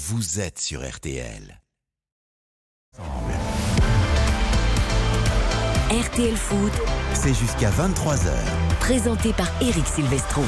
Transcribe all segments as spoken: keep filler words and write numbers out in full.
vous êtes sur R T L. R T L Foot, c'est jusqu'à vingt-trois heures. Présenté par Éric Silvestro.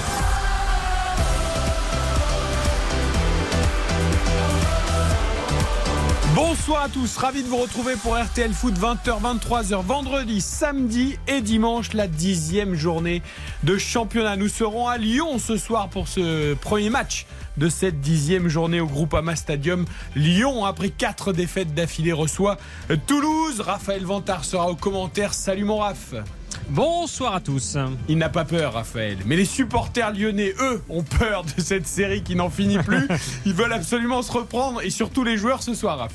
Bonsoir à tous, ravi de vous retrouver pour R T L Foot vingt heures, vingt-trois heures, vendredi, samedi et dimanche, la dixième journée de championnat. Nous serons à Lyon ce soir pour ce premier match de cette dixième journée au Groupama Stadium. Lyon, après quatre défaites d'affilée, reçoit Toulouse. Raphaël Vantard sera au commentaire. Salut mon Raph. Bonsoir à tous. Il n'a pas peur, Raphaël. Mais les supporters lyonnais, eux, ont peur de cette série qui n'en finit plus. Ils veulent absolument se reprendre, et surtout les joueurs ce soir, Raph.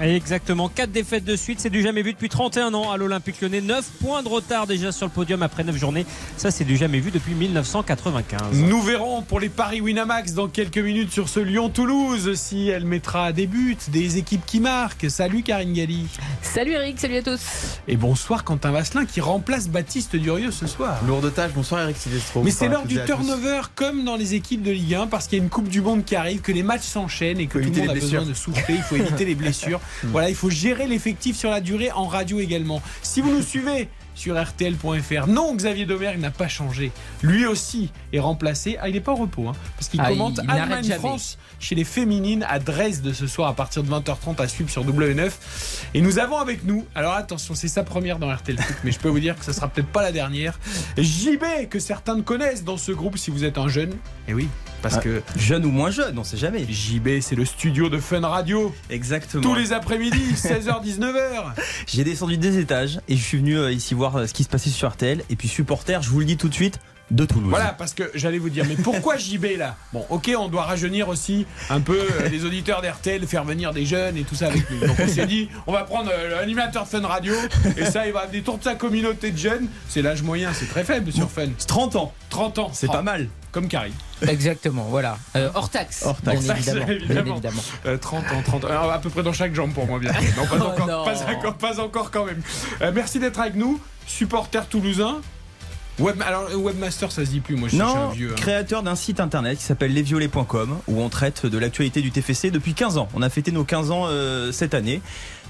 Exactement, quatre défaites de suite, c'est du jamais vu depuis trente et un ans à l'Olympique Lyonnais. neuf points de retard déjà sur le podium après neuf journées, ça c'est du jamais vu depuis mille neuf cent quatre-vingt-quinze. Nous verrons pour les paris Winamax dans quelques minutes sur ce Lyon-Toulouse, si elle mettra des buts, des équipes qui marquent. Salut Karine Galli. Salut Eric, salut à tous. Et bonsoir Quentin Vasselin qui remplace Baptiste Durieux ce soir. Lourde tâche, bonsoir Eric Silvestro. Mais c'est l'heure du turnover comme dans les équipes de Ligue un, parce qu'il y a une Coupe du Monde qui arrive, que les matchs s'enchaînent et que tout le monde a besoin de souffler, il faut éviter les blessures. Voilà, il faut gérer l'effectif sur la durée, en radio également. Si vous nous suivez sur R T L point F R, non, Xavier Domergue n'a pas changé. Lui aussi est remplacé. Ah, il n'est pas au repos, hein, parce qu'il ah, commente Allemagne-France chez les féminines à Dresde ce soir à partir de vingt heures trente, à suivre sur W neuf. Et nous avons avec nous, alors attention, c'est sa première dans R T L Foot, mais je peux vous dire que ça ne sera peut-être pas la dernière. J B, que certains connaissent dans ce groupe si vous êtes un jeune. Eh oui. Parce que jeune ou moins jeune, on ne sait jamais. J B, c'est le studio de Fun Radio. Exactement. Tous les après-midi, seize heures, dix-neuf heures. J'ai descendu des étages et je suis venu ici voir ce qui se passait sur R T L. Et puis supporter, je vous le dis tout de suite, de Toulouse. Voilà, parce que j'allais vous dire, mais pourquoi J B là ? Bon, ok, on doit rajeunir aussi un peu les auditeurs d'R T L, faire venir des jeunes et tout ça avec nous. Donc on s'est dit, on va prendre l'animateur de Fun Radio, et ça, il va des tours de sa communauté de jeunes. C'est l'âge moyen, c'est très faible sur Fun. C'est trente ans. trente ans. C'est pas mal. Comme Karine. Exactement, voilà. Euh, hors taxe. Hors taxe, bien évidemment. évidemment. Bien évidemment. Euh, trente ans, trente ans. Alors, à peu près dans chaque jambe pour moi, bien sûr. Non, pas, oh encore, non. Pas, encore, pas encore quand même. Euh, merci d'être avec nous, supporter toulousain. Web, alors webmaster, ça se dit plus, moi je non, suis un vieux. Hein. Créateur d'un site internet qui s'appelle lesviolets point com, où on traite de l'actualité du T F C depuis quinze ans. On a fêté nos quinze ans euh, cette année.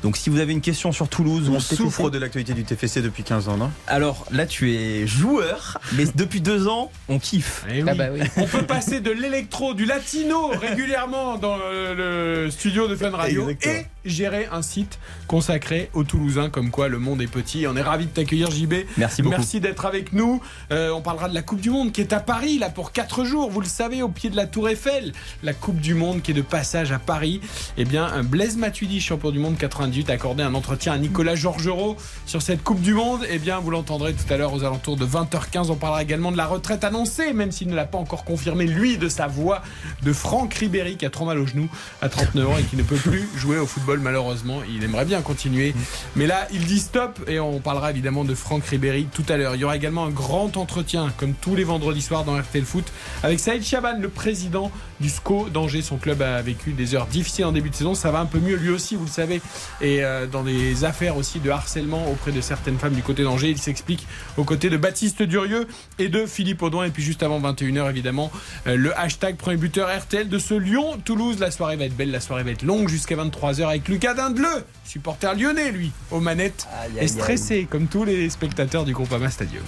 Donc si vous avez une question sur Toulouse, on souffre de l'actualité du T F C depuis quinze ans, non ? Alors là tu es joueur, mais depuis deux ans on kiffe. Oui. Ah bah oui. On peut passer de l'électro, du latino régulièrement dans le studio de Fun Radio. Exactement. Et gérer un site consacré aux Toulousains, comme quoi le monde est petit. On est ravis de t'accueillir J B. Merci beaucoup. Merci d'être avec nous. Euh, on parlera de la Coupe du Monde qui est à Paris là pour quatre jours. Vous le savez, au pied de la Tour Eiffel, la Coupe du Monde qui est de passage à Paris. Eh bien, un Blaise Matuidi, champion du monde quatre-vingt-dix. A accordé un entretien à Nicolas Georgerot sur cette Coupe du Monde. Eh bien, vous l'entendrez tout à l'heure aux alentours de vingt heures quinze. On parlera également de la retraite annoncée, même s'il ne l'a pas encore confirmé, lui, de sa voix, de Franck Ribéry, qui a trop mal au genou à trente-neuf ans et qui ne peut plus jouer au football, malheureusement. Il aimerait bien continuer, mais là, il dit stop, et on parlera évidemment de Franck Ribéry tout à l'heure. Il y aura également un grand entretien, comme tous les vendredis soirs dans R T L Foot, avec Saïd Chabane, le président du S C O d'Angers. Son club a vécu des heures difficiles en début de saison. Ça va un peu mieux, lui aussi, vous le savez, et dans des affaires aussi de harcèlement auprès de certaines femmes du côté d'Angers. Il s'explique aux côtés de Baptiste Durieux et de Philippe Audouin. Et puis juste avant vingt et une heures, évidemment, le hashtag premier buteur R T L de ce Lyon-Toulouse. La soirée va être belle, la soirée va être longue jusqu'à vingt-trois heures avec Lucas Dindeleu, supporter lyonnais, lui, aux manettes, aïe, aïe, et stressé aïe. Comme tous les spectateurs du Groupama Stadium.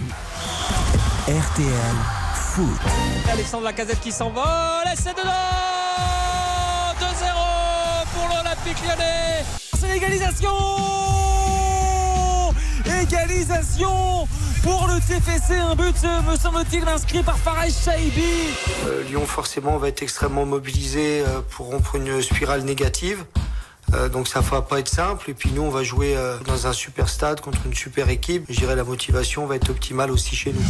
R T L Foot. Alexandre Lacazette qui s'envole et c'est dedans, deux zéro pour l'Olympique Lyonnais. C'est l'égalisation Égalisation pour le T F C, un but, me semble-t-il, inscrit par Faraj Shaibi. Euh, Lyon, forcément, va être extrêmement mobilisé euh, pour rompre une spirale négative. Euh, donc ça ne va pas être simple. Et puis nous, on va jouer euh, dans un super stade contre une super équipe. Je dirais la motivation va être optimale aussi chez nous.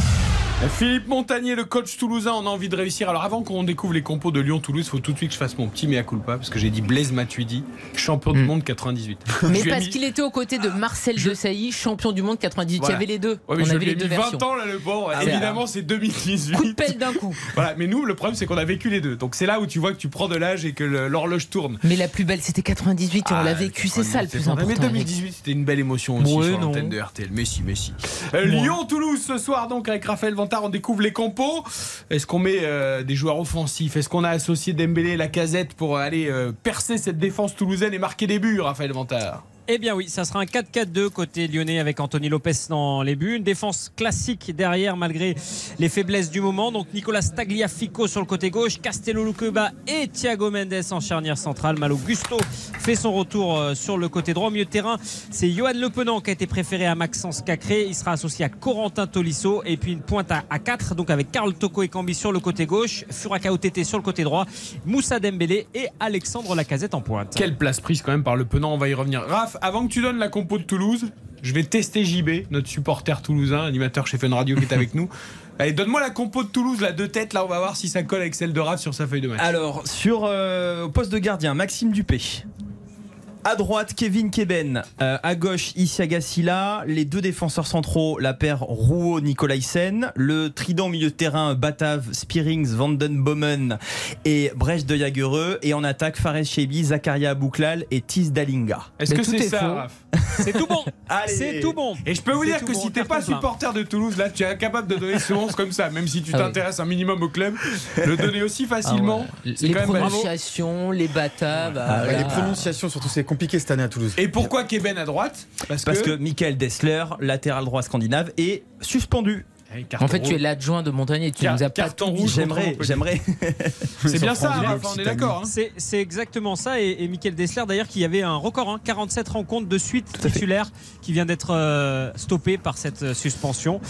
Philippe Montagnier, le coach toulousain, on a envie de réussir. Alors avant qu'on découvre les compos de Lyon-Toulouse, il faut tout de suite que je fasse mon petit mea culpa, parce que j'ai dit Blaise Matuidi, champion mmh. du monde quatre-vingt-dix-huit. Mais parce mis... qu'il était aux côtés de Marcel je... Desailly, champion du monde quatre-vingt-dix-huit. Voilà. Il y avait les deux. Ouais, on avait les deux versions. vingt ans là, le bon. Ah, évidemment, là. C'est deux mille dix-huit. Coup de pelle d'un coup. Voilà. Mais nous, le problème, c'est qu'on a vécu les deux. Donc c'est là où tu vois que tu prends de l'âge et que le, l'horloge tourne. Mais la plus belle, c'était quatre-vingt-dix-huit. Ah, on l'a vécu. C'est ça le plus important. Mais deux mille dix-huit, c'était une belle émotion aussi sur l'antenne de R T L. Messi, Messi. Lyon-Toulouse ce soir donc avec Raphaël Vantard. Vantard, on découvre les compos. Est-ce qu'on met euh, des joueurs offensifs? Est-ce qu'on a associé Dembélé et Lacazette pour aller euh, percer cette défense toulousaine et marquer des buts, Raphaël Vantard? Eh bien oui, ça sera un quatre quatre deux côté lyonnais avec Anthony Lopez dans les buts. Une défense classique derrière malgré les faiblesses du moment. Donc Nicolas Tagliafico sur le côté gauche, Castello Luqueba et Thiago Mendes en charnière centrale. Malo Gusto fait son retour sur le côté droit. Au milieu de terrain, c'est Johan Le Penant qui a été préféré à Maxence Cacré. Il sera associé à Corentin Tolisso et puis une pointe à quatre. Donc avec Karl Toko et Kambi sur le côté gauche, Furaka Ottete sur le côté droit, Moussa Dembélé et Alexandre Lacazette en pointe. Quelle place prise quand même par Le Penant, on va y revenir. Raph, avant que tu donnes la compo de Toulouse, je vais tester J B, notre supporter toulousain, animateur chez Fun Radio qui est avec nous. Allez, donne-moi la compo de Toulouse, la deux têtes, là on va voir si ça colle avec celle de Raph sur sa feuille de match. Alors, sur euh, poste de gardien, Maxime Dupé. À droite, Kevin Keben. Euh, à gauche, Isiaga Silla. Les deux défenseurs centraux, la paire Rouault-Nicolaisen. Le trident milieu de terrain, Batave, Spirings, Vandenbomen et Brecht de Jagereux. Et en attaque, Fares Chebi, Zakaria Abouklal et Tis Dalinga. Est-ce Mais que c'est est ça, Raph? C'est tout bon. Allez. C'est tout bon. Et je peux vous c'est dire que bon, si t'es pas supporter de Toulouse, là, tu es incapable de donner ce onze comme ça, même si tu ah t'intéresses oui. un minimum au club. Le donner aussi facilement. Ah ouais. Les prononciations, les Bataves. Ah, voilà. Les prononciations, surtout, c'est compliqué cette année à Toulouse. Et pourquoi Keben à droite? Parce, Parce que, que Michael Dessler, latéral droit scandinave, est suspendu. En fait, tu es l'adjoint de Montagnier. Tu Car, nous as pas tant rouge. J'aimerais, j'aimerais. C'est bien ça, Raph, on est d'accord. Hein. C'est, c'est exactement ça. Et, et Michael Dessler, d'ailleurs, qui avait un record, hein, quarante-sept rencontres de suite titulaire, qui vient d'être euh, stoppé par cette suspension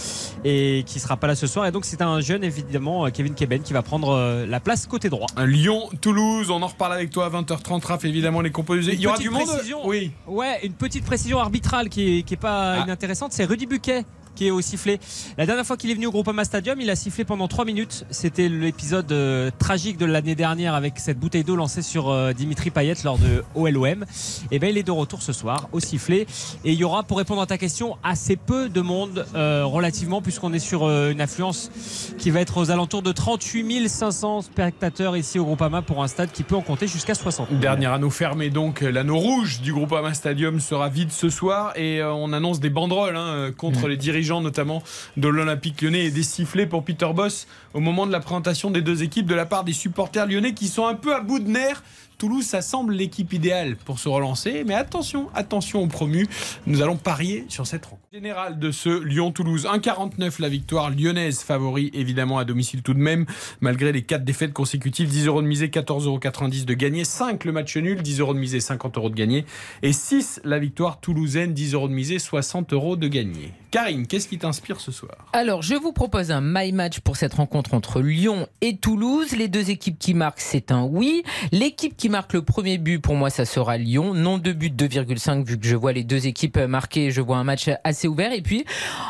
et qui sera pas là ce soir. Et donc, c'est un jeune, évidemment, Kevin Keben, qui va prendre euh, la place côté droit. Lyon-Toulouse, on en reparle avec toi à vingt heures trente. Raph, évidemment, les composés. Il y aura du monde. Oui. Ouais, une petite précision arbitrale qui est, qui est pas ah. inintéressante. C'est Rudy Buquet qui est au sifflet. La dernière fois qu'il est venu au Groupama Stadium, il a sifflé pendant trois minutes. C'était l'épisode euh, tragique de l'année dernière avec cette bouteille d'eau lancée sur euh, Dimitri Payet lors de O L O M. Et bien, il est de retour ce soir au sifflet. Et il y aura, pour répondre à ta question, assez peu de monde euh, relativement, puisqu'on est sur euh, une affluence qui va être aux alentours de trente-huit mille cinq cents spectateurs ici au Groupama pour un stade qui peut en compter jusqu'à soixante mille. Dernier anneau fermé, donc l'anneau rouge du Groupama Stadium sera vide ce soir et euh, on annonce des banderoles hein, contre mmh. les dirigeants notamment de l'Olympique Lyonnais et des sifflets pour Peter Bosz au moment de la présentation des deux équipes de la part des supporters lyonnais qui sont un peu à bout de nerfs. Toulouse, ça semble l'équipe idéale pour se relancer, mais attention, attention aux promus, nous allons parier sur cette rencontre. Général de ce Lyon-Toulouse, un virgule quarante-neuf la victoire lyonnaise, favori évidemment à domicile tout de même, malgré les quatre défaites consécutives, dix euros de misée, quatorze euros quatre-vingt-dix de gagné, cinq le match nul, dix euros de misée, cinquante euros de gagné, et six la victoire toulousaine, dix euros de misée, soixante euros de gagné. Karine, qu'est-ce qui t'inspire ce soir? Alors, je vous propose un My Match pour cette rencontre entre Lyon et Toulouse. Les deux équipes qui marquent, c'est un oui. L'équipe qui marque le premier but, pour moi, ça sera Lyon. Non de but, deux virgule cinq, vu que je vois les deux équipes marquées. Je vois un match assez ouvert. Et puis,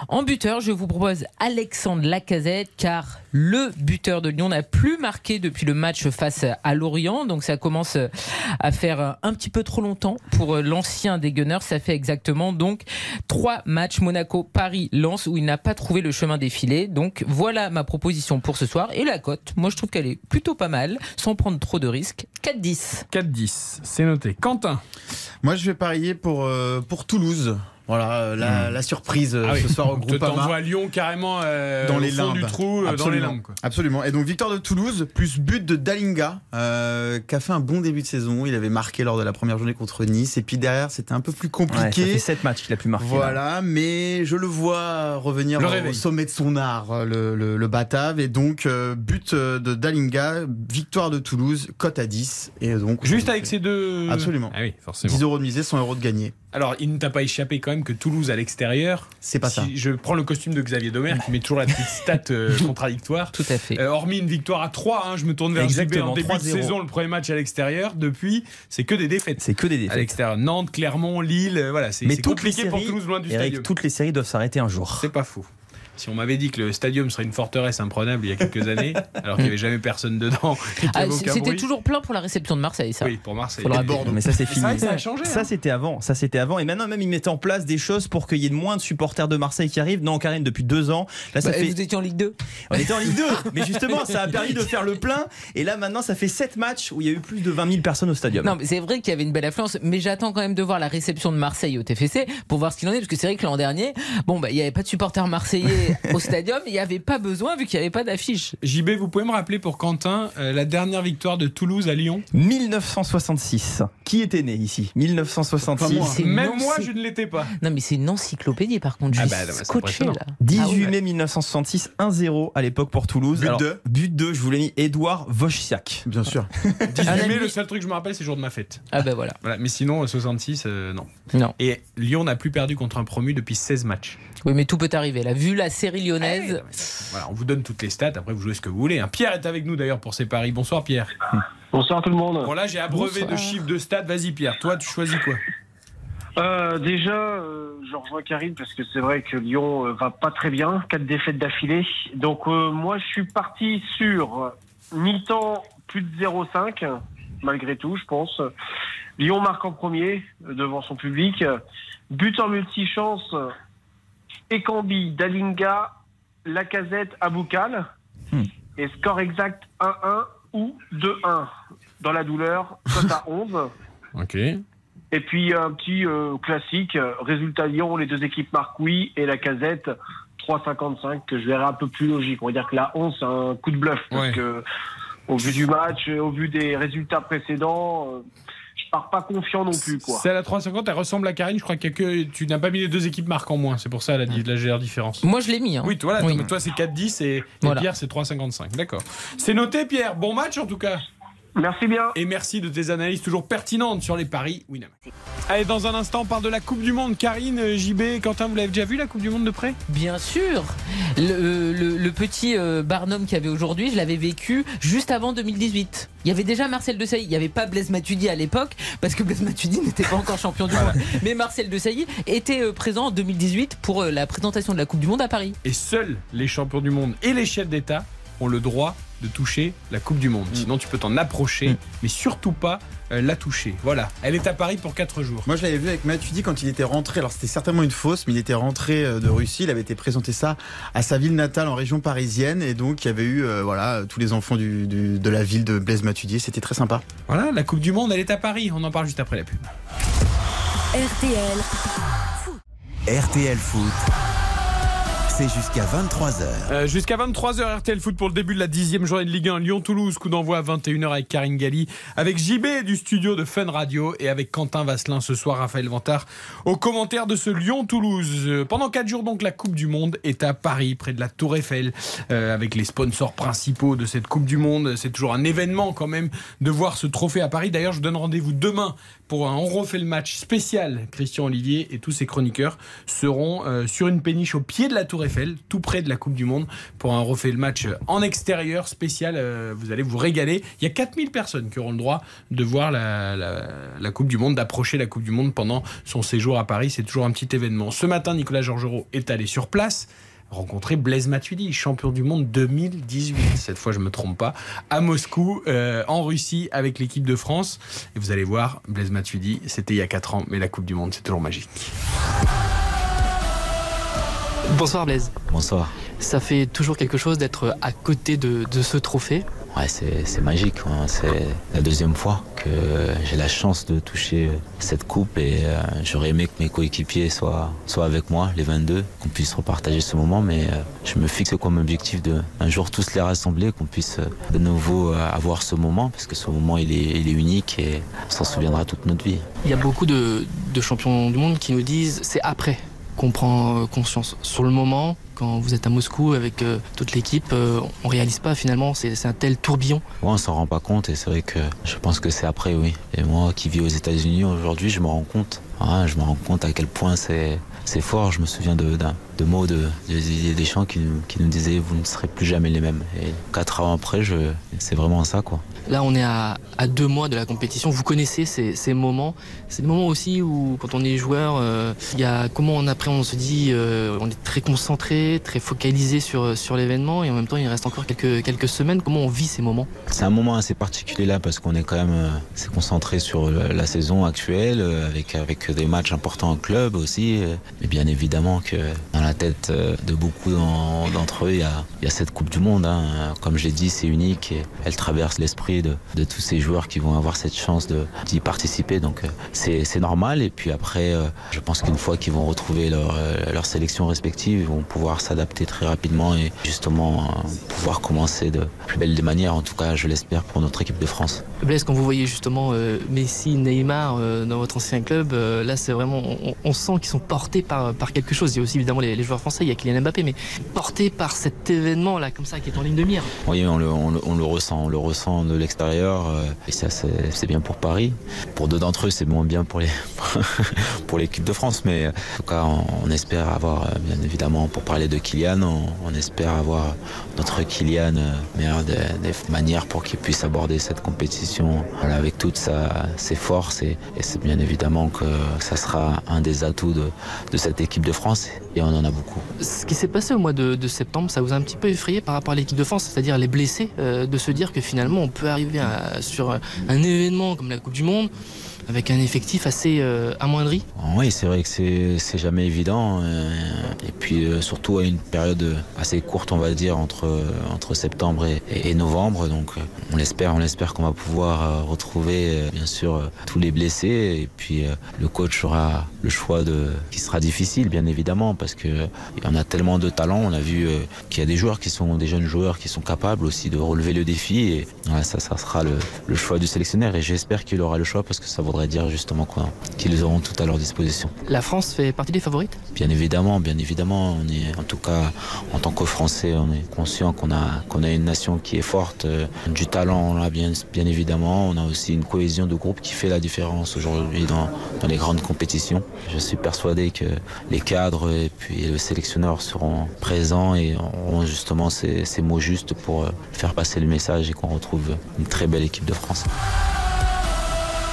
en buteur, je vous propose Alexandre Lacazette, car le buteur de Lyon n'a plus marqué depuis le match face à Lorient. Donc, ça commence à faire un petit peu trop longtemps pour l'ancien des Gunners. Ça fait exactement, donc, trois matchs. Monaco, Paris, Lens, où il n'a pas trouvé le chemin des filets. Donc, voilà ma proposition pour ce soir. Et la cote, moi, je trouve qu'elle est plutôt pas mal, sans prendre trop de risques. quatre dix. quatre dix, c'est noté. Quentin? Moi, je vais parier pour, euh, pour Toulouse. Voilà, la, mmh. la surprise euh, ah oui. ce soir au Groupama. On voit Lyon carrément euh, dans les limbes du trou, euh, dans les limbes. Quoi. Absolument. Et donc victoire de Toulouse plus but de Dalinga, euh, qui a fait un bon début de saison. Il avait marqué lors de la première journée contre Nice. Et puis derrière, c'était un peu plus compliqué. Ouais, ça fait sept matchs qu'il a pu marquer. Voilà, là. Mais je le vois revenir le au sommet de son art, le, le, le Batave. Et donc euh, but de Dalinga, victoire de Toulouse, cote à dix. Et donc juste avec fait... ces deux. Absolument. Ah oui, forcément. dix euros de misée, cent euros de gagné. Alors, il ne t'a pas échappé quand même que Toulouse à l'extérieur, c'est pas si ça. Je prends le costume de Xavier Domer qui met toujours la petite stat euh, contradictoire. Tout à fait. Euh, hormis une victoire à trois, hein, je me tourne vers J B en début de saison, le premier match à l'extérieur. Depuis, c'est que des défaites. C'est que des défaites. À l'extérieur, Nantes, Clermont, Lille, euh, voilà, c'est, mais c'est compliqué séries, pour Toulouse loin du stadium. Toutes les séries doivent s'arrêter un jour. C'est pas faux. Si on m'avait dit que le stadium serait une forteresse imprenable il y a quelques années, alors qu'il n'y avait jamais personne dedans. Ah, c'était bruit. Toujours plein pour la réception de Marseille, ça. Oui, pour Marseille. Pour Bordeaux. Mais ça, c'est fini. Ça, ça a changé. Ça, hein. c'était avant. Ça, c'était avant. Et maintenant, même, ils mettent en place des choses pour qu'il y ait moins de supporters de Marseille qui arrivent. Non, Karine, depuis deux ans. Là, ça bah, fait... Vous étiez en Ligue deux. On était en Ligue deux. Mais justement, ça a permis de faire le plein. Et là, maintenant, ça fait sept matchs où il y a eu plus de vingt mille personnes au stadium. Non, mais c'est vrai qu'il y avait une belle affluence. Mais j'attends quand même de voir la réception de Marseille au T F C pour voir ce qu'il en est. Parce que c'est vrai que l'an dernier, bon, bah, il n'y avait pas de supporters marseillais. au stadium, il n'y avait pas besoin vu qu'il n'y avait pas d'affiche. J B, vous pouvez me rappeler pour Quentin euh, la dernière victoire de Toulouse à Lyon? Mille neuf cent soixante-six. Qui était né ici? Mille neuf cent soixante-six. Enfin, moi. Même moi je ne l'étais pas. Non mais c'est une encyclopédie par contre. Ah bah, non, scotché, là. dix-huit ah, ouais. mai mille neuf cent soixante-six, un zéro à l'époque pour Toulouse. But deux. But deux, je vous l'ai mis, Édouard Wojciak. Bien sûr. dix-huit mai, le seul truc que je me rappelle c'est le jour de ma fête. Ah ben bah, voilà. voilà. Mais sinon soixante-six euh, non. non. Et Lyon n'a plus perdu contre un promu depuis seize matchs. Oui mais tout peut arriver là, vu la série lyonnaise. Allez, voilà, on vous donne toutes les stats, après vous jouez ce que vous voulez. Pierre est avec nous d'ailleurs pour ses paris. Bonsoir Pierre. Bonsoir tout le monde. Bon là j'ai abreuvé Bonsoir. de chiffres de stats, vas-y Pierre, toi tu choisis quoi? Euh, déjà, euh, je rejoins Karine parce que c'est vrai que Lyon euh, va pas très bien, quatre défaites d'affilée. Donc euh, moi je suis parti sur mi-temps plus de zéro virgule cinq, malgré tout je pense. Lyon marque en premier euh, devant son public. But en multichance, Ekambi, Dalinga, Lacazette, Aboukal. Hmm. Et score exact un un ou deux un. Dans la douleur, cote à onze. Ok. Et puis un petit euh, classique, résultat Lyon, les deux équipes marquent oui, et Lacazette trois cinquante-cinq, que je verrai un peu plus logique. On va dire que la onze, c'est un coup de bluff. Ouais. Donc, euh, au vu du match, au vu des résultats précédents, euh, je pars pas confiant non plus. Quoi. C'est à la trois cinquante, elle ressemble à Karine, je crois qu'il y a que tu n'as pas mis les deux équipes marques en moins, c'est pour ça la, la légère différence. Moi je l'ai mis. Hein. Oui, toi, là, oui. toi c'est quatre dix et, et voilà. Pierre c'est trois cinquante-cinq, d'accord. C'est noté Pierre, bon match en tout cas. Merci bien. Et merci de tes analyses toujours pertinentes sur les paris Winamax. Allez, dans un instant, on parle de la Coupe du Monde. Karine, J B, Quentin, vous l'avez déjà vu la Coupe du Monde de près? Bien sûr. Le, le, le petit euh, Barnum qu'il y avait aujourd'hui, je l'avais vécu juste avant deux mille dix-huit. Il y avait déjà Marcel Desailly. Il n'y avait pas Blaise Matuidi à l'époque, parce que Blaise Matuidi n'était pas encore champion du monde. Mais Marcel Desailly était euh, présent en deux mille dix-huit pour euh, la présentation de la Coupe du Monde à Paris. Et seuls les champions du monde et les chefs d'État ont le droit de toucher la Coupe du Monde. Sinon, tu peux t'en approcher, mmh. mais surtout pas euh, la toucher. Voilà. Elle est à Paris pour quatre jours. Moi, je l'avais vu avec Matuidi quand il était rentré. Alors, c'était certainement une fausse, mais il était rentré de Russie. Il avait été présenté ça à sa ville natale en région parisienne. Et donc, il y avait eu euh, voilà, tous les enfants du, du, de la ville de Blaise Matuidi. C'était très sympa. Voilà, la Coupe du Monde, elle est à Paris. On en parle juste après la pub. R T L Foot. R T L Foot. C'est jusqu'à vingt-trois heures. Euh, jusqu'à vingt-trois heures, R T L Foot pour le début de la dixième journée de Ligue un. Lyon-Toulouse, coup d'envoi à vingt et une heures avec Karine Galli, avec J B du studio de Fun Radio et avec Quentin Vasselin ce soir, Raphaël Vantard, aux commentaires de ce Lyon-Toulouse. Euh, pendant quatre jours, donc, la Coupe du Monde est à Paris, près de la Tour Eiffel, euh, avec les sponsors principaux de cette Coupe du Monde. C'est toujours un événement, quand même, de voir ce trophée à Paris. D'ailleurs, je vous donne rendez-vous demain pour un On refait le match spécial. Christian Olivier et tous ses chroniqueurs seront euh, sur une péniche au pied de la Tour Eiffel, tout près de la Coupe du Monde, pour un refait le match en extérieur spécial. Euh, vous allez vous régaler. Il y a quatre mille personnes qui auront le droit de voir la, la, la Coupe du Monde, d'approcher la Coupe du Monde pendant son séjour à Paris. C'est toujours un petit événement. Ce matin, Nicolas Georgerot est allé sur place rencontrer Blaise Matuidi, champion du monde deux mille dix-huit, cette fois je ne me trompe pas, à Moscou, euh, en Russie, avec l'équipe de France. Et vous allez voir, Blaise Matuidi, c'était il y a quatre ans, mais la Coupe du Monde, c'est toujours magique. Bonsoir Blaise. Bonsoir. Ça fait toujours quelque chose d'être à côté de, de ce trophée. Ouais, c'est, c'est magique. Hein. C'est la deuxième fois que j'ai la chance de toucher cette coupe et euh, j'aurais aimé que mes coéquipiers soient, soient avec moi, les vingt-deux, qu'on puisse repartager ce moment. Mais euh, je me fixe comme objectif de un jour tous les rassembler, qu'on puisse euh, de nouveau euh, avoir ce moment, parce que ce moment il est, il est unique et on s'en souviendra toute notre vie. Il y a beaucoup de, de champions du monde qui nous disent c'est après qu'on prend conscience. Sur le moment, quand vous êtes à Moscou avec euh, toute l'équipe, euh, on réalise pas finalement, c'est, c'est un tel tourbillon. Ouais, on s'en rend pas compte et c'est vrai que je pense que c'est après, oui. Et moi qui vis aux États-Unis aujourd'hui, je me rends compte. Ah, je me rends compte à quel point c'est, c'est fort. Je me souviens de, de, de mots de Didier Deschamps qui nous, qui nous disaient vous ne serez plus jamais les mêmes. Et quatre ans après, je, c'est vraiment ça, quoi. Là, on est à, à deux mois de la compétition. Vous connaissez ces, ces moments. C'est des moments aussi où, quand on est joueur, euh, y a, comment on après on se dit, euh, on est très concentré, très focalisé sur, sur l'événement, et en même temps, il reste encore quelques, quelques semaines. Comment on vit ces moments? C'est un moment assez particulier là, parce qu'on est quand même euh, c'est concentré sur la, la saison actuelle, euh, avec, avec des matchs importants en club aussi. Euh, mais bien évidemment que dans la tête euh, de beaucoup d'en, d'entre eux, il y a, y a cette Coupe du Monde. Hein. Comme j'ai dit, c'est unique. Et elle traverse l'esprit De, de tous ces joueurs qui vont avoir cette chance de, d'y participer, donc c'est, c'est normal. Et puis après, je pense qu'une fois qu'ils vont retrouver leur, leur sélection respective, ils vont pouvoir pouvoir s'adapter très rapidement et justement pouvoir commencer de plus belle des manières, en tout cas je l'espère pour notre équipe de France. Blaise, quand vous voyez justement euh, Messi, Neymar euh, dans votre ancien club, euh, là c'est vraiment, on, on sent qu'ils sont portés par, par quelque chose. Il y a aussi évidemment les, les joueurs français, il y a Kylian Mbappé, mais portés par cet événement là comme ça qui est en ligne de mire. Oui, on le, on le, on le ressent, on le ressent de l'extérieur euh, et ça c'est, c'est bien pour Paris. Pour deux d'entre eux c'est moins bien pour les pour l'équipe de France, mais en tout cas on, on espère avoir, bien évidemment pour parler de Kylian, on, on espère avoir notre Kylian meilleur des, des manières pour qu'il puisse aborder cette compétition voilà, avec toutes sa, ses forces et, et c'est bien évidemment que ça sera un des atouts de, de cette équipe de France et on en a beaucoup. Ce qui s'est passé au mois de, de septembre, ça vous a un petit peu effrayé par rapport à l'équipe de France, c'est-à-dire les blessés, euh, de se dire que finalement on peut arriver à, sur un événement comme la Coupe du Monde avec un effectif assez euh, amoindri. Oui, c'est vrai que c'est, c'est jamais évident. Et puis euh, surtout à une période assez courte, on va dire, entre, entre septembre et, et novembre. Donc on l'espère, on l'espère qu'on va pouvoir retrouver, bien sûr, tous les blessés. Et puis euh, le coach aura le choix de, qui sera difficile, bien évidemment, parce qu'il y en a tellement de talents. On a vu euh, qu'il y a des joueurs qui sont, des jeunes joueurs qui sont capables aussi de relever le défi. Et ouais, ça, ça sera le, le choix du sélectionneur. Et j'espère qu'il aura le choix parce que ça vaudra dire justement quoi, qu'ils auront tout à leur disposition. La France fait partie des favorites ? Bien évidemment, bien évidemment. On est, en tout cas, en tant que Français, on est conscient qu'on a, qu'on a une nation qui est forte, euh, du talent, on l'a bien, bien évidemment. On a aussi une cohésion de groupe qui fait la différence aujourd'hui dans, dans les grandes compétitions. Je suis persuadé que les cadres et puis le sélectionneur seront présents et auront justement ces, ces mots justes pour euh, faire passer le message et qu'on retrouve une très belle équipe de France.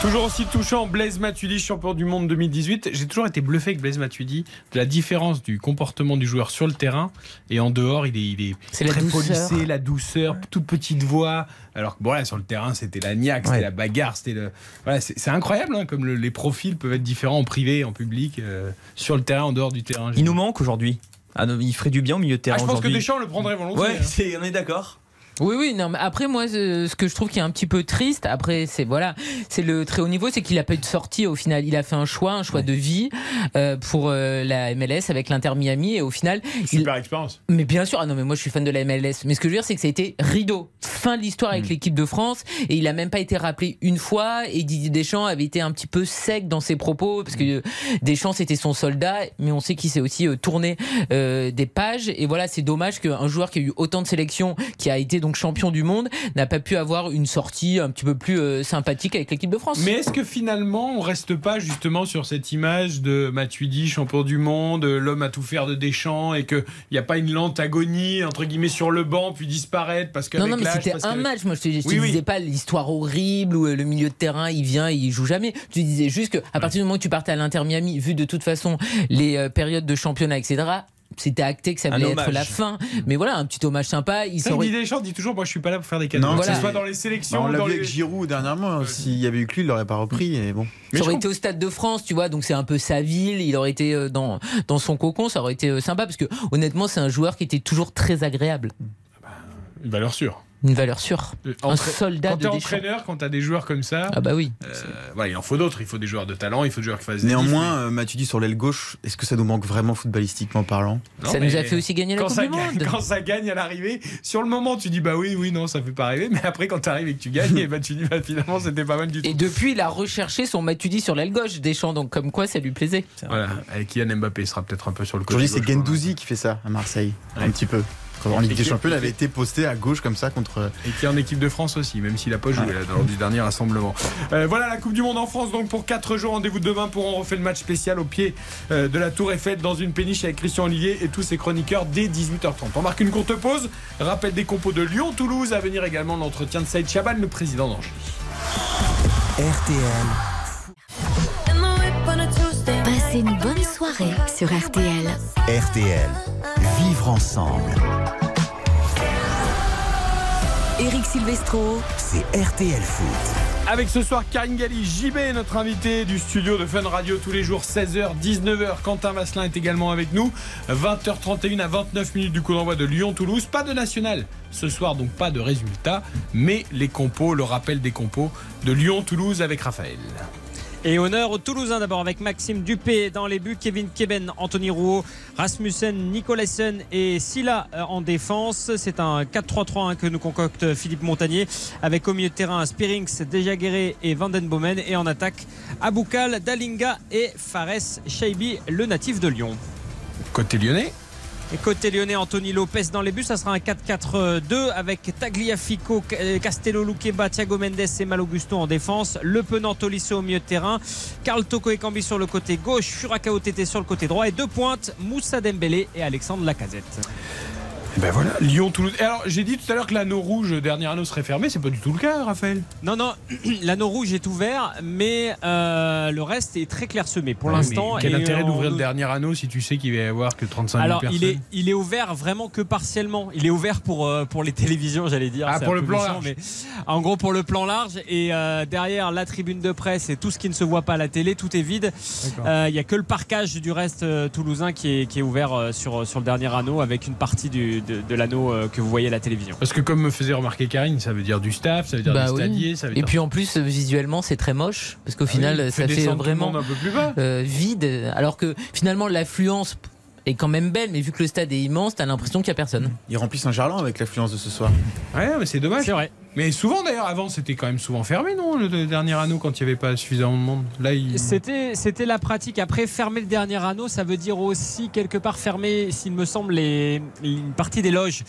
Toujours aussi touchant, Blaise Matuidi, champion du monde deux mille dix-huit. J'ai toujours été bluffé avec Blaise Matuidi de la différence du comportement du joueur sur le terrain et en dehors. Il est, il est c'est très policé, la douceur, toute petite voix. Alors que bon, là, sur le terrain, c'était la niaque, c'était ouais. la bagarre. C'était le... voilà, c'est, c'est incroyable, hein, comme le, les profils peuvent être différents en privé, en public, euh, sur le terrain, en dehors du terrain. Il nous manque aujourd'hui. Ah non, il ferait du bien au milieu de terrain. Ah, je pense aujourd'hui. Que Deschamps le prendrait volontiers. Ouais, hein. c'est, on est d'accord. Oui, oui, non, mais après, moi, ce que je trouve qui est un petit peu triste, après, c'est voilà, c'est le très haut niveau, c'est qu'il n'a pas eu de sortie au final. Il a fait un choix, un choix ouais. de vie euh, pour euh, la M L S avec l'Inter Miami, et au final. Super il... expérience. Mais bien sûr, ah non, mais moi, je suis fan de la M L S. Mais ce que je veux dire, c'est que ça a été rideau. Fin de l'histoire avec mmh. l'équipe de France, et il n'a même pas été rappelé une fois, et Didier Deschamps avait été un petit peu sec dans ses propos, parce que Deschamps, c'était son soldat, mais on sait qu'il s'est aussi euh, tourné euh, des pages, et voilà, c'est dommage qu'un joueur qui a eu autant de sélections, qui a été donc champion du monde, n'a pas pu avoir une sortie un petit peu plus euh, sympathique avec l'équipe de France. Mais est-ce que finalement on reste pas justement sur cette image de Matuidi, champion du monde, l'homme à tout faire de Deschamps, et qu'il n'y a pas une lente agonie entre guillemets sur le banc puis disparaître parce qu'avec non, non, mais l'âge, c'était parce un qu'avec... match. Moi je te, je te oui, disais oui. pas l'histoire horrible où le milieu de terrain il vient et il joue jamais. Tu disais juste qu'à ouais. partir du moment où tu partais à l'Inter Miami, vu de toute façon les euh, périodes de championnat, et cetera, c'était acté que ça allait être la fin, mais voilà, un petit hommage sympa. Il s'en... Deschamps dit toujours moi je suis pas là pour faire des cadeaux, non, voilà. que ce soit dans les sélections, bah, on l'a dans vu les... avec Giroud dernièrement, euh... s'il y avait eu que lui il l'aurait pas repris, et bon, mais ça aurait été au Stade de France, tu vois, donc c'est un peu sa ville, il aurait été dans, dans son cocon, ça aurait été sympa parce que honnêtement c'est un joueur qui était toujours très agréable. Une valeur sûre. Une valeur sûre. Entra... Un soldat de Deschamps. Quand t'es entraîneur, quand t'as des joueurs comme ça, ah bah oui. Euh, voilà, il en faut d'autres. Il faut des joueurs de talent, il faut des joueurs qui fassent des néanmoins, mais... Matuidi sur l'aile gauche, est-ce que ça nous manque vraiment footballistiquement parlant ? Non, ça nous a fait aussi gagner la Coupe du Monde. Gagne, quand ça gagne à l'arrivée, sur le moment, tu dis bah oui, oui, non, ça fait pas rêver. Mais après, quand t'arrives et que tu gagnes, et bah, tu dis bah finalement, c'était pas mal du tout. Et depuis, il a recherché son Matuidi sur l'aile gauche, Deschamps, donc comme quoi ça lui plaisait. Voilà, avec Kylian Mbappé, sera peut-être un peu sur le côté. Aujourd'hui, c'est Gendouzi qui fait ça à Marseille, ouais. un petit peu. En Ligue des Champions, il avait été posté à gauche comme ça contre. Et qui est en équipe de France aussi, même s'il n'a pas joué ouais. là, lors du dernier rassemblement. Euh, voilà la Coupe du Monde en France, donc pour quatre jours. Rendez-vous demain pour on refait le match spécial au pied euh, de la Tour Eiffel dans une péniche avec Christian Olivier et tous ses chroniqueurs dès dix-huit heures trente. On marque une courte pause. Rappel des compos de Lyon, Toulouse. À venir également l'entretien de Saïd Chabane, le président d'Angers. R T L. Passez une bonne soirée sur R T L. R T L. Vivre ensemble. Éric Silvestro, c'est R T L Foot. Avec ce soir Karine Galli, J B, notre invité du studio de Fun Radio tous les jours, seize heures, dix-neuf heures. Quentin Vasselin est également avec nous. vingt heures trente et une à vingt-neuf minutes du coup d'envoi de Lyon-Toulouse. Pas de national ce soir, donc pas de résultat, mais les compos, le rappel des compos de Lyon-Toulouse avec Raphaël. et honneur aux Toulousains, d'abord avec Maxime Dupé dans les buts, Kevin Keben, Anthony Rouault, Rasmussen, Nicolaisen et Silla en défense. C'est un quatre trois trois que nous concocte Philippe Montagnier, avec au milieu de terrain Spirings, Dejaguerre et Vandenbomen, et en attaque Aboukal, Dalinga et Fares Chaibi, le natif de Lyon. Côté lyonnais, Et côté lyonnais, Anthony Lopez dans les buts, ça sera un quatre quatre deux avec Tagliafico, Castello, Luqueba, Thiago Mendes et Malo Gusto en défense, Le Penant, Tolisso au milieu de terrain, Carl Toko et Cambi sur le côté gauche, Furaka O T T sur le côté droit, et deux pointes, Moussa Dembélé et Alexandre Lacazette. Et ben voilà, Lyon, Toulouse. Alors j'ai dit tout à l'heure que l'anneau rouge, dernier anneau, serait fermé, c'est pas du tout le cas, Raphaël. Non, non, l'anneau rouge est ouvert, mais euh, le reste est très clairsemé pour ouais, l'instant. Quel et intérêt on... d'ouvrir le dernier anneau si tu sais qu'il va y avoir que trente-cinq mille personnes. Alors il est, il est ouvert vraiment que partiellement. Il est ouvert pour, euh, pour les télévisions, j'allais dire. Ah, c'est pour le plan large. Mais en gros, pour le plan large, et euh, derrière la tribune de presse et tout ce qui ne se voit pas à la télé, tout est vide. Il euh, n'y a que le parkage du reste euh, toulousain qui est, qui est ouvert euh, sur, sur le dernier anneau, avec une partie du. De, de l'anneau euh, que vous voyez à la télévision. Parce que comme me faisait remarquer Karine, ça veut dire du staff, ça veut dire bah des oui. stadiers, ça veut et dire... puis en plus visuellement c'est très moche, parce qu'au ah final oui, ça fait vraiment un peu plus bas. Euh, vide, alors que finalement l'affluence est quand même belle, mais vu que le stade est immense, t'as l'impression qu'il n'y a personne. Ils remplissent un jarlan avec l'affluence de ce soir. Ouais, mais c'est dommage. C'est vrai. Mais souvent d'ailleurs, avant c'était quand même souvent fermé, non, le dernier anneau, quand il n'y avait pas suffisamment de monde. Là, il... c'était, c'était la pratique. Après, fermer le dernier anneau, ça veut dire aussi quelque part fermer, s'il me semble, les, une partie des loges.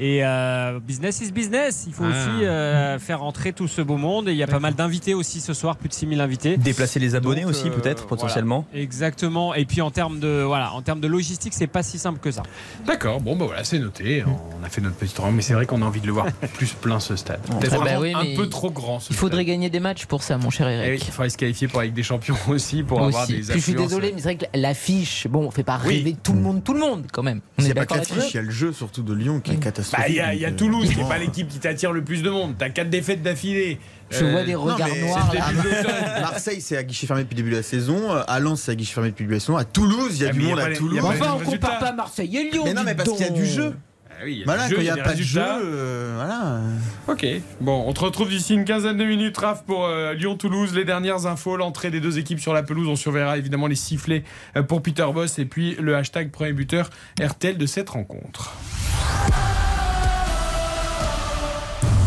Et euh, business is business. Il faut ah. aussi euh, faire entrer tout ce beau monde. Et il y a D'accord. pas mal d'invités aussi ce soir, plus de six mille invités. Déplacer les abonnés Donc, aussi, euh, peut-être, potentiellement. Voilà. Exactement. Et puis en termes de, voilà, en termes de logistique, c'est pas si simple que ça. D'accord. Bon, bah voilà, c'est noté. On a fait notre petit rang, mais c'est vrai qu'on a envie de le voir plus plein, ce stade. Ah bah oui, un peu trop grand. Il faudrait stade. gagner des matchs pour ça, mon cher Eric. Il faudrait se qualifier pour la Ligue des Champions aussi, pour aussi. avoir des affluences. Je suis désolé, mais c'est vrai que l'affiche, bon, on fait pas rêver oui. tout le monde, tout le monde quand même. On c'est pas que l'affiche, il y a le jeu surtout de Lyon qui oui. est catastrophique. Il bah, y, y a Toulouse qui n'est pas l'équipe qui t'attire le plus de monde. T'as quatre défaites d'affilée. Je euh, vois des regards non, noirs. Là. Marseille, c'est à guichet fermé depuis le début de la saison. À Lens, c'est à guichet fermé depuis le début de la saison. À Toulouse, il y a du monde à Toulouse. Enfin, on compare pas Marseille et Lyon. Mais non, mais parce qu'il y a du jeu. Ah oui, il y a voilà, jeu, quand il n'y a, y a pas de jeu, euh, voilà. Ok, bon, on te retrouve d'ici une quinzaine de minutes, Raph, pour euh, Lyon-Toulouse. Les dernières infos, l'entrée des deux équipes sur la pelouse. On surveillera évidemment les sifflets euh, pour Peter Bosz, et puis le hashtag premier buteur R T L de cette rencontre.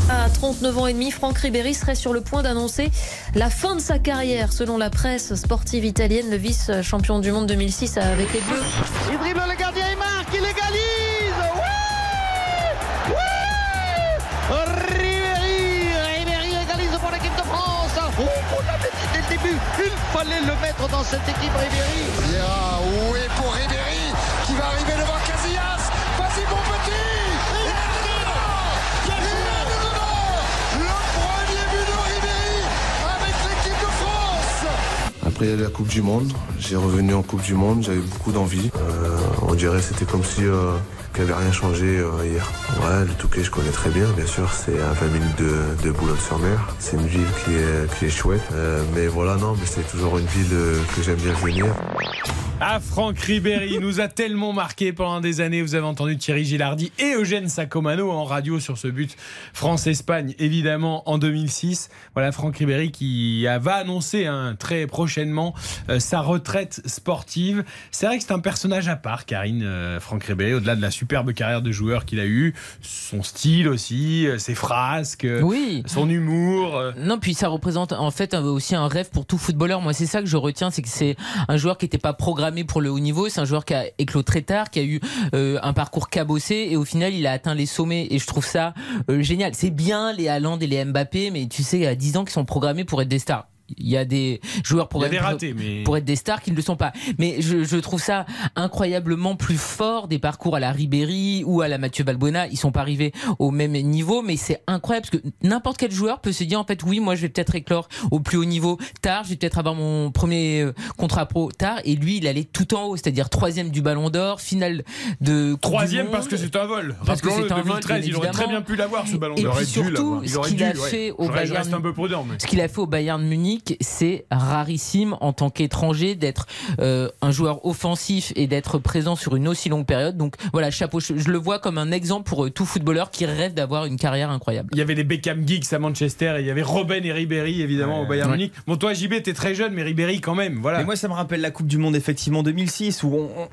À trente-neuf ans et demi, Franck Ribéry serait sur le point d'annoncer la fin de sa carrière. Selon la presse sportive italienne, le vice-champion du monde deux mille six avec les Bleus. Il dribble le gardien, il marque, il égalise. Ouais. Ribéry, Ribéry égalise pour l'équipe de France. Oh, on l'avait dit dès le début, il fallait le mettre dans cette équipe, Ribéry. Yeah, oui pour Ribéry qui va arriver devant Casillas. Vas-y mon petit. Après la Coupe du Monde, j'ai revenu en Coupe du Monde, j'avais beaucoup d'envie. Euh, on dirait que c'était comme si euh, qu'il n'y avait rien changé euh, hier. Ouais, le Touquet, je connais très bien, bien sûr, c'est à vingt minutes de, de Boulogne-sur-Mer. C'est une ville qui est, qui est chouette. Euh, mais voilà, non, mais c'est toujours une ville euh, que j'aime bien venir. Ah, Franck Ribéry nous a tellement marqué pendant des années. Vous avez entendu Thierry Gilardi et Eugène Sacomano en radio sur ce but France-Espagne, évidemment, en deux mille six. Voilà, Franck Ribéry qui va annoncer hein, très prochainement euh, sa retraite sportive. C'est vrai que c'est un personnage à part, Karine, euh, Franck Ribéry, au-delà de la superbe carrière de joueur qu'il a eue, son style aussi, euh, ses frasques, euh, oui. son humour. Euh... Non, puis ça représente en fait aussi un rêve pour tout footballeur. Moi, c'est ça que je retiens, c'est que c'est un joueur qui n'était pas programmé pour le haut niveau, c'est un joueur qui a éclos très tard, qui a eu euh, un parcours cabossé, et au final il a atteint les sommets, et je trouve ça euh, génial. C'est bien les Haaland et les Mbappé, mais tu sais, à dix ans qu'ils sont programmés pour être des stars. Il y a des joueurs pour, être, des ratés, mais... pour être des stars qui ne le sont pas. Mais je, je trouve ça incroyablement plus fort, des parcours à la Ribéry ou à la Mathieu Balbuena. Ils ne sont pas arrivés au même niveau, mais c'est incroyable parce que n'importe quel joueur peut se dire en fait, oui, moi je vais peut-être éclore au plus haut niveau tard, je vais peut-être avoir mon premier contrat pro tard. Et lui, il allait tout en haut, c'est-à-dire troisième du Ballon d'Or, finale de Coupe Troisième du monde, parce que c'est un vol. Rappelons que c'est un deux mille treize, vol, il aurait très bien pu l'avoir, ce Ballon d'Or. Et puis surtout, ce qu'il a fait au Bayern Munich. Munich, c'est rarissime en tant qu'étranger d'être euh, un joueur offensif et d'être présent sur une aussi longue période. Donc voilà, chapeau, je le vois comme un exemple pour tout footballeur qui rêve d'avoir une carrière incroyable. Il y avait les Beckham Geeks à Manchester et il y avait Robben et Ribéry évidemment euh, au Bayern ouais. Munich. Bon, toi J B, t'es très jeune, mais Ribéry quand même, voilà. Mais moi ça me rappelle la Coupe du Monde effectivement deux mille six où on... on...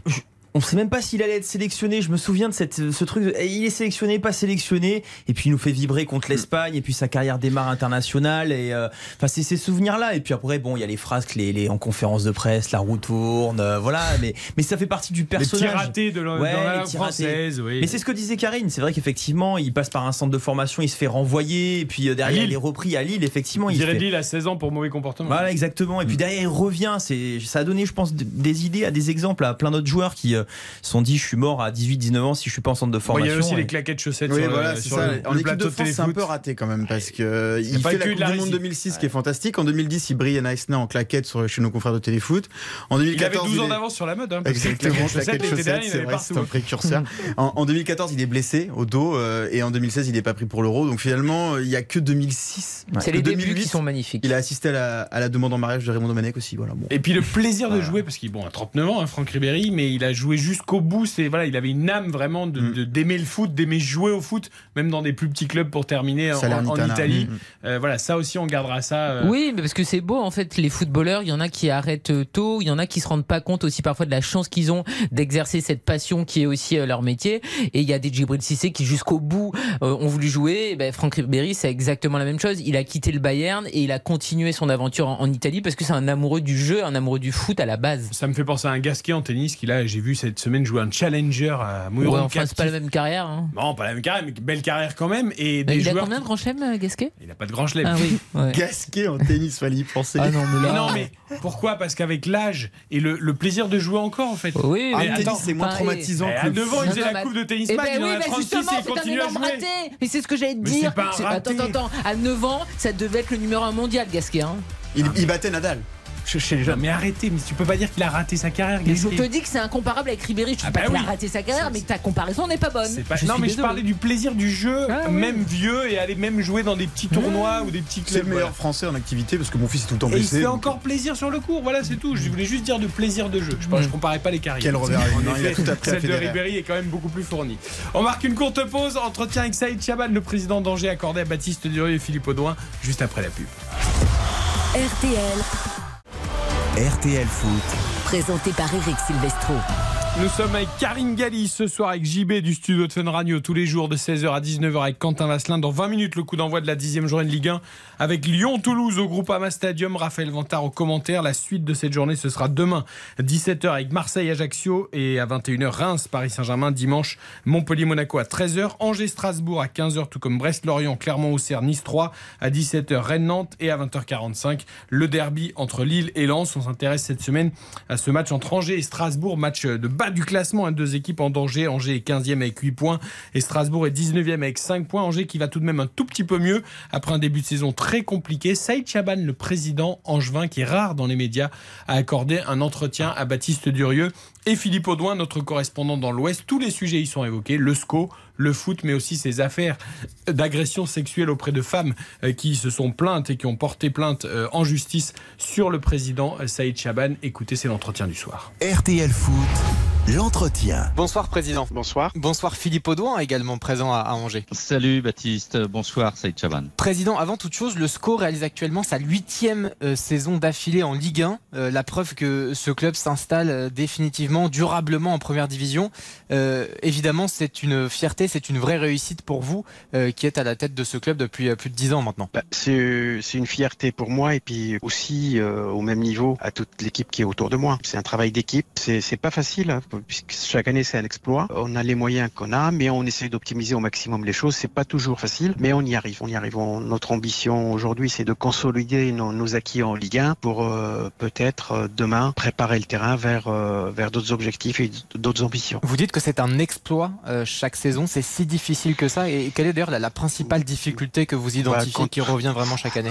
on ne sait même pas s'il allait être sélectionné. Je me souviens de cette, ce truc de, il est sélectionné, pas sélectionné, et puis il nous fait vibrer contre l'Espagne, et puis sa carrière démarre internationale, et euh, enfin c'est ces souvenirs-là. Et puis après, bon, il y a les phrases les, les, en conférence de presse, la roue tourne, euh, voilà. Mais mais ça fait partie du personnage. Les petits ratés de la, ouais, dans la langue française. Oui. Mais c'est ce que disait Karine. C'est vrai qu'effectivement, il passe par un centre de formation, il se fait renvoyer, et puis euh, derrière il est repris à Lille. Effectivement, il dirait fait... Lille à seize ans pour mauvais comportement. Voilà, exactement. Et puis derrière il revient. C'est ça a donné, je pense, des idées à des exemples à plein d'autres joueurs qui euh, se sont dit je suis mort à dix-huit dix-neuf ans si je suis pas en centre de formation. Il y a aussi et... les claquettes chaussettes, oui, sur, voilà, sur le, en le équipe plateau de France, c'est un peu raté quand même parce que il, il fait la Coupe du Monde deux mille six ouais. qui est fantastique. En deux mille dix il brille à Nice en claquettes sur, chez nos confrères de Téléfoot. En deux mille quatorze, il avait douze ans d'avance sur la mode, hein, exactement, claquettes chaussettes, c'est vrai, c'est un précurseur. en, en deux mille quatorze il est blessé au dos euh, et en deux mille seize il n'est pas pris pour l'Euro, donc finalement il n'y a que deux mille six, ouais. C'est les débuts qui sont magnifiques. Il a assisté à la, à la demande en mariage de Raymond Domenech aussi, voilà, bon. Et puis le plaisir de jouer, parce qu'il bon, a trente-neuf ans Franck Ribéry, mais il a joué jusqu'au bout. C'est voilà, il avait une âme vraiment de, de, d'aimer le foot, d'aimer jouer au foot, même dans des plus petits clubs pour terminer en, en, en Italie. Mmh. Euh, voilà, ça aussi on gardera ça. Euh... Oui, mais parce que c'est beau en fait, les footballeurs, il y en a qui arrêtent tôt, il y en a qui se rendent pas compte aussi parfois de la chance qu'ils ont d'exercer cette passion qui est aussi euh, leur métier. Et il y a des Djibril Cissé qui jusqu'au bout euh, ont voulu jouer. Et ben, Franck Ribéry, c'est exactement la même chose. Il a quitté le Bayern et il a continué son aventure en, en Italie parce que c'est un amoureux du jeu, un amoureux du foot à la base. Ça me fait penser à un Gasquet en tennis qui là, j'ai vu cette semaine jouer un challenger à Mouillon. Ouais, enfin, c'est pas la même carrière. Hein. Non, pas la même carrière, mais belle carrière quand même. Et des il a combien de grand chelem, Gasquet ? Il n'a pas de grand chelem. Ah oui. Ouais. Gasquet en tennis, fallait y penser. Ah non, mais, là... non, mais pourquoi ? Parce qu'avec l'âge et le, le plaisir de jouer encore, en fait. Oui, mais ah, tennis, c'est moins et... traumatisant. Et que... À neuf ans, il faisait la coupe de tennis. Eh ben, oui, mais justement, c'est un énorme raté. Mais c'est ce que j'allais te dire. Attends, attends, à neuf ans, ça devait être le numéro un mondial, Gasquet. Hein. Il, il battait Nadal. Je, je, je, mais arrêtez, mais tu peux pas dire qu'il a raté sa carrière. Mais je te dis que c'est incomparable avec Ribéry. Je te ah bah dis pas oui. qu'il a raté sa carrière, c'est, mais ta comparaison n'est pas bonne. Pas, non, mais désolé. Je parlais du plaisir du jeu, ah, même oui. vieux, et aller même jouer dans des petits tournois mmh. ou des petits clubs. C'est le meilleur voilà. français en activité parce que mon fils est tout le temps blessé. Et il fait donc... encore plaisir sur le court, voilà, c'est tout. Je voulais juste dire de plaisir de jeu. Je, mmh. je comparais pas les carrières. Quel revers. Celle de Ribéry est quand même beaucoup plus fournie. On marque une courte pause. Entretien avec Saïd Chabane, le président d'Angers, accordé à Baptiste Durieux et Philippe Audouin, juste après la pub. R T L. R T L Foot, présenté par Éric Silvestro. Nous sommes avec Karine Galli ce soir, avec J B du studio de Fun Radio, tous les jours de seize heures à dix-neuf heures, avec Quentin Vasselin. Dans vingt minutes, le coup d'envoi de la dixième journée de Ligue un, avec Lyon-Toulouse au Groupama Stadium. Raphaël Vantard au commentaire. La suite de cette journée, ce sera demain, dix-sept heures, avec Marseille-Ajaccio, et à vingt et une heures, Reims-Paris-Saint-Germain. Dimanche, Montpellier-Monaco à treize heures, Angers-Strasbourg à quinze heures, tout comme Brest-Lorient, Clermont-Auxerre, Nice trois à dix-sept heures, Rennes-Nantes, et à vingt heures quarante-cinq, le derby entre Lille et Lens. On s'intéresse cette semaine à ce match entre Angers et Strasbourg, match de bas du classement, hein, deux équipes en danger. Angers est quinzième avec huit points et Strasbourg est dix-neuvième avec cinq points. Angers qui va tout de même un tout petit peu mieux après un début de saison très compliqué. Saïd Chabane, le président angevin, qui est rare dans les médias, a accordé un entretien à Baptiste Durieux et Philippe Audouin, notre correspondant dans l'Ouest. Tous les sujets y sont évoqués, le S C O, le foot, mais aussi ces affaires d'agressions sexuelles auprès de femmes qui se sont plaintes et qui ont porté plainte en justice sur le président Saïd Chabane. Écoutez, c'est l'entretien du soir. R T L Foot, l'entretien. Bonsoir président. Bonsoir. Bonsoir Philippe Audouin, également présent à Angers. Salut Baptiste, bonsoir Saïd Chabane. Président, avant toute chose, le S C O réalise actuellement sa huitième euh, saison d'affilée en Ligue un. Euh, la preuve que ce club s'installe définitivement, durablement en première division. Euh, évidemment, c'est une fierté. C'est une vraie réussite pour vous euh, qui êtes à la tête de ce club depuis euh, plus de dix ans maintenant. Bah, c'est, c'est une fierté pour moi et puis aussi euh, au même niveau à toute l'équipe qui est autour de moi. C'est un travail d'équipe, c'est, c'est pas facile hein, puisque chaque année c'est un exploit. On a les moyens qu'on a mais on essaie d'optimiser au maximum les choses. C'est pas toujours facile mais on y arrive. On y arrive. On, notre ambition aujourd'hui c'est de consolider nos, nos acquis en Ligue un pour euh, peut-être euh, demain préparer le terrain vers, euh, vers d'autres objectifs et d'autres ambitions. Vous dites que c'est un exploit euh, chaque saison. C'est si difficile que ça? Et quelle est d'ailleurs la, la principale difficulté que vous identifiez bah, quand, qui revient vraiment chaque année?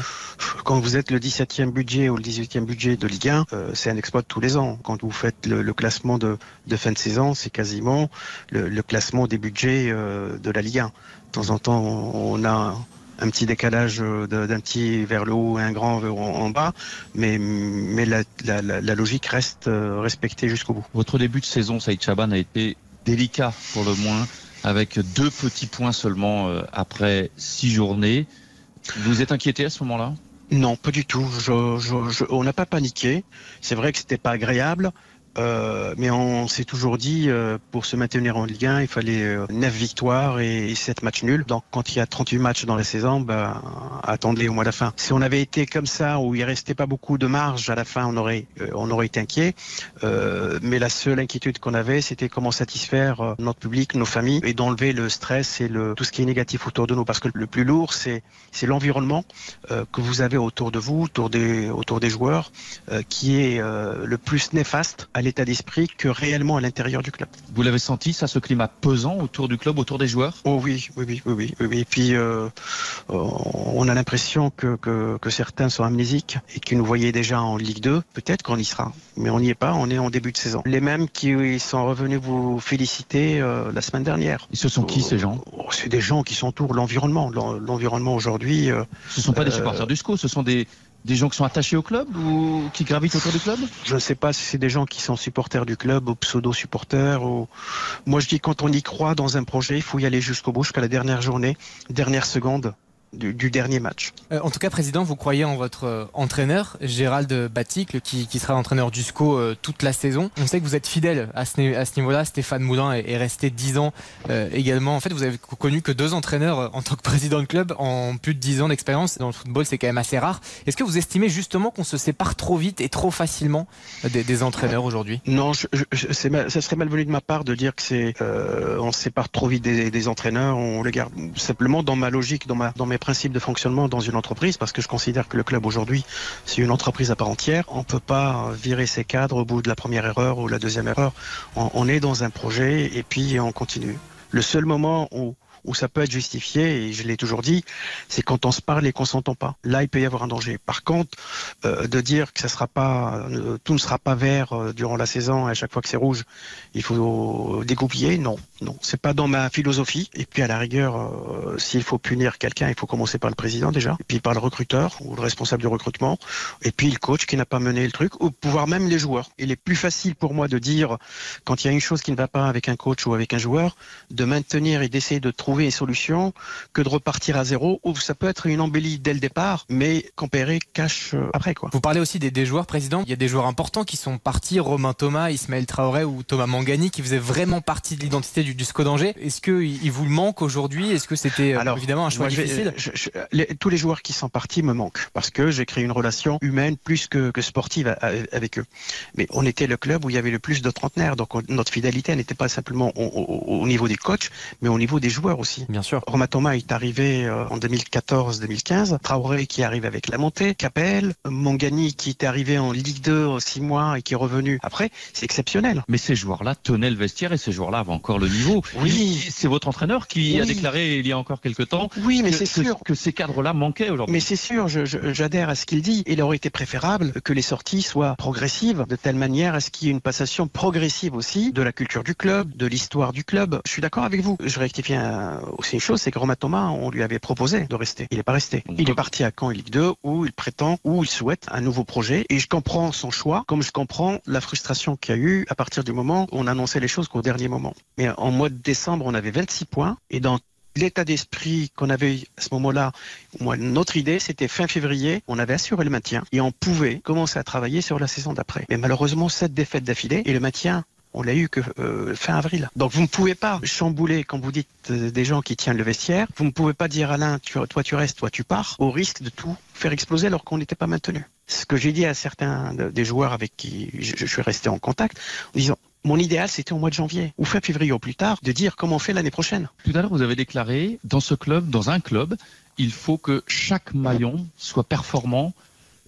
Quand vous êtes le dix-septième budget ou le dix-huitième budget de Ligue un, euh, c'est un exploit de tous les ans. Quand vous faites le, le classement de, de fin de saison, c'est quasiment le, le classement des budgets euh, de la Ligue un. De temps en temps, on a... un petit décalage d'un petit vers le haut et un grand vers en bas, mais, mais la, la, la logique reste respectée jusqu'au bout. Votre début de saison, Saïd Chabane, a été délicat pour le moins, avec deux petits points seulement après six journées. Vous êtes inquiété à ce moment-là ? Non, pas du tout. Je, je, je, on n'a pas paniqué. C'est vrai que c'était pas agréable. Euh, mais on s'est toujours dit, euh, pour se maintenir en Ligue un, il fallait euh, neuf victoires et, et sept matchs nuls. Donc quand il y a trente-huit matchs dans la saison, bah, attendez au mois de la fin. Si on avait été comme ça, où il restait pas beaucoup de marge à la fin, on aurait euh, on aurait été inquiet. Euh, mais la seule inquiétude qu'on avait, c'était comment satisfaire euh, notre public, nos familles, et d'enlever le stress et le tout ce qui est négatif autour de nous. Parce que le plus lourd, c'est c'est l'environnement euh, que vous avez autour de vous, autour des autour des joueurs, euh, qui est euh, le plus néfaste à l'état d'esprit que réellement à l'intérieur du club. Vous l'avez senti, ça, ce climat pesant autour du club, autour des joueurs ? Oh oui, oui, oui, oui, oui. Et puis euh, on a l'impression que, que, que certains sont amnésiques et qui nous voyaient déjà en Ligue deux. Peut-être qu'on y sera, mais on n'y est pas, on est en début de saison. Les mêmes qui sont revenus vous féliciter euh, la semaine dernière. Et ce sont qui, ces gens ? Oh, c'est des gens qui s'entourent l'environnement. L'en, l'environnement aujourd'hui... Euh, ce ne sont pas euh, des supporters du S C O, ce sont des... Des gens qui sont attachés au club ou qui gravitent autour du club ? Je ne sais pas si c'est des gens qui sont supporters du club ou pseudo-supporters. Ou... Moi, je dis, quand on y croit dans un projet, il faut y aller jusqu'au bout, jusqu'à la dernière journée, dernière seconde du, du dernier match. Euh, en tout cas, Président, vous croyez en votre entraîneur, Gérald Baticle, qui, qui sera entraîneur du S C O euh, toute la saison. On sait que vous êtes fidèle à ce, à ce niveau-là. Stéphane Moulin est, est resté dix ans euh, également. En fait, vous avez connu que deux entraîneurs en tant que président de club en plus de dix ans d'expérience. Dans le football, c'est quand même assez rare. Est-ce que vous estimez justement qu'on se sépare trop vite et trop facilement des, des entraîneurs aujourd'hui ? Non, je, je, c'est mal, ça serait malvenu de ma part de dire que c'est euh, on se sépare trop vite des, des entraîneurs. On les garde simplement dans ma logique, dans, ma, dans mes principe de fonctionnement dans une entreprise, parce que je considère que le club aujourd'hui, c'est une entreprise à part entière. On ne peut pas virer ses cadres au bout de la première erreur ou la deuxième erreur. On, on est dans un projet et puis on continue. Le seul moment où, où ça peut être justifié, et je l'ai toujours dit, c'est quand on se parle et qu'on ne s'entend pas. Là, il peut y avoir un danger. Par contre, euh, de dire que ça sera pas, euh, tout ne sera pas vert euh, durant la saison, et à chaque fois que c'est rouge, il faut dégoupiller, non. Non, c'est pas dans ma philosophie. Et puis à la rigueur, euh, s'il faut punir quelqu'un, il faut commencer par le président déjà, et puis par le recruteur ou le responsable du recrutement, et puis le coach qui n'a pas mené le truc, ou pouvoir même les joueurs. Il est plus facile pour moi de dire, quand il y a une chose qui ne va pas avec un coach ou avec un joueur, de maintenir et d'essayer de trouver une solution que de repartir à zéro, ou ça peut être une embellie dès le départ, mais qu'Empéré cache après, quoi. Vous parlez aussi des, des joueurs, président. Il y a des joueurs importants qui sont partis, Romain Thomas, Ismaël Traoré ou Thomas Mangani, qui faisaient vraiment partie de l'identité du du S C O d'Angers. Est-ce qu'il vous manque aujourd'hui ? Est-ce que c'était Alors, évidemment un choix moi, difficile ? je, je, les, Tous les joueurs qui sont partis me manquent parce que j'ai créé une relation humaine plus que, que sportive avec eux. Mais on était le club où il y avait le plus de trentenaires, donc on, notre fidélité n'était pas simplement au, au, au niveau des coachs, mais au niveau des joueurs aussi. Bien sûr. Romain Thomas est arrivé en deux mille quatorze deux mille quinze, Traoré qui arrive avec la montée, Capel, Mangani qui est arrivé en Ligue deux en six mois et qui est revenu après, c'est exceptionnel. Mais ces joueurs-là tenaient le vestiaire et ces joueurs-là avaient encore le niveau. Oui, c'est votre entraîneur qui oui. a déclaré il y a encore quelques temps oui, mais que, c'est sûr. que ces cadres-là manquaient aujourd'hui. Mais c'est sûr, je, je, j'adhère à ce qu'il dit. Il aurait été préférable que les sorties soient progressives, de telle manière à ce qu'il y ait une passation progressive aussi de la culture du club, de l'histoire du club. Je suis d'accord avec vous. Je rectifie un, aussi une chose, c'est que Romain Thomas, on lui avait proposé de rester. Il n'est pas resté. Il est parti à Caen et Ligue deux où il prétend, où il souhaite un nouveau projet. Et je comprends son choix, comme je comprends la frustration qu'il y a eu à partir du moment où on annonçait les choses qu'au dernier moment. Mais en mois de décembre, on avait vingt-six points et dans l'état d'esprit qu'on avait à ce moment-là, moi, notre idée, c'était fin février, on avait assuré le maintien et on pouvait commencer à travailler sur la saison d'après. Mais malheureusement, cette défaite d'affilée et le maintien, on l'a eu que euh, fin avril. Donc vous ne pouvez pas chambouler, quand vous dites euh, des gens qui tiennent le vestiaire, vous ne pouvez pas dire Alain, tu, toi tu restes, toi tu pars, au risque de tout faire exploser alors qu'on n'était pas maintenu. Ce que j'ai dit à certains des joueurs avec qui je, je suis resté en contact, en disant... Mon idéal, c'était au mois de janvier, ou fin février au plus tard, de dire comment on fait l'année prochaine. Tout à l'heure, vous avez déclaré, dans ce club, dans un club, il faut que chaque maillon soit performant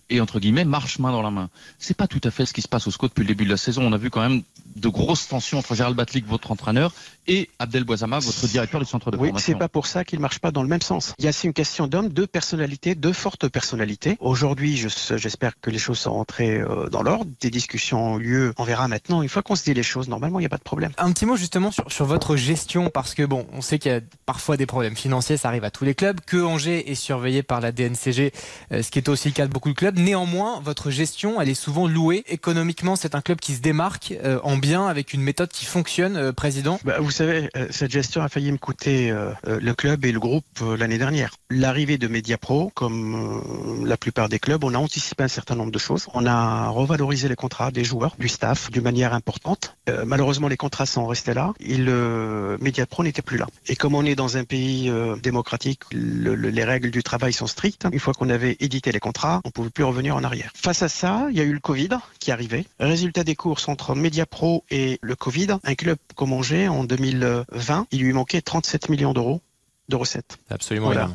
et entre guillemets marchent main dans la main. C'est pas tout à fait ce qui se passe au S C O depuis le début de la saison. On a vu quand même de grosses tensions entre Gérald Batlick, votre entraîneur, et Abdel Boisama, votre directeur du centre de oui, formation. Oui, c'est pas pour ça qu'ils marchent pas dans le même sens. Il y a aussi une question d'hommes, de personnalité, de forte personnalité. Aujourd'hui, je, j'espère que les choses sont rentrées dans l'ordre, des discussions ont lieu, on verra maintenant. Une fois qu'on se dit les choses, normalement, il n'y a pas de problème. Un petit mot justement sur, sur votre gestion, parce que bon, on sait qu'il y a parfois des problèmes financiers, ça arrive à tous les clubs, que Angers est surveillé par la D N C G, ce qui est aussi le cas de beaucoup de clubs. Néanmoins, votre gestion, elle est souvent louée. Économiquement, c'est un club qui se démarque euh, en bien, avec une méthode qui fonctionne, euh, président. Bah, vous savez, euh, cette gestion a failli me coûter euh, le club et le groupe euh, l'année dernière. L'arrivée de Mediapro, comme euh, la plupart des clubs, on a anticipé un certain nombre de choses. On a revalorisé les contrats des joueurs, du staff, d'une manière importante. Euh, malheureusement, les contrats sont restés là et le Mediapro n'était plus là. Et comme on est dans un pays euh, démocratique, le, le, les règles du travail sont strictes. Une fois qu'on avait édité les contrats, on ne pouvait plus revenir en arrière. Face à ça, il y a eu le Covid qui arrivait. Résultat des courses entre Mediapro et le Covid. Un club comme Angers, en deux mille vingt, il lui manquait trente-sept millions d'euros de recettes. Absolument. Voilà.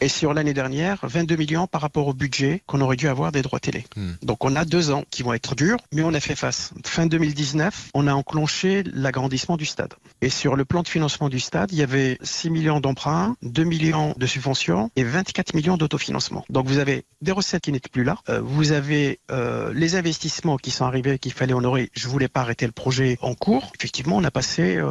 Et sur l'année dernière, vingt-deux millions par rapport au budget qu'on aurait dû avoir des droits télé. Hmm. Donc on a deux ans qui vont être durs, mais on a fait face. Fin deux mille dix-neuf, on a enclenché l'agrandissement du stade. Et sur le plan de financement du stade, il y avait six millions d'emprunts, deux millions de subventions et vingt-quatre millions d'autofinancement. Donc vous avez des recettes qui n'étaient plus là. Euh, vous avez euh, les investissements qui sont arrivés, qu'il fallait honorer. Je ne voulais pas arrêter le projet en cours. Effectivement, on a passé, euh,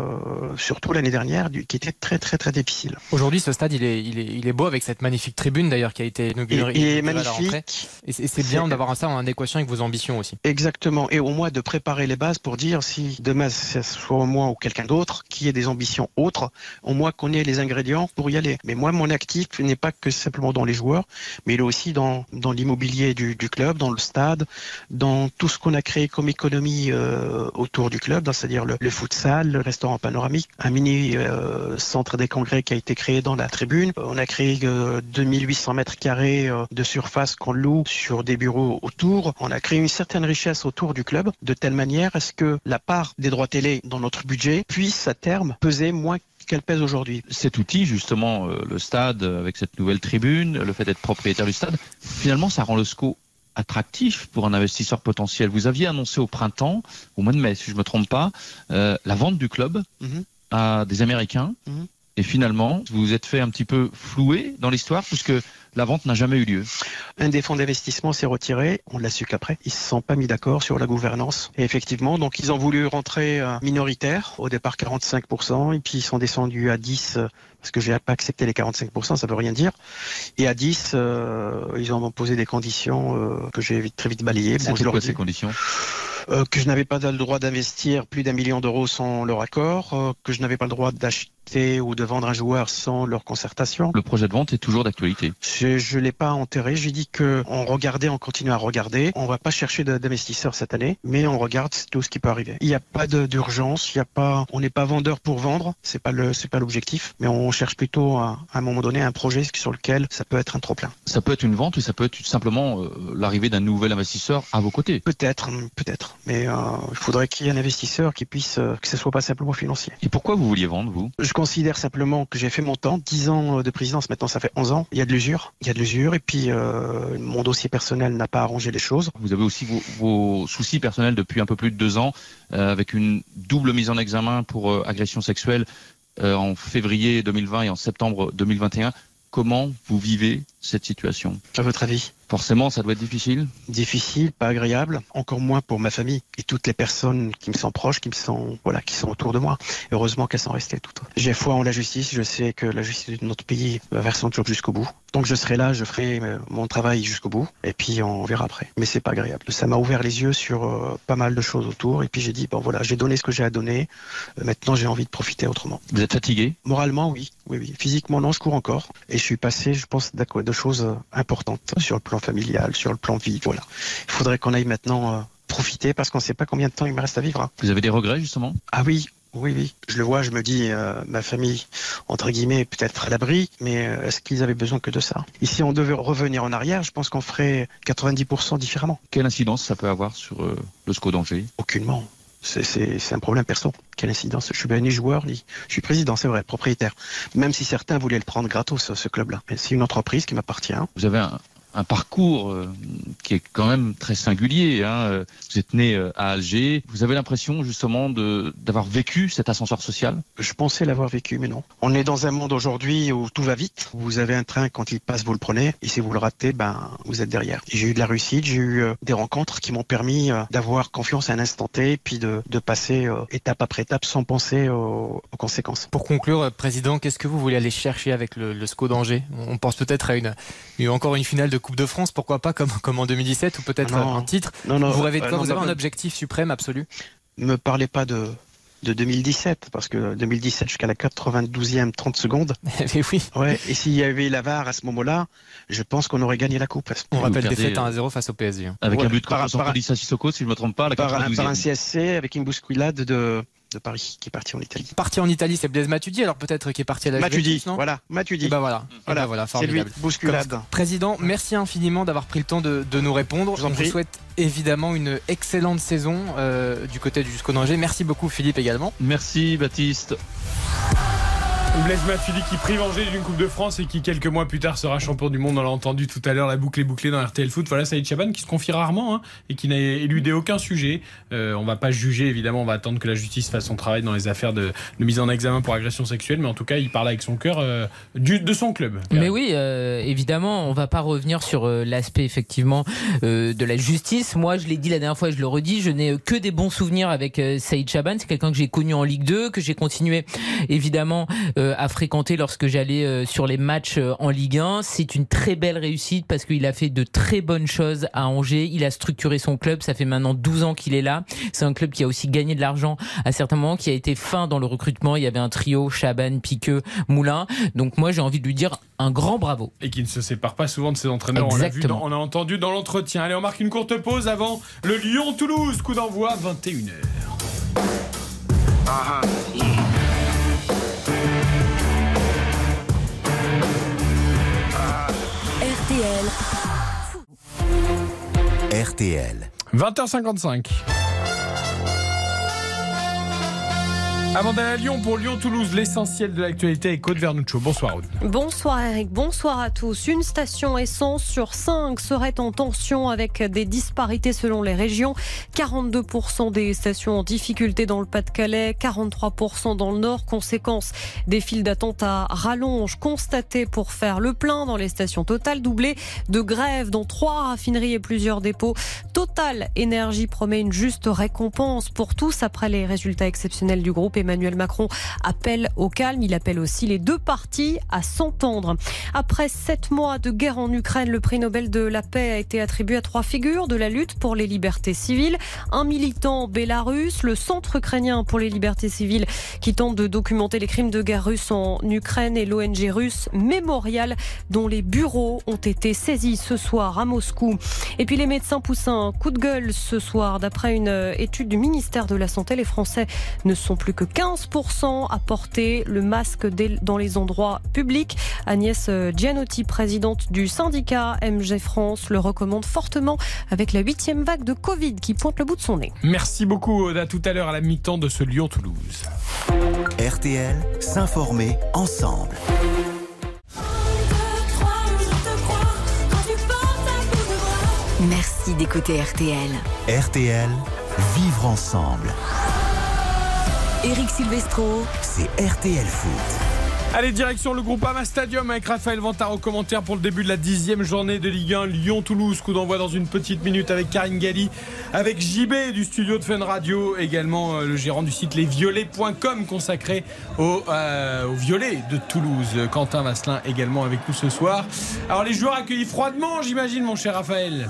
surtout l'année dernière, du, qui était très très très difficile. Aujourd'hui, ce stade, il est, il est, il est beau avec cette magnifique tribune d'ailleurs qui a été inaugurée. Et, et magnifique. Et c'est, c'est bien c'est... d'avoir ça en adéquation avec vos ambitions aussi. Exactement. Et au moins de préparer les bases pour dire si demain, ce soit moi ou quelqu'un d'autre qui ait des ambitions autres, au moins qu'on ait les ingrédients pour y aller. Mais moi, mon actif n'est pas que simplement dans les joueurs, mais il est aussi dans, dans l'immobilier du, du club, dans le stade, dans tout ce qu'on a créé comme économie euh, autour du club, c'est-à-dire le, le futsal, le restaurant panoramique, un mini euh, centre des congrès qui a été créé dans la tribune. On a créé euh, deux mille huit cents mètres carrés euh, de surface qu'on loue sur des bureaux autour. On a créé une certaine richesse autour du club de telle manière à ce que la part des droits télé dans notre budget puisse à terme peser moins qu'elle pèse aujourd'hui. Cet outil, justement, euh, le stade avec cette nouvelle tribune, le fait d'être propriétaire du stade, finalement ça rend le S C O attractif pour un investisseur potentiel. Vous aviez annoncé au printemps, au mois de mai si je ne me trompe pas, euh, la vente du club mm-hmm. à des Américains. Mm-hmm. Et finalement, vous vous êtes fait un petit peu flouer dans l'histoire puisque la vente n'a jamais eu lieu. Un des fonds d'investissement s'est retiré, on l'a su qu'après. Ils ne se sont pas mis d'accord sur la gouvernance. Et effectivement, donc ils ont voulu rentrer minoritaire, au départ quarante-cinq pour cent, et puis ils sont descendus à dix, parce que je n'ai pas accepté les quarante-cinq pour cent, ça ne veut rien dire. Et à dix, euh, ils ont posé des conditions euh, que j'ai vite, très vite balayées. Bon, c'est quoi ces conditions ? Euh, que je n'avais pas le droit d'investir plus d'un million d'euros sans leur accord, euh, que je n'avais pas le droit d'acheter ou de vendre un joueur sans leur concertation. Le projet de vente est toujours d'actualité. Je, je l'ai pas enterré. J'ai dit que on regardait, on continue à regarder. On va pas chercher d'investisseurs cette année, mais on regarde tout ce qui peut arriver. Il n'y a pas de, d'urgence. Il y a pas. On n'est pas vendeur pour vendre. C'est pas le, c'est pas l'objectif. Mais on cherche plutôt à, à un moment donné un projet sur lequel ça peut être un trop-plein. Ça peut être une vente ou ça peut être simplement euh, l'arrivée d'un nouvel investisseur à vos côtés. Peut-être, peut-être. Mais euh, il faudrait qu'il y ait un investisseur qui puisse, euh, que ce soit pas simplement financier. Et pourquoi vous vouliez vendre, vous ? Je considère simplement que j'ai fait mon temps, dix ans de présidence, maintenant ça fait onze ans. Il y a de l'usure, il y a de l'usure, et puis euh, mon dossier personnel n'a pas arrangé les choses. Vous avez aussi vos, vos soucis personnels depuis un peu plus de deux ans, euh, avec une double mise en examen pour euh, agression sexuelle euh, en février deux mille vingt et en septembre deux mille vingt et un. Comment vous vivez cette situation ? À votre avis ? Forcément, ça doit être difficile. Difficile, pas agréable, encore moins pour ma famille et toutes les personnes qui me sont proches, qui me sont voilà, qui sont autour de moi. Heureusement qu'elles sont restées toutes. J'ai foi en la justice, je sais que la justice de notre pays va faire son job jusqu'au bout. Donc je serai là, je ferai mon travail jusqu'au bout et puis on verra après. Mais c'est pas agréable. Ça m'a ouvert les yeux sur euh, pas mal de choses autour et puis j'ai dit bon voilà, j'ai donné ce que j'ai à donner. Euh, maintenant, j'ai envie de profiter autrement. Vous êtes fatigué ? Moralement, oui. Oui oui, physiquement non, je cours encore et je suis passé, je pense de choses importantes sur le plan familial, sur le plan vie, voilà. Il faudrait qu'on aille maintenant euh, profiter parce qu'on ne sait pas combien de temps il me reste à vivre. Hein. Vous avez des regrets justement ? Ah oui, oui, oui. Je le vois, je me dis, euh, ma famille, entre guillemets, peut-être à l'abri, mais euh, est-ce qu'ils avaient besoin que de ça ? Et si on devait revenir en arrière, je pense qu'on ferait quatre-vingt-dix pour cent différemment. Quelle incidence ça peut avoir sur euh, le S C O d'Angers ? Aucunement. C'est, c'est, c'est un problème perso. Quelle incidence ? Je suis bien ni joueur, ni... Je suis président, c'est vrai, propriétaire. Même si certains voulaient le prendre gratos, ce club-là. Mais c'est une entreprise qui m'appartient. Vous avez un... un parcours qui est quand même très singulier, hein. Vous êtes né à Alger. Vous avez l'impression justement de, d'avoir vécu cet ascenseur social ? Je pensais l'avoir vécu, mais non. On est dans un monde aujourd'hui où tout va vite. Vous avez un train, quand il passe, vous le prenez. Et si vous le ratez, ben, vous êtes derrière. J'ai eu de la réussite, j'ai eu des rencontres qui m'ont permis d'avoir confiance à un instant T, puis de, de passer étape après étape sans penser aux, aux conséquences. Pour conclure, Président, qu'est-ce que vous voulez aller chercher avec le, le S C O d'Angers ? On pense peut-être à une, encore une finale de Coupe de France, pourquoi pas, comme, comme en deux mille dix-sept, ou peut-être non, un titre. Non, non, vous rêvez de quoi ? euh, non, Vous avez non, un objectif suprême, absolu ? Ne me parlez pas de, de deux mille dix-sept, parce que deux mille dix-sept jusqu'à la quatre-vingt-douzième, trente secondes. Mais oui. Ouais, et s'il y avait la V A R à ce moment-là, je pense qu'on aurait gagné la Coupe. On rappelle des défaite un à zéro face au P S G. Avec ouais, un but contre Sandrissa Sissoko, si je ne me trompe pas, à la quatre-vingt-douzième. Par un C S C avec une bousculade de... de Paris, qui est parti en Italie. Parti en Italie, c'est Blaise Matuidi, alors peut-être qui est parti à la Juventus, non ? Voilà, Matuidi. Ben voilà, voilà, ben voilà, formidable. C'est lui, bousculade. Comme, président, merci infiniment d'avoir pris le temps de, de nous répondre. Je vous, vous souhaite évidemment une excellente saison euh, du côté du S C O d'Angers. Merci beaucoup, Philippe, également. Merci, Baptiste. Blaise Matuidi qui prive Angers d'une Coupe de France et qui quelques mois plus tard sera champion du monde. On l'a entendu tout à l'heure, la boucle est bouclée dans R T L Foot. Voilà Saïd Chabane qui se confie rarement, hein, et qui n'a éludé aucun sujet. Euh, on va pas juger, évidemment, on va attendre que la justice fasse son travail dans les affaires de, de mise en examen pour agression sexuelle, mais en tout cas il parle avec son cœur euh, du, de son club. Mais oui, euh, évidemment on va pas revenir sur euh, l'aspect effectivement euh, de la justice. Moi je l'ai dit la dernière fois et je le redis, je n'ai que des bons souvenirs avec euh, Saïd Chabane. C'est quelqu'un que j'ai connu en Ligue deux, que j'ai continué évidemment euh, à fréquenter lorsque j'allais sur les matchs en Ligue un. C'est une très belle réussite parce qu'il a fait de très bonnes choses à Angers. Il a structuré son club. Ça fait maintenant douze ans qu'il est là. C'est un club qui a aussi gagné de l'argent à certains moments, qui a été fin dans le recrutement. Il y avait un trio, Chabane, Piqueux, Moulin. Donc moi, j'ai envie de lui dire un grand bravo. Et qui ne se sépare pas souvent de ses entraîneurs. Exactement. On l'a vu, on a entendu dans l'entretien. Allez, on marque une courte pause avant le Lyon-Toulouse. Coup d'envoi, vingt et une heures. Ah, yeah. R T L. vingt heures cinquante-cinq. Avant d'aller à Lyon, pour Lyon-Toulouse, l'essentiel de l'actualité avec Aude Vernuccio. Bonsoir Aude. Bonsoir Eric, bonsoir à tous. Une station essence sur cinq serait en tension avec des disparités selon les régions. quarante-deux pour cent des stations en difficulté dans le Pas-de-Calais, quarante-trois pour cent dans le Nord. Conséquence, des files d'attente à rallonge constatées pour faire le plein dans les stations Total, doublées de grèves dans trois raffineries et plusieurs dépôts. Total Énergie promet une juste récompense pour tous après les résultats exceptionnels du groupe. Emmanuel Macron appelle au calme. Il appelle aussi les deux parties à s'entendre. Après sept mois de guerre en Ukraine, le prix Nobel de la paix a été attribué à trois figures de la lutte pour les libertés civiles. Un militant bélarusse, le Centre ukrainien pour les libertés civiles qui tente de documenter les crimes de guerre russes en Ukraine, et l'O N G russe Mémorial dont les bureaux ont été saisis ce soir à Moscou. Et puis les médecins poussent un coup de gueule ce soir. D'après une étude du ministère de la Santé, les Français ne sont plus que quinze pour cent à porter le masque dans les endroits publics. Agnès Gianotti, présidente du syndicat M G France, le recommande fortement avec la huitième vague de Covid qui pointe le bout de son nez. Merci beaucoup, Aude. À tout à l'heure à la mi-temps de ce Lyon-Toulouse. R T L, s'informer ensemble. Merci d'écouter R T L. R T L, vivre ensemble. Éric Silvestro, c'est R T L Foot. Allez, direction le Groupama Stadium avec Raphaël Vantard au commentaire pour le début de la dixième journée de Ligue un Lyon-Toulouse. Coup d'envoi dans une petite minute avec Karine Galli, avec J B du studio de Fun Radio, également le gérant du site lesviolets point com consacré aux, euh, aux violets de Toulouse. Quentin Vasselin également avec nous ce soir. Alors les joueurs accueillis froidement, j'imagine, mon cher Raphaël.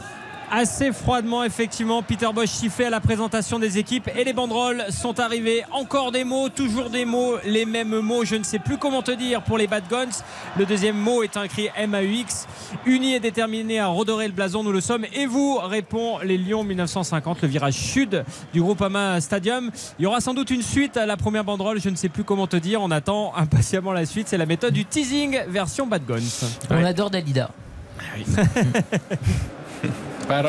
Assez froidement, effectivement. Peter Bosz sifflait à la présentation des équipes et les banderoles sont arrivées. Encore des mots, toujours des mots, les mêmes mots. Je ne sais plus comment te dire pour les Bad Guns. Le deuxième mot est un cri M A U X. Unis et déterminés à redorer le blason, nous le sommes. Et vous, répond les Lions mille neuf cent cinquante, le virage sud du Groupama Stadium. Il y aura sans doute une suite à la première banderole. Je ne sais plus comment te dire. On attend impatiemment la suite. C'est la méthode du teasing version Bad Guns. On ouais. adore Dalida. Oui.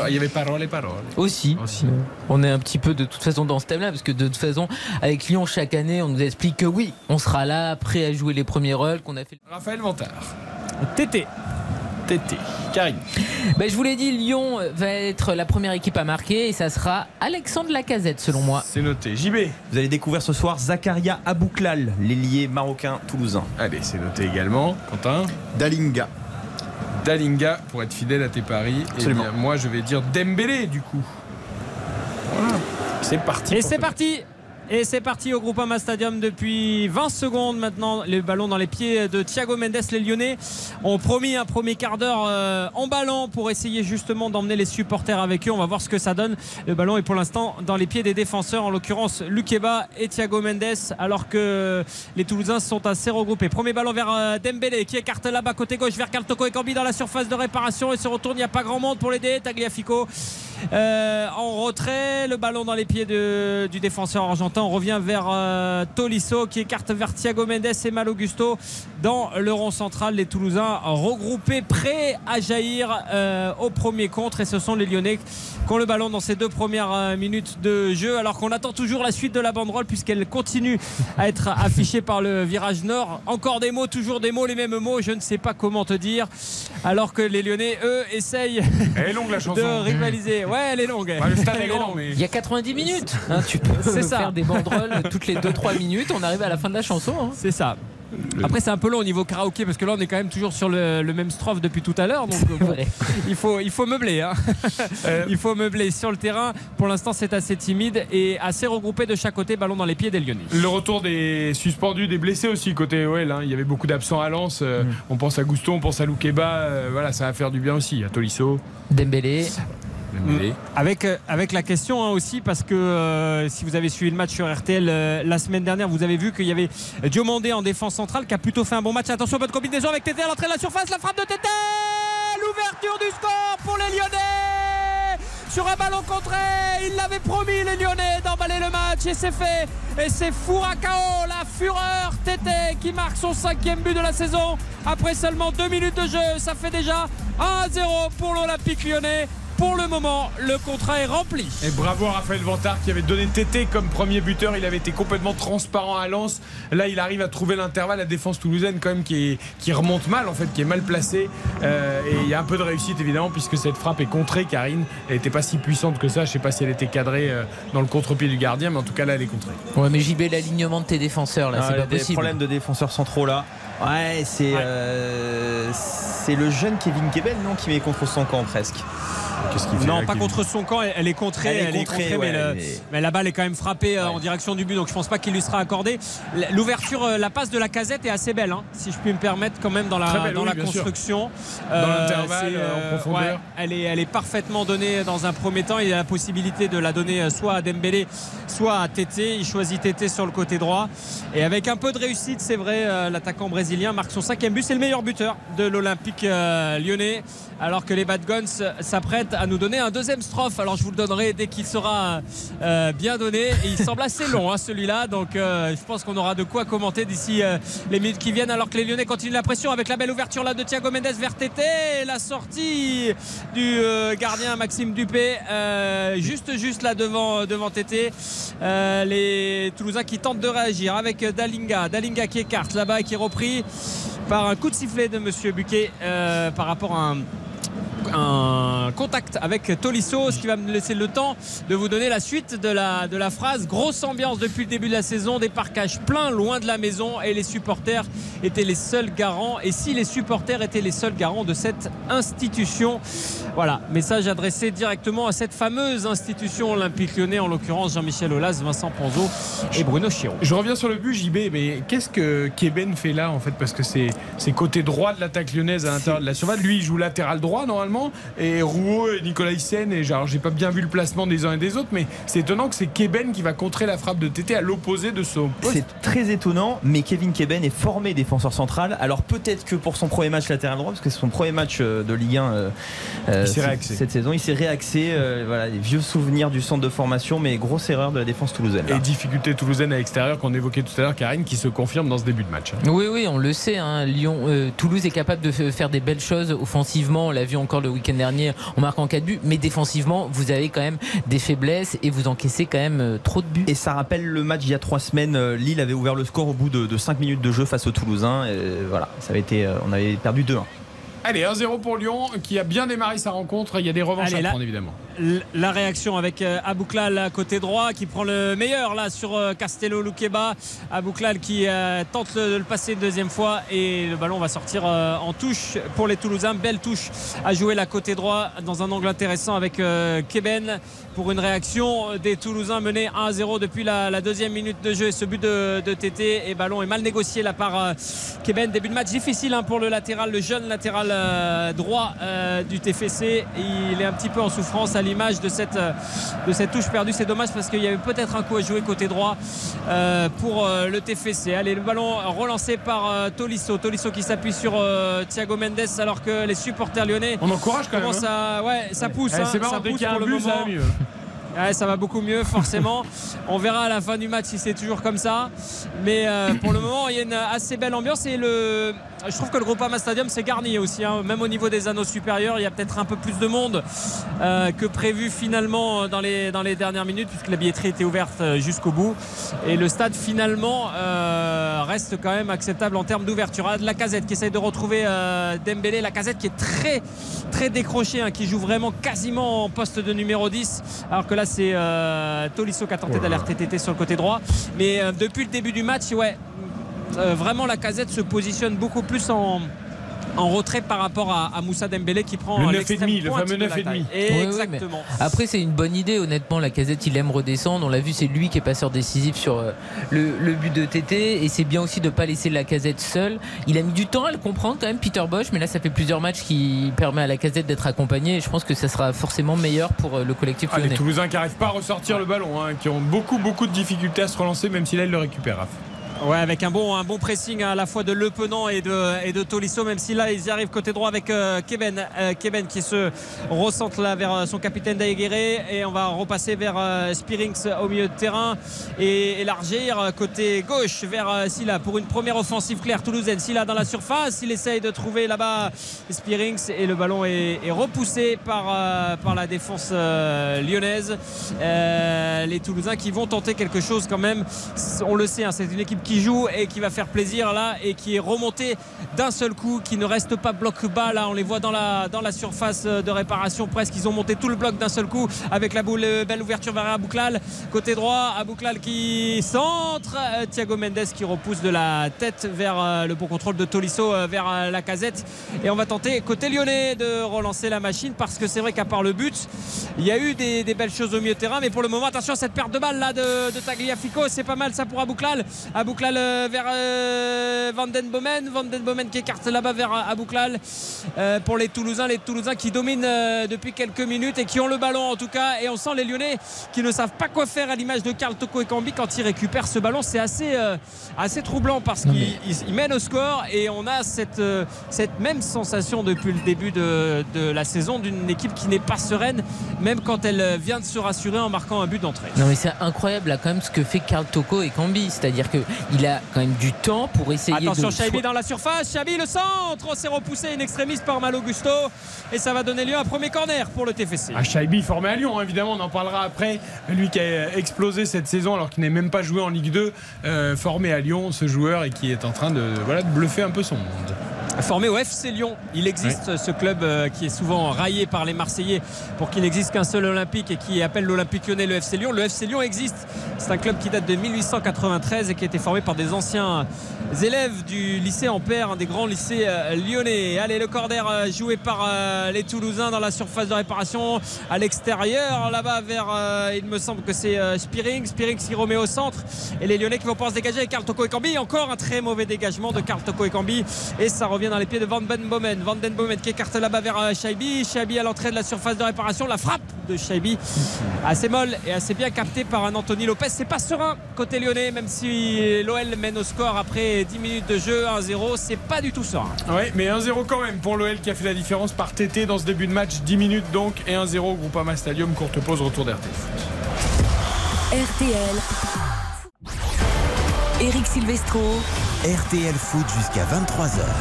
Il y avait paroles et paroles. Aussi. Aussi. On est un petit peu de toute façon dans ce thème-là, parce que de toute façon, avec Lyon, chaque année, on nous explique que oui, on sera là, prêt à jouer les premiers rôles qu'on a fait. Raphaël Vantard. Tété. cet été. Karine. Ben, je vous l'ai dit, Lyon va être la première équipe à marquer et ça sera Alexandre Lacazette selon moi. C'est noté. J B. Vous allez découvrir ce soir Zakaria Abouklal, l'ailier marocain toulousain. Allez, c'est noté également. Quentin. Dalinga. Dalinga, pour être fidèle à tes paris. Absolument. Et bien, moi, je vais dire Dembélé du coup. Voilà. C'est parti. Et c'est parti. Et c'est parti au Groupama Stadium depuis vingt secondes maintenant. Les ballons dans les pieds de Thiago Mendes. Les Lyonnais ont promis un premier quart d'heure euh, en ballant pour essayer justement d'emmener les supporters avec eux. On va voir ce que ça donne. Le ballon est pour l'instant dans les pieds des défenseurs, en l'occurrence Lukeba et Thiago Mendes, alors que les Toulousains sont assez regroupés. Premier ballon vers euh, Dembélé qui écarte là-bas côté gauche vers Karl-Toko Ekambi dans la surface de réparation. Il se retourne, il n'y a pas grand monde pour l'aider. Tagliafico euh, en retrait. Le ballon dans les pieds de, du défenseur argentin. On revient vers euh, Tolisso qui écarte vers Thiago Mendes et Malo Gusto dans le rond central. Les Toulousains regroupés, prêts à jaillir euh, au premier contre, et ce sont les Lyonnais qui ont le ballon dans ces deux premières euh, minutes de jeu, alors qu'on attend toujours la suite de la banderole puisqu'elle continue à être affichée par le virage nord. Encore des mots, toujours des mots, les mêmes mots, je ne sais pas comment te dire, alors que les Lyonnais eux essayent elle est longue, la chanson. De rivaliser. Ouais, elle est longue, bah, le stade est grand, mais... il y a quatre-vingt-dix minutes hein, tu peux c'est ça. Faire des banderole toutes les deux trois minutes, on arrive à la fin de la chanson hein. C'est ça. Après c'est un peu long au niveau karaoké parce que là on est quand même toujours sur le, le même strophe depuis tout à l'heure, donc bon, il, faut, il faut meubler hein. euh... il faut meubler sur le terrain. Pour l'instant c'est assez timide et assez regroupé de chaque côté. Ballon dans les pieds des Lyonnais. Le retour des suspendus, des blessés aussi côté O L hein. Il y avait beaucoup d'absents à Lens, euh, mmh. on pense à Gusto, on pense à Loukeba, euh, voilà, ça va faire du bien aussi à Tolisso, Dembélé. Mmh. Avec, avec la question hein, aussi, parce que euh, si vous avez suivi le match sur R T L euh, la semaine dernière, vous avez vu qu'il y avait Diomandé en défense centrale qui a plutôt fait un bon match. Attention, bonne combinaison avec Tété à l'entrée de la surface, la frappe de Tété, l'ouverture du score pour les Lyonnais sur un ballon contré. Il l'avait promis les Lyonnais d'emballer le match et c'est fait, et c'est Fouracao, la fureur. Tété qui marque son cinquième but de la saison après seulement deux minutes de jeu. Ça fait déjà un à zéro pour l'Olympique Lyonnais. Pour le moment, le contrat est rempli. Et bravo à Raphaël Vantard qui avait donné Tété comme premier buteur. Il avait été complètement transparent à Lens. Là, il arrive à trouver l'intervalle. La défense toulousaine, quand même, qui, est, qui remonte mal, en fait, qui est mal placée. Euh, et il y a un peu de réussite, évidemment, puisque cette frappe est contrée. Karine, elle n'était pas si puissante que ça. Je ne sais pas si elle était cadrée dans le contre-pied du gardien, mais en tout cas, là, elle est contrée. Ouais, mais J B, l'alignement de tes défenseurs, là, ah, c'est pas possible. Il y a des problèmes de défenseurs centraux, là. Ouais, c'est, ouais. Euh, c'est le jeune Kevin Kebel, non, qui met contre son camp presque. Qu'est-ce qu'il fait non, là, pas Kevin. Contre son camp, elle est contrée, elle est elle contrée, est contrée ouais, mais, le, mais... mais la balle est quand même frappée ouais. en direction du but, donc je pense pas qu'il lui sera accordé. L'ouverture, la passe de Lacazette est assez belle, hein, si je puis me permettre, quand même dans la, belle, dans oui, la construction. Euh, dans l'intervalle, euh, en profondeur. Ouais, elle, est, elle est parfaitement donnée dans un premier temps. Il a la possibilité de la donner soit à Dembélé, soit à Tété. Il choisit Tété sur le côté droit. Et avec un peu de réussite, c'est vrai, euh, l'attaquant brésilien marque son cinquième but, c'est le meilleur buteur de l'Olympique euh, Lyonnais, alors que les Bad Guns s'apprêtent à nous donner un deuxième strophe. Alors je vous le donnerai dès qu'il sera euh, bien donné, et il semble assez long hein, celui-là, donc euh, je pense qu'on aura de quoi commenter d'ici euh, les minutes qui viennent, alors que les Lyonnais continuent la pression avec la belle ouverture là de Thiago Mendes vers Tété, la sortie du euh, gardien Maxime Dupé euh, juste juste là devant, devant Tété. euh, les Toulousains qui tentent de réagir avec Dalinga Dalinga qui écarte là-bas et qui est repris par un coup de sifflet de Monsieur Buquet euh, par rapport à un, un contact avec Tolisso, ce qui va me laisser le temps de vous donner la suite de la, de la phrase. Grosse ambiance depuis le début de la saison, des parcages pleins loin de la maison, et les supporters étaient les seuls garants, et si les supporters étaient les seuls garants de cette institution. Voilà, message adressé directement à cette fameuse institution olympique lyonnais, en l'occurrence Jean-Michel Aulas, Vincent Ponzo et Bruno Chiron. Je reviens sur le but, J B, mais qu'est-ce que Keben fait là en fait, parce que c'est, c'est côté droit de l'attaque lyonnaise à l'intérieur de la surface, lui il joue latéral droit normalement, et Rouault et Nicolas Hyssen, et genre, j'ai pas bien vu le placement des uns et des autres, mais c'est étonnant que c'est Keben qui va contrer la frappe de Tété à l'opposé de son poste. C'est très étonnant, mais Kevin Keben est formé défenseur central, alors peut-être que pour son premier match latéral droit, parce que c'est son premier match de Ligue un euh, euh, cette saison, il s'est réaxé, euh, voilà, les vieux souvenirs du centre de formation, mais grosse erreur de la défense toulousaine là. Et difficulté toulousaine à l'extérieur qu'on évoquait tout à l'heure, Karine, qui se confirme dans ce début de match. Oui, oui, on le sait, hein, Lyon, euh, Toulouse est capable de faire des belles choses offensivement, on l'a vu encore le week-end dernier en marquant quatre buts, mais défensivement vous avez quand même des faiblesses et vous encaissez quand même euh, trop de buts. Et ça rappelle le match il y a trois semaines, Lille avait ouvert le score au bout de, de cinq minutes de jeu face aux Toulousains, et voilà, ça avait été, on avait perdu deux un. Allez, un zéro pour Lyon qui a bien démarré sa rencontre. Il y a des revanches Allez, à la, prendre évidemment. La réaction avec Abouklal côté droit qui prend le meilleur là sur Castello Loukeba. Abouklal qui euh, tente de le passer une deuxième fois et le ballon va sortir euh, en touche pour les Toulousains. Belle touche à jouer là côté droit dans un angle intéressant avec euh, Keben pour une réaction des Toulousains menés un à zéro depuis la, la deuxième minute de jeu. Et ce but de, de Tété et ballon est mal négocié là par euh, Keben. Début de match difficile hein, pour le latéral, le jeune latéral droit euh, du T F C. Il est un petit peu en souffrance à l'image de cette, de cette touche perdue. C'est dommage parce qu'il y avait peut-être un coup à jouer côté droit euh, pour euh, le T F C. Allez, le ballon relancé par euh, Tolisso Tolisso qui s'appuie sur euh, Thiago Mendes alors que les supporters lyonnais on encourage quand même hein. à, ouais, ça pousse ouais, hein, c'est marrant, ça pousse dès qu'il y a un but, ça va mieux. Ouais, ça va beaucoup mieux forcément. On verra à la fin du match si c'est toujours comme ça. Mais euh, pour le moment, il y a une assez belle ambiance et le... je trouve que le Groupama Stadium s'est garni aussi. Hein. Même au niveau des anneaux supérieurs, il y a peut-être un peu plus de monde euh, que prévu finalement dans les, dans les dernières minutes puisque la billetterie était ouverte jusqu'au bout. Et le stade finalement euh, reste quand même acceptable en termes d'ouverture. Lacazette qui essaye de retrouver euh, Dembélé. Lacazette qui est très, très décroché, hein, qui joue vraiment quasiment en poste de numéro dix alors que là c'est euh, Tolisso qui a tenté d'aller T T T sur le côté droit mais euh, depuis le début du match ouais, euh, vraiment Lacazette se positionne beaucoup plus en, en retrait par rapport à, à Moussa Dembélé qui prend le neuf virgule cinq, le fameux neuf virgule cinq. Exactement. Oui, oui, après c'est une bonne idée honnêtement. Lacazette il aime redescendre, on l'a vu, c'est lui qui est passeur décisif sur euh, le, le but de T T et c'est bien aussi de ne pas laisser Lacazette seul. Il a mis du temps à le comprendre quand même Peter Bosz, mais là ça fait plusieurs matchs qui permet à Lacazette d'être accompagné et je pense que ça sera forcément meilleur pour euh, le collectif lyonnais. Ah, les Toulousains qui n'arrivent pas à ressortir ouais. le ballon hein, qui ont beaucoup beaucoup de difficultés à se relancer même si là ils le récupèrent. Ouais, avec un bon, un bon pressing à la fois de Le Penant et de, et de Tolisso, même si là ils y arrivent côté droit avec euh, Keben, euh, Keben qui se recentre là vers son capitaine Daiguerre et on va repasser vers euh, Spirings au milieu de terrain et élargir côté gauche vers euh, Silla pour une première offensive claire toulousaine. Silla dans la surface, il essaye de trouver là-bas Spirings et le ballon est, est repoussé par, euh, par la défense euh, lyonnaise. Euh, les Toulousains qui vont tenter quelque chose quand même, on le sait, hein, c'est une équipe qui qui joue et qui va faire plaisir là et qui est remonté d'un seul coup, qui ne reste pas bloc bas là, on les voit dans la, dans la surface de réparation presque, ils ont monté tout le bloc d'un seul coup avec la boule, belle ouverture vers Abouklal côté droit, Abouklal qui centre, Thiago Mendes qui repousse de la tête vers le bon contrôle de Tolisso vers Lacazette et on va tenter côté lyonnais de relancer la machine parce que c'est vrai qu'à part le but il y a eu des, des belles choses au milieu de terrain mais pour le moment attention à cette perte de balle là de, de Tagliafico, c'est pas mal ça pour Abouklal. Abouklal Abouklal vers euh, Van den Bomen Van den Bomen qui écarte là-bas vers Abouklal euh, pour les Toulousains les Toulousains qui dominent euh, depuis quelques minutes et qui ont le ballon en tout cas et on sent les Lyonnais qui ne savent pas quoi faire à l'image de Karl Toko Ekambi quand ils récupèrent ce ballon, c'est assez, euh, assez troublant parce qu'ils mènent au score et on a cette, euh, cette même sensation depuis le début de, de la saison d'une équipe qui n'est pas sereine même quand elle vient de se rassurer en marquant un but d'entrée. Non mais c'est incroyable là quand même ce que fait Karl Toko Ekambi, c'est-à-dire que il a quand même du temps pour essayer. Attention, de... Attention, Xabi dans la surface. Xabi, le centre. C'est repoussé in extremis par Malo Gusto. Et ça va donner lieu à un premier corner pour le T F C. Ah, Xabi formé à Lyon, évidemment, on en parlera après. Lui qui a explosé cette saison alors qu'il n'est même pas joué en Ligue deux. Euh, formé à Lyon, ce joueur, et qui est en train de, voilà, de bluffer un peu son monde. Formé au F C Lyon, il existe oui. ce club qui est souvent raillé par les Marseillais pour qu'il n'existe qu'un seul Olympique et qui appelle l'Olympique Lyonnais le F C Lyon. Le F C Lyon existe, c'est un club qui date de mille huit cent quatre-vingt-treize et qui a été formé par des anciens élèves du lycée Ampère, un des grands lycées lyonnais. Allez, le corner joué par les Toulousains dans la surface de réparation à l'extérieur, là-bas vers, il me semble que c'est Spiring, Spiring qui remet au centre et les Lyonnais qui vont pouvoir se dégager avec Karl Toko Ekambi. Encore un très mauvais dégagement de Karl Toko Ekambi et ça revient dans les pieds de Van den Bomen. Van den Bomen qui écarte là-bas vers Xabi. Xabi à l'entrée de la surface de réparation. La frappe de Xabi assez molle et assez bien captée par un Anthony Lopez. C'est pas serein côté lyonnais, même si l'O L mène au score après dix minutes de jeu, un zéro. C'est pas du tout serein. Oui, mais un zéro quand même pour l'O L qui a fait la différence par T T dans ce début de match. dix minutes donc et un zéro Groupama Stadium. Courte pause, retour d'R T L Foot. R T L. Éric Silvestro. R T L Foot jusqu'à vingt-trois heures.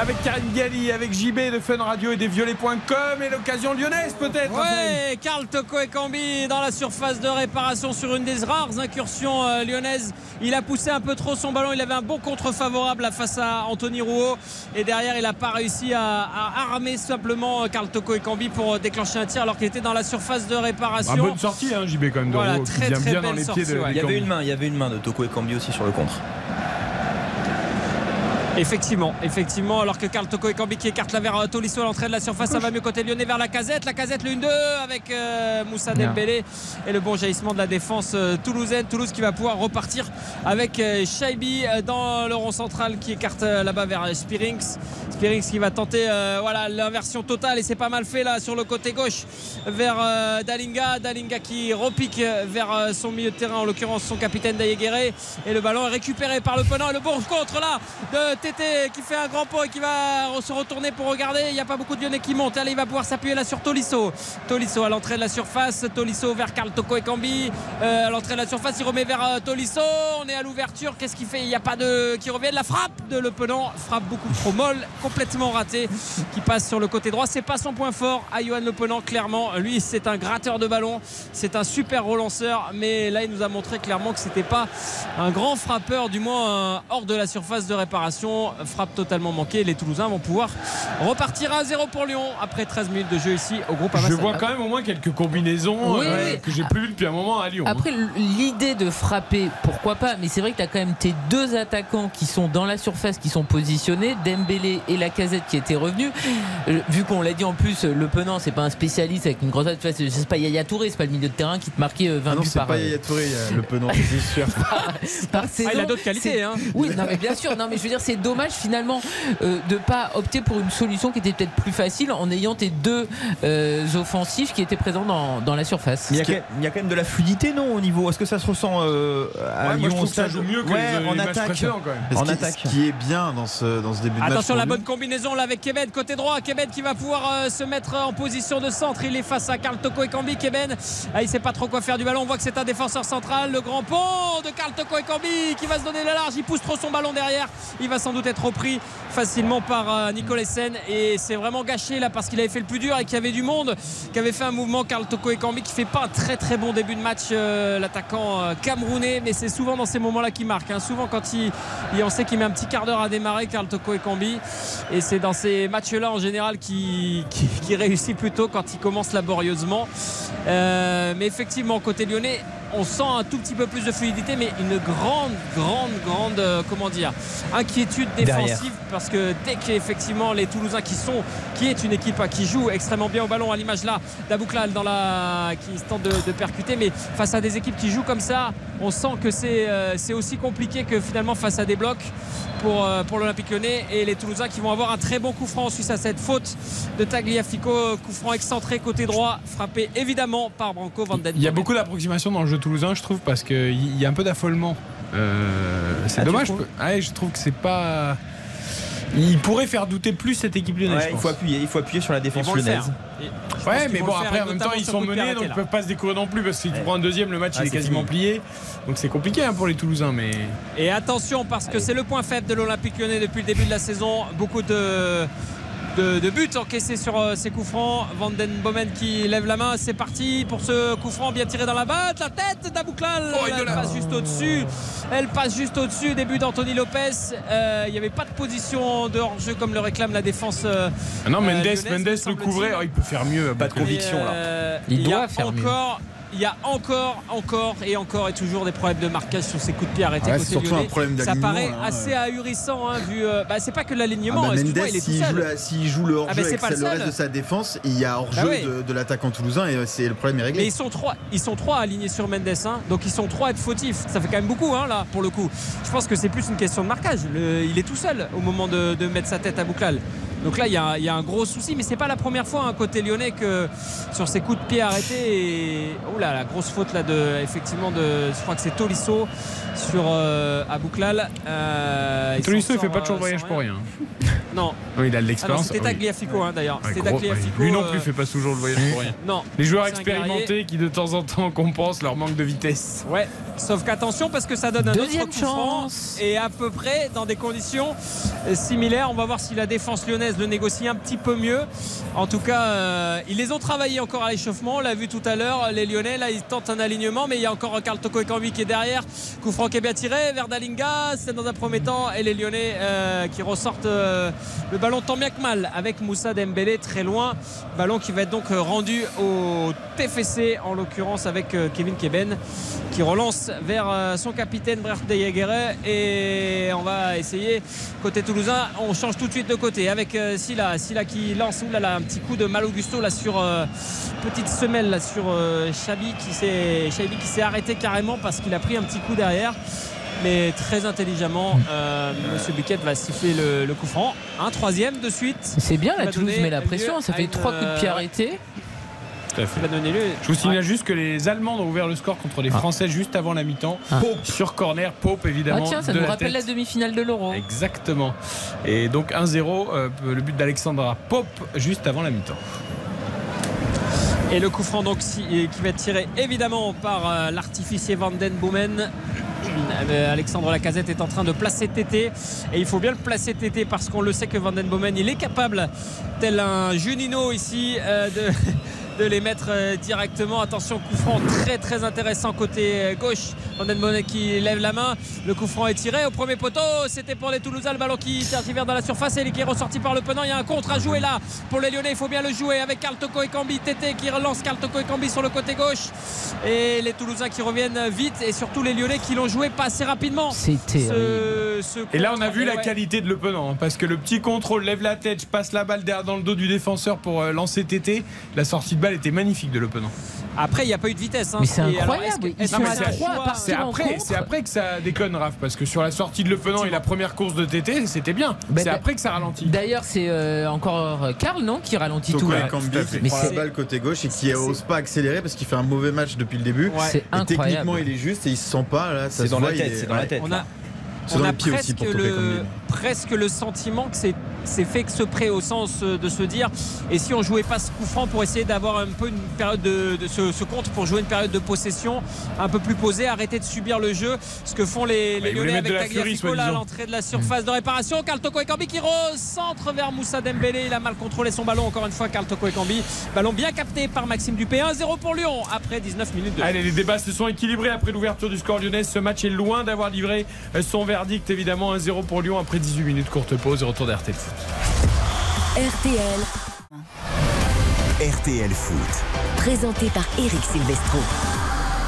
Avec Karine Galli, avec J B de Fun Radio et des violets point com et l'occasion lyonnaise peut-être. Ouais, Karl Toko Ekambi dans la surface de réparation sur une des rares incursions euh, lyonnaises. Il a poussé un peu trop son ballon, il avait un bon contre favorable là, face à Anthony Rouault et derrière il n'a pas réussi à, à armer simplement Karl Toko Ekambi pour déclencher un tir alors qu'il était dans la surface de réparation. Bah, bonne sortie hein, J B quand même de voilà, Rouault, très, qui vient très bien dans les sortie, pieds de ouais. Il y avait une main, il y avait une main de Toko Ekambi aussi sur le contre. Effectivement, effectivement, alors que Karl Toko Ekambi qui écarte la vers Tolisso à l'entrée de la surface, ça va mieux côté lyonnais vers la casette, la casette l'une deux avec euh, Moussa Dembélé et le bon jaillissement de la défense euh, toulousaine. Toulouse qui va pouvoir repartir avec euh, Shaibi euh, dans le rond central qui écarte euh, là-bas vers euh, Spirings. Spirings qui va tenter euh, voilà, l'inversion totale et c'est pas mal fait là sur le côté gauche vers euh, Dalinga. Dalinga qui repique vers euh, son milieu de terrain, en l'occurrence son capitaine Dayegueré, et le ballon est récupéré par le Ponant et le bon contre là de Tété qui fait un grand pot et qui va se retourner pour regarder. Il n'y a pas beaucoup de Lyonnais qui montent. Allez, il va pouvoir s'appuyer là sur Tolisso. Tolisso à l'entrée de la surface. Tolisso vers Karl Toko Ekambi. Euh, à l'entrée de la surface, il remet vers euh, Tolisso. On est à l'ouverture. Qu'est-ce qu'il fait? Il n'y a pas de qui revienne. La frappe de Le Penant. Frappe beaucoup trop molle, complètement ratée, qui passe sur le côté droit. C'est pas son point fort à Johan Le Penant, clairement. Lui, c'est un gratteur de ballon. C'est un super relanceur. Mais là, il nous a montré clairement que c'était pas un grand frappeur, du moins euh, hors de la surface de réparation. Frappe totalement manquée. Les Toulousains vont pouvoir repartir à zéro pour Lyon après treize minutes de jeu ici au Groupama Stadium. Je vois quand même au moins quelques combinaisons oui, euh, oui. que j'ai plus vues depuis un moment à Lyon. Après, l'idée de frapper, pourquoi pas, mais c'est vrai que tu as quand même tes deux attaquants qui sont dans la surface, qui sont positionnés, Dembélé et Lacazette qui étaient revenus. Vu qu'on l'a dit en plus, Le Penant, c'est pas un spécialiste avec une grosse surface. C'est pas Yaya Touré, c'est pas le milieu de terrain qui te marquait vingt ah non, buts par an. C'est pas Yaya Touré, Le Penant, c'est sûr. par, par saison, ah, il a d'autres qualités. Hein. Oui, non, mais bien sûr, non, mais je veux dire, c'est dommage finalement euh, de ne pas opter pour une solution qui était peut-être plus facile en ayant tes deux euh, offensifs qui étaient présents dans, dans la surface. Il y, a que, il y a quand même de la fluidité, non, au niveau. Est-ce que ça se ressent euh, à ouais, Lyon? Moi je trouve que ça joue mieux que ouais, les, en les attaque. Matchs quand même. En attaque. Ce qui est bien dans ce, dans ce début de match. Attention, la bonne combinaison là avec Keben, côté droit. Keben qui va pouvoir euh, se mettre en position de centre. Il est face à Karl Toko Ekambi. Keben, ah, il ne sait pas trop quoi faire du ballon. On voit que c'est un défenseur central. Le grand pont de Karl Toko Ekambi qui va se donner la large. Il pousse trop son ballon derrière. Il va sans doute être repris facilement par Nicolaisen et c'est vraiment gâché là parce qu'il avait fait le plus dur et qu'il y avait du monde qui avait fait un mouvement. Karl Toko Ekambi qui fait pas un très très bon début de match, euh, l'attaquant euh, camerounais, mais c'est souvent dans ces moments là qu'il marque hein. Souvent quand il, il on sait qu'il met un petit quart d'heure à démarrer, Karl Toko Ekambi, et c'est dans ces matchs là en général qui, qui, qui réussit plutôt quand il commence laborieusement euh, mais effectivement côté lyonnais on sent un tout petit peu plus de fluidité, mais une grande grande grande euh, comment dire inquiétude défensive derrière. Parce que dès qu'effectivement les Toulousains qui sont qui est une équipe qui joue extrêmement bien au ballon, à l'image là d'Abouklal dans la qui tente de, de percuter, mais face à des équipes qui jouent comme ça on sent que c'est euh, c'est aussi compliqué que finalement face à des blocs pour, euh, pour l'Olympique Lyonnais, et les Toulousains qui vont avoir un très bon coup franc en Suisse à cette faute de Tagliafico, coup franc excentré côté droit, frappé évidemment par Branco Van Den. Il y a beaucoup d'approximations dans le jeu toulousain je trouve, parce qu'il y a un peu d'affolement. Euh, c'est ah, dommage. Ouais, je trouve que c'est pas. Il pourrait faire douter plus cette équipe lyonnaise. Ouais, je pense. Il faut appuyer, il faut appuyer sur la défense lyonnaise. Ouais, mais bon, après en même temps ils sont menés, donc ils peuvent pas se découvrir non plus parce que si tu prends un deuxième, le match ah, il est, est quasiment plié. Donc c'est compliqué hein, pour les Toulousains, mais. Et attention parce que c'est le point faible de l'Olympique Lyonnais depuis le début de la saison. Beaucoup de. De, de but encaissé sur euh, ces coups francs. Van den Bomen qui lève la main, c'est parti pour ce coup franc bien tiré dans la batte, la tête d'Abouklal, oh, elle passe juste au-dessus, elle passe juste au-dessus début d'Anthony Lopez. Euh, il n'y avait pas de position de hors-jeu comme le réclame la défense euh, ah non, Mendes, euh, Mendes le couvrait, oh, il peut faire mieux, pas de conviction là. Euh, il doit faire encore, mieux. Il y a encore, encore et encore et toujours des problèmes de marquage sur ces coups de pied arrêtés. Ah ouais, côté lyonnais. Ça paraît là, assez ahurissant, hein, vu. Euh, bah, c'est pas que l'alignement. Ah bah Mendes, il est s'il, tout seul. Joue la, s'il joue le hors-jeu ah bah avec ça, le reste de sa défense, il y a hors-jeu bah ouais. de, de l'attaquant toulousain et c'est, le problème est réglé. Mais ils sont trois, ils sont trois alignés sur Mendes, hein, donc ils sont trois à être fautifs. Ça fait quand même beaucoup, hein, là, pour le coup. Je pense que c'est plus une question de marquage. Le, il est tout seul au moment de, de mettre sa tête à Bouklal. Donc là, il y, a, il y a un gros souci, mais c'est pas la première fois hein, côté lyonnais que sur ces coups de pied arrêtés. Et... Oh là, la grosse faute là de, effectivement, de, je crois que c'est Tolisso sur euh, Abouklal. Euh, Tolisso, il fait pas de short voyage pour rien. Non. Oui, il a de l'expérience. Ah c'était Tagliafico oui. hein, d'ailleurs. Ouais, gros, Tagliafico, lui non plus euh... fait pas toujours le voyage pour rien. Non. Les joueurs expérimentés qui de temps en temps compensent leur manque de vitesse. Ouais. Sauf qu'attention parce que ça donne un Deuxième autre coup chance et à peu près dans des conditions similaires. On va voir si la défense lyonnaise le négocie un petit peu mieux. En tout cas, euh, ils les ont travaillés encore à l'échauffement. On l'a vu tout à l'heure. Les Lyonnais là, ils tentent un alignement, mais il y a encore Karl Toko Ekambi qui est derrière. Coup franc qui est bien tiré. Verdalinga, c'est dans un premier temps et les Lyonnais euh, qui ressortent. Euh, le ballon tant bien que mal avec Moussa Dembélé très loin, ballon qui va être donc rendu au T F C en l'occurrence avec Kevin Keben qui relance vers son capitaine Brert de Jaeger et on va essayer côté toulousain, on change tout de suite de côté avec Silla, Silla qui lance oulala, un petit coup de Mal Augusto là sur euh, petite semelle là sur euh, Chabi qui s'est Chabi qui s'est arrêté carrément parce qu'il a pris un petit coup derrière. Mais très intelligemment, euh, M. Buquet va siffler le, le coup franc. Un troisième de suite. C'est bien, la Toulouse met la pression. Ça fait trois coups de pied arrêtés. Tout à fait. Je vous signale ouais. juste que les Allemands ont ouvert le score contre les Français ah. juste avant la mi-temps. Ah. Pope sur corner, Pope évidemment. Ah tiens, ça nous rappelle la, la demi-finale de l'Euro. Exactement. Et donc un zéro, euh, le but d'Alexandra Pope juste avant la mi-temps. Et le coup franc donc, qui va être tiré évidemment par euh, l'artificier Van Den Boomen. Alexandre Lacazette est en train de placer Tété et il faut bien le placer Tété parce qu'on le sait que Van den Boomen il est capable tel un Juninho ici euh, de, de les mettre euh, directement. Attention, coup franc très très intéressant côté gauche, Van den Boomen qui lève la main, le coup franc est tiré au premier poteau, c'était pour les Toulousains, le ballon qui tergiverse dans la surface et qui est ressorti par le penant. Il y a un contre à jouer là pour les Lyonnais, il faut bien le jouer avec Karl Toko Ekambi, Tété qui relance Karl Toko Ekambi sur le côté gauche et les Toulousains qui reviennent vite et surtout les Lyonnais qui l'ont joué pas assez rapidement. C'était ce, ce et là on a vu la ouais. qualité de Le Penant, parce que le petit contrôle, lève la tête, je passe la balle derrière dans le dos du défenseur pour euh, lancer Tété. La sortie de balle était magnifique de Le Penant. Après il n'y a pas eu de vitesse hein. Mais c'est incroyable. C'est après, après que ça déconne Raph, parce que sur la sortie de Le Penant et la première course de Tété c'était bien. bah, C'est après que ça ralentit. D'ailleurs c'est euh, encore Karl non qui ralentit Toko tout là. Qui prend la balle côté gauche et qui n'ose pas accélérer parce qu'il fait un mauvais match depuis le début. C'est incroyable. Techniquement il est juste et il se sent pas là. C'est dans la tête, c'est dans la tête. On a, on a presque, le, presque le sentiment que c'est c'est fait exprès au sens de se dire et si on jouait pas ce coup franc pour essayer d'avoir un peu une période de, de ce, ce compte pour jouer une période de possession un peu plus posée, arrêter de subir le jeu, ce que font les, les Lyonnais avec Tagliafico là à l'entrée de la surface de réparation. Karl Toko Ekambi qui recentre vers Moussa Dembélé, il a mal contrôlé son ballon encore une fois Karl Toko Ekambi, ballon bien capté par Maxime Dupé. Un zéro pour Lyon après dix-neuf minutes de... Allez, les débats se sont équilibrés après l'ouverture du score lyonnais, ce match est loin d'avoir livré son verdict évidemment. Un zéro pour Lyon après dix-huit minutes, courte pause et retour de R T L. R T L R T L Foot présenté par Éric Silvestro.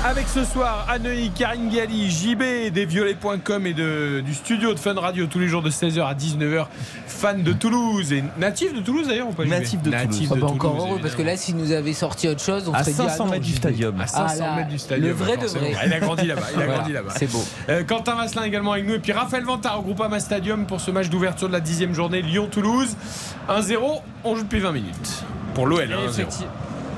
Avec ce soir à Neuilly, Karine Galli, J B des violets point com et de, du studio de Fun Radio tous les jours de seize heures à dix-neuf heures. Fan de Toulouse et natif de Toulouse d'ailleurs ou pas? Natif de Toulouse. Natif de oh, Toulouse. Encore heureux parce que là s'il nous avait sorti autre chose on à serait cinq cents mètres du stadium. À cinq cents mètres du stadium. Le vrai de vrai. Bon. Il a grandi là-bas. Il a voilà, grandi là-bas. C'est beau. Euh, Quentin Vasselin également avec nous et puis Raphaël Vantard au Groupama Stadium pour ce match d'ouverture de la dixième journée Lyon-Toulouse. un zéro. On joue depuis vingt minutes pour l'O L. un zéro.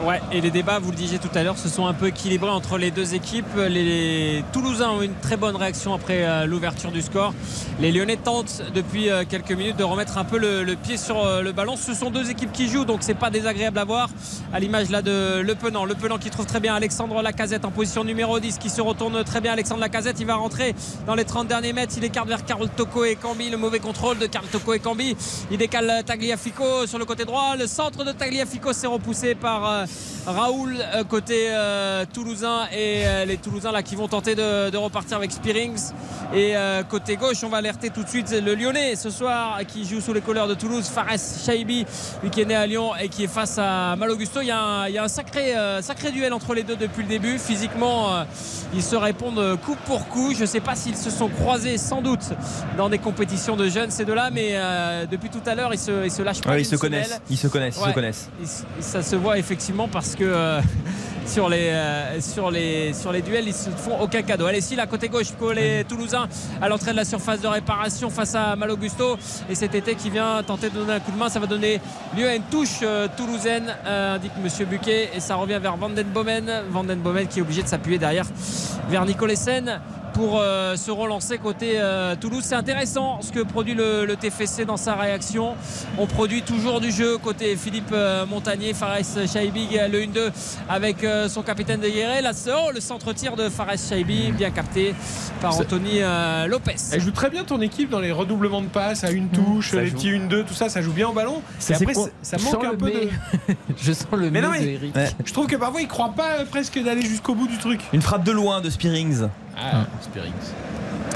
Ouais, et les débats, vous le disiez tout à l'heure, se sont un peu équilibrés entre les deux équipes. Les Toulousains ont une très bonne réaction après euh, l'ouverture du score. Les Lyonnais tentent depuis euh, quelques minutes de remettre un peu le, le pied sur euh, le ballon. Ce sont deux équipes qui jouent, donc c'est pas désagréable à voir. À l'image là de Le Penant, Le Penant qui trouve très bien Alexandre Lacazette en position numéro dix, qui se retourne très bien. Alexandre Lacazette, il va rentrer dans les trente derniers mètres. Il écarte vers Karl Toko Ekambi, le mauvais contrôle de Karl Toko Ekambi. Il décale Tagliafico sur le côté droit. Le centre de Tagliafico s'est repoussé par euh, Raoul côté euh, toulousain et euh, les Toulousains là qui vont tenter de, de repartir avec Spearings et euh, côté gauche on va alerter tout de suite le Lyonnais ce soir qui joue sous les couleurs de Toulouse, Fares Chaibi, lui qui est né à Lyon et qui est face à Mal Augusto. Il y a un, il y a un sacré, euh, sacré duel entre les deux depuis le début. Physiquement euh, ils se répondent coup pour coup. Je ne sais pas s'ils se sont croisés sans doute dans des compétitions de jeunes ces deux là, mais euh, depuis tout à l'heure ils se, ils se lâchent pas. Ouais, ils, se connaissent, ils se connaissent, ouais, ils se connaissent. Ça se voit effectivement parce que euh, sur, les, euh, sur, les, sur les duels ils se font aucun cadeau. Allez, si la côté gauche pour les Toulousains à l'entrée de la surface de réparation face à Mal Augusto et cet été qui vient tenter de donner un coup de main, ça va donner lieu à une touche euh, toulousaine euh, indique Monsieur Buquet et ça revient vers Van den Boomen Van den Boomen qui est obligé de s'appuyer derrière vers Nicolaisen pour euh, se relancer côté euh, Toulouse. C'est intéressant ce que produit le, le T F C dans sa réaction. On produit toujours du jeu côté Philippe euh, Montagnier. Fares Chaibi, le un deux avec euh, son capitaine de Guéret. Là, oh, le centre-tir de Fares Chaibi, bien capté par Anthony euh, Lopez. Elle joue très bien ton équipe dans les redoublements de passes à une touche, mmh, les joue. Petits un deux, tout ça, ça joue bien au ballon. Et après, quoi, ça manque un peu de... Je sens le mais non, mais, de Eric. Ouais. Je trouve que parfois il croit pas euh, presque d'aller jusqu'au bout du truc. Une frappe de loin de Spearings. Ah, hum. Spearings.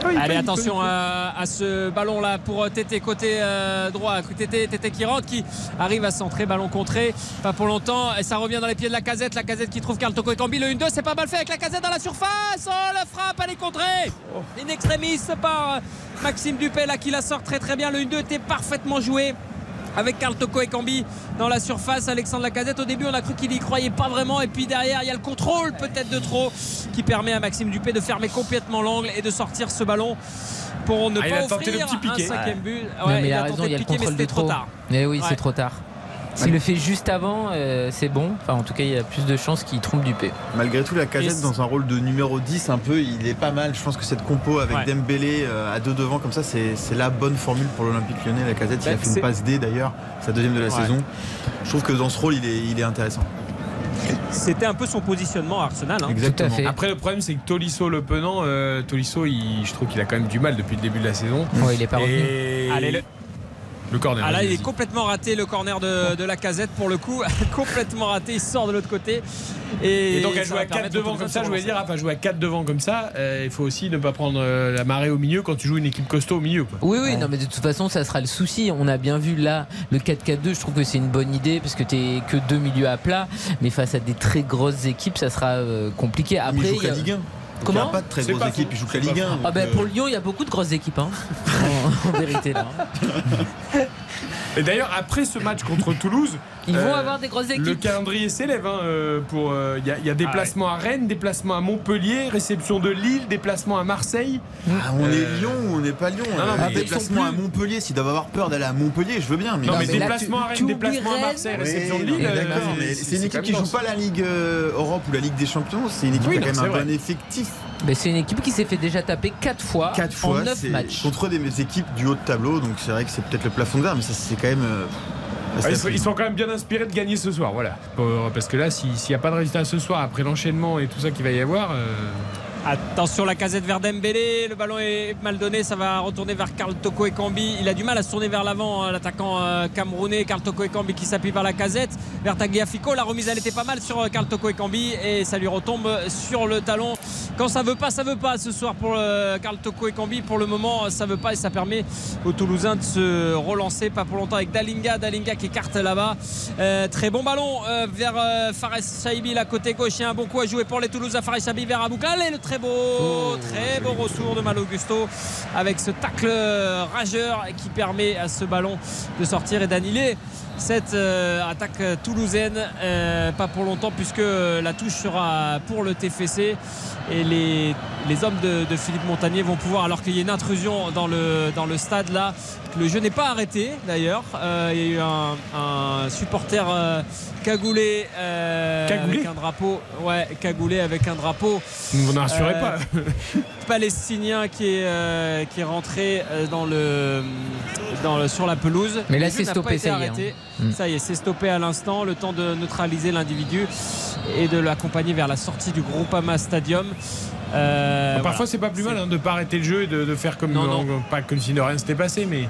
Ah, allez, peut, attention peut, à, à ce ballon là pour Tété côté euh, droit. Tété, Tété qui rentre, qui arrive à centrer, ballon contré, pas pour longtemps, et ça revient dans les pieds de la Casette, la Casette qui trouve Karl Toko Ekambi, le un deux, c'est pas mal fait avec la Casette dans la surface. Oh, la frappe, elle est contrée in extremis par Maxime Dupé là qui la sort très très bien. Le un deux était parfaitement joué avec Karl Toko Ekambi dans la surface. Alexandre Lacazette, au début on a cru qu'il n'y croyait pas vraiment, et puis derrière il y a le contrôle peut-être de trop qui permet à Maxime Dupé de fermer complètement l'angle et de sortir ce ballon pour ne ah, pas offrir un cinquième but. Ouais, il a tenté le piqué mais c'était trop tard. Mais oui, ouais, c'est trop tard. S'il le fait juste avant, euh, c'est bon. Enfin, en tout cas, il y a plus de chances qu'il trompe Dupé. Malgré tout, la Casette dans un rôle de numéro dix, un peu, il est pas mal. Je pense que cette compo avec ouais. Dembélé euh, à deux devant, comme ça, c'est, c'est la bonne formule pour l'Olympique Lyonnais. La Casette, il a fait c'est... une passe D d'ailleurs, sa deuxième de la ouais. saison. Je trouve que dans ce rôle, il est, il est intéressant. C'était un peu son positionnement à Arsenal, hein. Exactement. Après, le problème, c'est que Tolisso, le penant, euh, Tolisso, il, je trouve qu'il a quand même du mal depuis le début de la saison. Ouais, il est pas revenu. Et... Allez le. Le corner, ah là, il est complètement raté, le corner de, de la Casette pour le coup. Complètement raté, il sort de l'autre côté. Et, et donc, elle joue à quatre devant comme ça. Je voulais dire, enfin, jouer à quatre devant comme ça, euh, il faut aussi ne pas prendre la marée au milieu quand tu joues une équipe costaud au milieu, quoi. Oui, oui, ouais. Non, mais de toute façon, ça sera le souci. On a bien vu là le quatre quatre deux. Je trouve que c'est une bonne idée parce que t'es que deux milieux à plat. Mais face à des très grosses équipes, ça sera euh, compliqué. Après, il joue la Ligue un. Il n'y a pas de très grosses équipes, il joue que la Ligue un. Ah bah, euh... Pour Lyon, il y a beaucoup de grosses équipes, hein. en, en vérité. Là. Et d'ailleurs, après ce match contre Toulouse, ils euh, vont avoir des grosses équipes. Le calendrier s'élève. Il hein, euh, y, y a déplacement ah ouais. à Rennes, déplacement à Montpellier, réception de Lille, déplacement à Marseille. Ah, on euh... est Lyon ou on n'est pas Lyon non, non, mais déplacement à Montpellier, s'ils doivent avoir peur d'aller à Montpellier, je veux bien. Mais non, mais, mais déplacement là, tu, à Rennes, déplacement à Marseille, Rennes. Réception de Lille. Euh, d'accord, euh, mais c'est, c'est une équipe qui ne joue pas la Ligue Europe ou la Ligue des Champions. C'est une équipe oui, qui a quand même un bon effectif. Mais c'est une équipe qui s'est fait déjà taper quatre fois, quatre fois en neuf matchs contre des équipes du haut de tableau, donc c'est vrai que c'est peut-être le plafond de verre, mais ça c'est quand même euh, ah, ils, sont, ils sont quand même bien inspirés de gagner ce soir, voilà. Parce que là, s'il n'y si a pas de résultat ce soir après l'enchaînement et tout ça qu'il va y avoir. Euh... Attention, la Casette vers Dembélé, le ballon est mal donné, ça va retourner vers Karl Toko Ekambi. Il a du mal à se tourner vers l'avant, l'attaquant camerounais Karl Toko Ekambi qui s'appuie vers la Casette, vers Tagliafico. La remise, elle était pas mal sur Karl Toko Ekambi et ça lui retombe sur le talon. Quand ça veut pas, ça veut pas ce soir pour Karl Toko Ekambi. Pour le moment, ça veut pas et ça permet aux Toulousains de se relancer, pas pour longtemps, avec Dalinga, Dalinga qui écarte là-bas. Euh, très bon ballon euh, vers euh, Fares Chaibi, la côté gauche. Il y a un bon coup à jouer pour les Toulousains. Fares Chaibi vers Aboukal et le très beau, oh, très beau retour de Malo Gusto avec ce tacle rageur qui permet à ce ballon de sortir et d'annihiler cette euh, attaque toulousaine. Euh, pas pour longtemps puisque la touche sera pour le T F C et les, les hommes de, de Philippe Montagnier vont pouvoir, alors qu'il y a une intrusion dans le, dans le stade là, que le jeu n'est pas arrêté d'ailleurs. Euh, il y a eu un, un supporter euh, cagoulé, euh, cagoulé avec un drapeau. Ouais, cagoulé avec un drapeau. Vous ne rassurez euh, pas. Palestinien qui est, euh, qui est rentré dans le, dans le, sur la pelouse. Mais là, c'est stoppé, ça y est. Hein. Ça y est, c'est stoppé à l'instant. Le temps de neutraliser l'individu et de l'accompagner vers la sortie du Groupama Stadium. Euh, ah, parfois, voilà. C'est pas plus c'est... mal hein, de pas arrêter le jeu et de, de faire comme, non, non. Non, pas comme si de rien s'était passé, mais. Mm.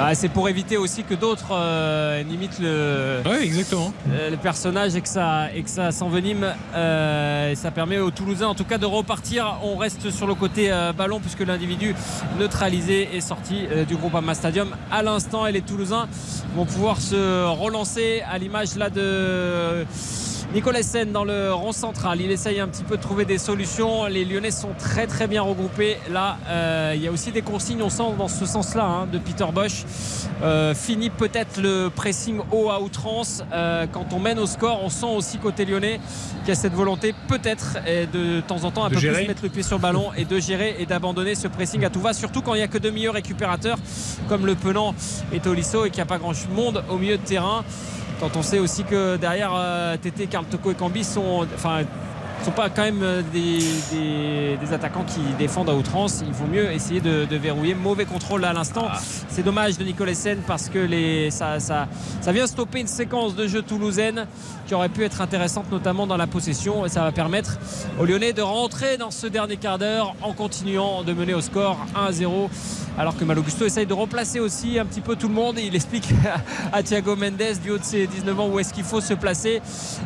Ah, c'est pour éviter aussi que d'autres euh, limitent le, oui, exactement. Euh, le personnage et que ça, et que ça s'envenime. Euh, et ça permet aux Toulousains en tout cas de repartir. On reste sur le côté euh, ballon puisque l'individu neutralisé est sorti euh, du Groupama Stadium à l'instant. Et les Toulousains vont pouvoir se relancer à l'image là de Nicolas Sen dans le rond central. Il essaye un petit peu de trouver des solutions. Les Lyonnais sont très très bien regroupés. Là, euh, il y a aussi des consignes, on sent, dans ce sens-là, hein, de Peter Bosz. Euh, fini peut-être le pressing haut à outrance. Euh, quand on mène au score, on sent aussi côté lyonnais qu'il y a cette volonté peut-être et de, de temps en temps un de peu gérer. Plus mettre le pied sur le ballon et de gérer et d'abandonner ce pressing à tout va, surtout quand il n'y a que deux milieux récupérateurs comme le Penant et Tolisso et qu'il n'y a pas grand monde au milieu de terrain. Quand on sait aussi que derrière euh, Tété, Karl Toko Ekambi sont, enfin ne sont pas quand même des, des, des attaquants qui défendent à outrance. Il vaut mieux essayer de, de verrouiller. Mauvais contrôle là à l'instant. Ah. C'est dommage de Nicolaisen parce que les, ça, ça, ça vient stopper une séquence de jeu toulousaine qui aurait pu être intéressante, notamment dans la possession. Et ça va permettre aux Lyonnais de rentrer dans ce dernier quart d'heure en continuant de mener au score un à zéro. Alors que Malogusto essaye de remplacer aussi un petit peu tout le monde. Et il explique à Thiago Mendes du haut de ses dix-neuf ans où est-ce qu'il faut se placer.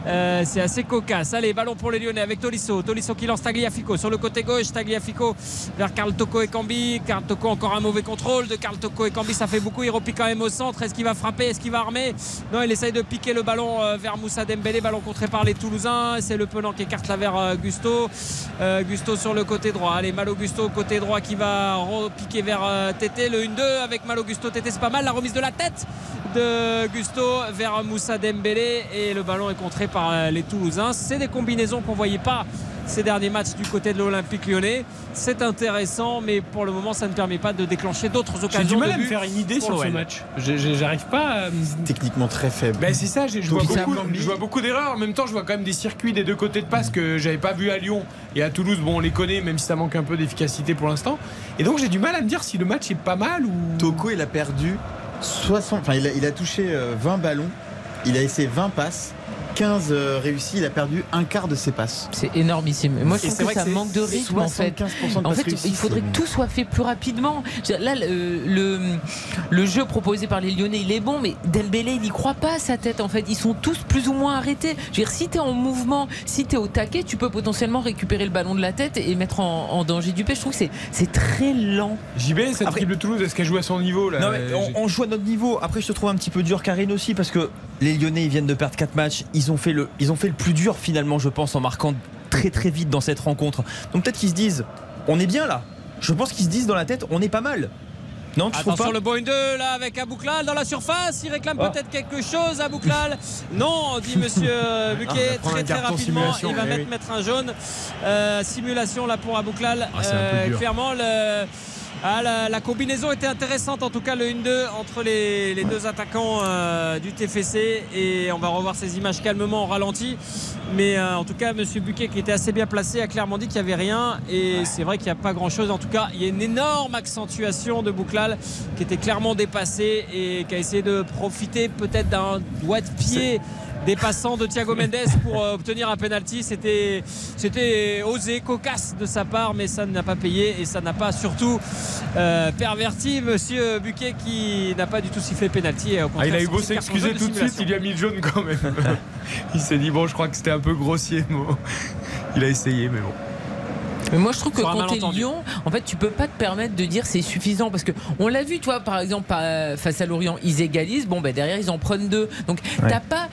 Euh, c'est assez cocasse. Allez, ballon pour les Lyonnais avec Tolisso. Tolisso qui lance Tagliafico sur le côté gauche. Tagliafico vers Karl Toko Ekambi. Karl Toko, encore un mauvais contrôle de Karl Toko Ekambi. Ça fait beaucoup. Il repique quand même au centre. Est-ce qu'il va frapper? Est-ce qu'il va armer? Non, il essaye de piquer le ballon vers Moussa Dembélé. Ballon contré par les Toulousains. C'est le Penant qui écarte là vers Gusto. Euh, Gusto sur le côté droit. Allez, Malogusto côté droit qui va repiquer vers Tété. Le un deux avec Malogusto. Tété, c'est pas mal. La remise de la tête de Gusto vers Moussa Dembélé et le ballon est contré par les Toulousains. C'est des combinaisons qu'on ne voyait pas ces derniers matchs du côté de l'Olympique Lyonnais. C'est intéressant, mais pour le moment ça ne permet pas de déclencher d'autres occasions. J'ai du mal à me faire une idée sur ce match. J'arrive pas à... Techniquement très faible. Ben c'est ça, je vois beaucoup, je vois beaucoup d'erreurs. En même temps, je vois quand même des circuits des deux côtés de passe que j'avais pas vu à Lyon et à Toulouse. Bon, on les connaît, même si ça manque un peu d'efficacité pour l'instant. Et donc j'ai du mal à me dire si le match est pas mal ou... Toko, il a perdu soixante, enfin il a, il a touché vingt ballons, il a essayé vingt passes, quinze réussis, il a perdu un quart de ses passes. C'est énormissime. Et moi, je trouve que, que ça manque de rythme en fait. En fait, réussies, il faudrait que tout soit fait plus rapidement. Là, le, le, le jeu proposé par les Lyonnais, il est bon, mais Dembélé, il n'y croit pas à sa tête en fait. Ils sont tous plus ou moins arrêtés. Je veux dire, si tu es en mouvement, si tu es au taquet, tu peux potentiellement récupérer le ballon de la tête et mettre en, en danger du pied. Je trouve que c'est, c'est très lent. J B, cette équipe de Toulouse, est-ce qu'elle joue à son niveau là? Non, mais on, on joue à notre niveau. Après, je te trouve un petit peu dur, Karine, aussi, parce que les Lyonnais, ils viennent de perdre quatre matchs. Ils Ils ont fait le, ils ont fait le plus dur finalement, je pense, en marquant très très vite dans cette rencontre. Donc peut-être qu'ils se disent, on est bien là. Je pense qu'ils se disent dans la tête, on est pas mal. Non, tu attention pas le bon un deux là avec Abouklal dans la surface, il réclame oh. peut-être quelque chose. Abouklal, non, dit monsieur Buquet. Ah, très très rapidement il va eh mettre, oui. mettre un jaune. Euh, simulation là pour Abouklal. Ah, euh, clairement le Ah, la, la combinaison était intéressante, en tout cas le un deux entre les, les deux attaquants euh, du T F C, et on va revoir ces images calmement en ralenti, mais euh, en tout cas monsieur Buquet, qui était assez bien placé, a clairement dit qu'il n'y avait rien, et ouais. c'est vrai qu'il n'y a pas grand chose. En tout cas, il y a une énorme accentuation de Bouklal qui était clairement dépassé et qui a essayé de profiter peut-être d'un doigt de pied dépassant de Thiago Mendes pour euh, obtenir un penalty. C'était, c'était osé, cocasse de sa part, mais ça n'a pas payé et ça n'a pas surtout euh, perverti monsieur Buquet, qui n'a pas du tout sifflé penalty. Ah, il a eu beau s'excuser tout de suite, il lui a mis le jaune quand même. Il s'est dit bon, je crois que c'était un peu grossier. Bon. Il a essayé, mais bon. Mais moi je trouve que quand t'es Lyon, en fait tu peux pas te permettre de dire c'est suffisant, parce que on l'a vu, toi par exemple face à Lorient, ils égalisent, bon ben derrière ils en prennent deux, donc ouais. t'as pas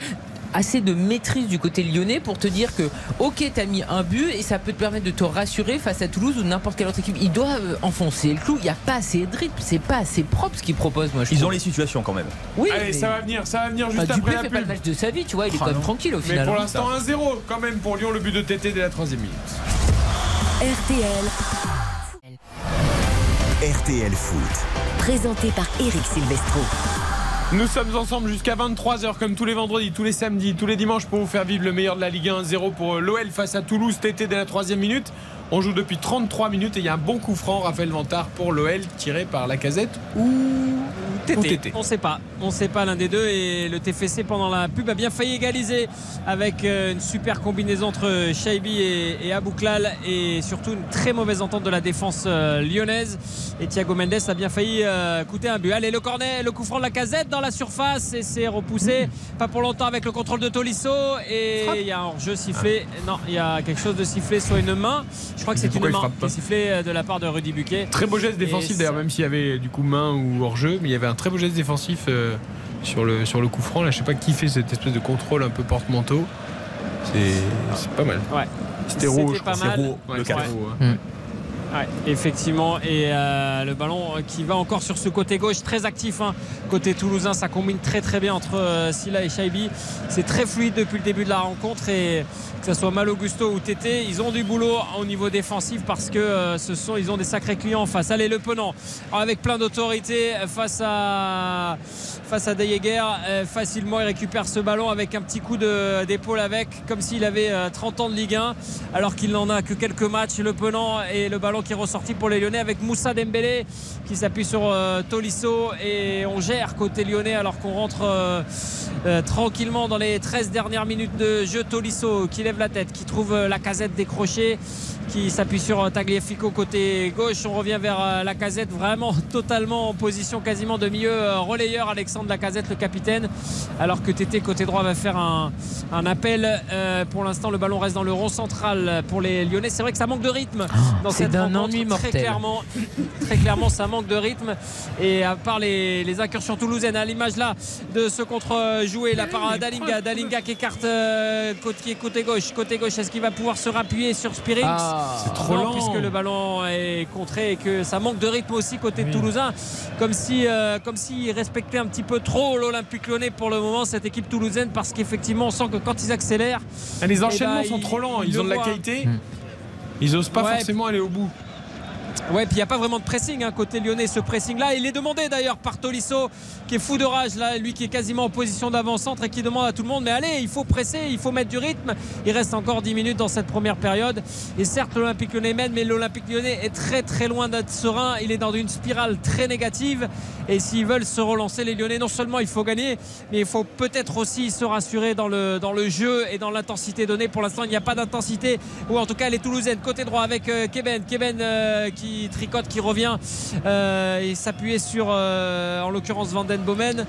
assez de maîtrise du côté lyonnais pour te dire que ok, t'as mis un but et ça peut te permettre de te rassurer face à Toulouse ou n'importe quelle autre équipe. Ils doivent enfoncer le clou, il n'y a pas assez de rythme, c'est pas assez propre ce qu'ils proposent. Moi, je ils trouve. Ont les situations quand même. Oui, allez, mais... ça va venir, ça va venir juste bah, après la pub. Il fait pas le match de sa vie, tu vois, il est ah, quand même tranquille au final. Mais pour l'instant un zéro quand même pour Lyon, le but de Tété dès la troisième minute. R T L R T L Foot, présenté par Éric Silvestro. Nous sommes ensemble jusqu'à vingt-trois heures, comme tous les vendredis, tous les samedis, tous les dimanches, pour vous faire vivre le meilleur de la Ligue un. Zéro pour l'O L face à Toulouse, Tété dès la troisième minute. On joue depuis trente-trois minutes et il y a un bon coup franc, Raphaël Vantard, pour l'O L, tiré par Lacazette ou Tété. On ne sait pas, on ne sait pas l'un des deux, et le T F C pendant la pub a bien failli égaliser avec une super combinaison entre Shaibi et, et Abouklal, et surtout une très mauvaise entente de la défense lyonnaise, et Thiago Mendes a bien failli euh, coûter un but. Allez, le cornet, le coup franc de Lacazette dans la surface, et c'est repoussé pas pour longtemps avec le contrôle de Tolisso, et il y a un hors-jeu sifflé. Non, il y a quelque chose de sifflé, soit une main. Je crois que c'est une main qui est sifflée de la part de Rudy Buquet. Très beau geste défensif d'ailleurs, même s'il y avait du coup main ou hors-jeu, mais il y avait un très beau geste défensif euh, sur, le, sur le coup franc. Là, je sais pas qui fait cette espèce de contrôle un peu porte-manteau. C'est, c'est pas mal. Ouais. C'était, C'était rouge, pas mal. C'est rouge, le carreau. Ouais, effectivement, et euh, le ballon qui va encore sur ce côté gauche, très actif hein. Côté toulousain, ça combine très très bien entre euh, Silla et Shaibi, c'est très fluide depuis le début de la rencontre, et que ce soit Malogusto ou Tété, ils ont du boulot au niveau défensif parce que euh, ce sont, ils ont des sacrés clients en face. Allez, Le Penant avec plein d'autorité face à face à Deyeguer, euh, facilement il récupère ce ballon avec un petit coup de, d'épaule, avec comme s'il avait euh, trente ans de Ligue un alors qu'il n'en a que quelques matchs. Le Penant, et le ballon qui est ressorti pour les Lyonnais avec Moussa Dembélé qui s'appuie sur euh, Tolisso, et on gère côté lyonnais alors qu'on rentre euh, euh, tranquillement dans les treize dernières minutes de jeu. Tolisso qui lève la tête, qui trouve euh, Lacazette décroché, qui s'appuie sur euh, Tagliafico côté gauche. On revient vers euh, Lacazette, vraiment totalement en position quasiment de milieu euh, relayeur, Alexandre Lacazette le capitaine, alors que Tété côté droit va faire un, un appel. Euh, pour l'instant le ballon reste dans le rond central pour les Lyonnais. C'est vrai que ça manque de rythme dans cette rencontre, très clairement, très clairement ça manque de rythme, et à part les, les incursions toulousaines à l'image là de ce contre-joué, la parade Dalinga, Dalinga qui écarte euh, côté, côté gauche, côté gauche, est-ce qu'il va pouvoir se rappuyer sur Spirings? Ah, c'est trop non, lent, puisque le ballon est contré, et que ça manque de rythme aussi côté oui. toulousain, comme si euh, comme s'il respectait un petit peu trop l'Olympique Lyonnais pour le moment, cette équipe toulousaine, parce qu'effectivement on sent que quand ils accélèrent, et les enchaînements bah, sont ils, trop lents, ils, ils ont de la qualité, ils n'osent pas ouais, forcément aller au bout. Ouais, puis il n'y a pas vraiment de pressing hein, côté lyonnais. Ce pressing là il est demandé d'ailleurs par Tolisso qui est fou de rage là, lui qui est quasiment en position d'avant-centre et qui demande à tout le monde mais allez, il faut presser, il faut mettre du rythme. Il reste encore dix minutes dans cette première période, et certes l'Olympique Lyonnais mène, mais l'Olympique Lyonnais est très très loin d'être serein, il est dans une spirale très négative, et s'ils veulent se relancer les Lyonnais, non seulement il faut gagner, mais il faut peut-être aussi se rassurer dans le, dans le jeu et dans l'intensité donnée. Pour l'instant il n'y a pas d'intensité, ou en tout cas elle est toulousaine. Côté droit avec euh, Keben Keben euh, qui Qui tricote, qui revient euh, et s'appuyer sur euh, en l'occurrence Van den Bomen,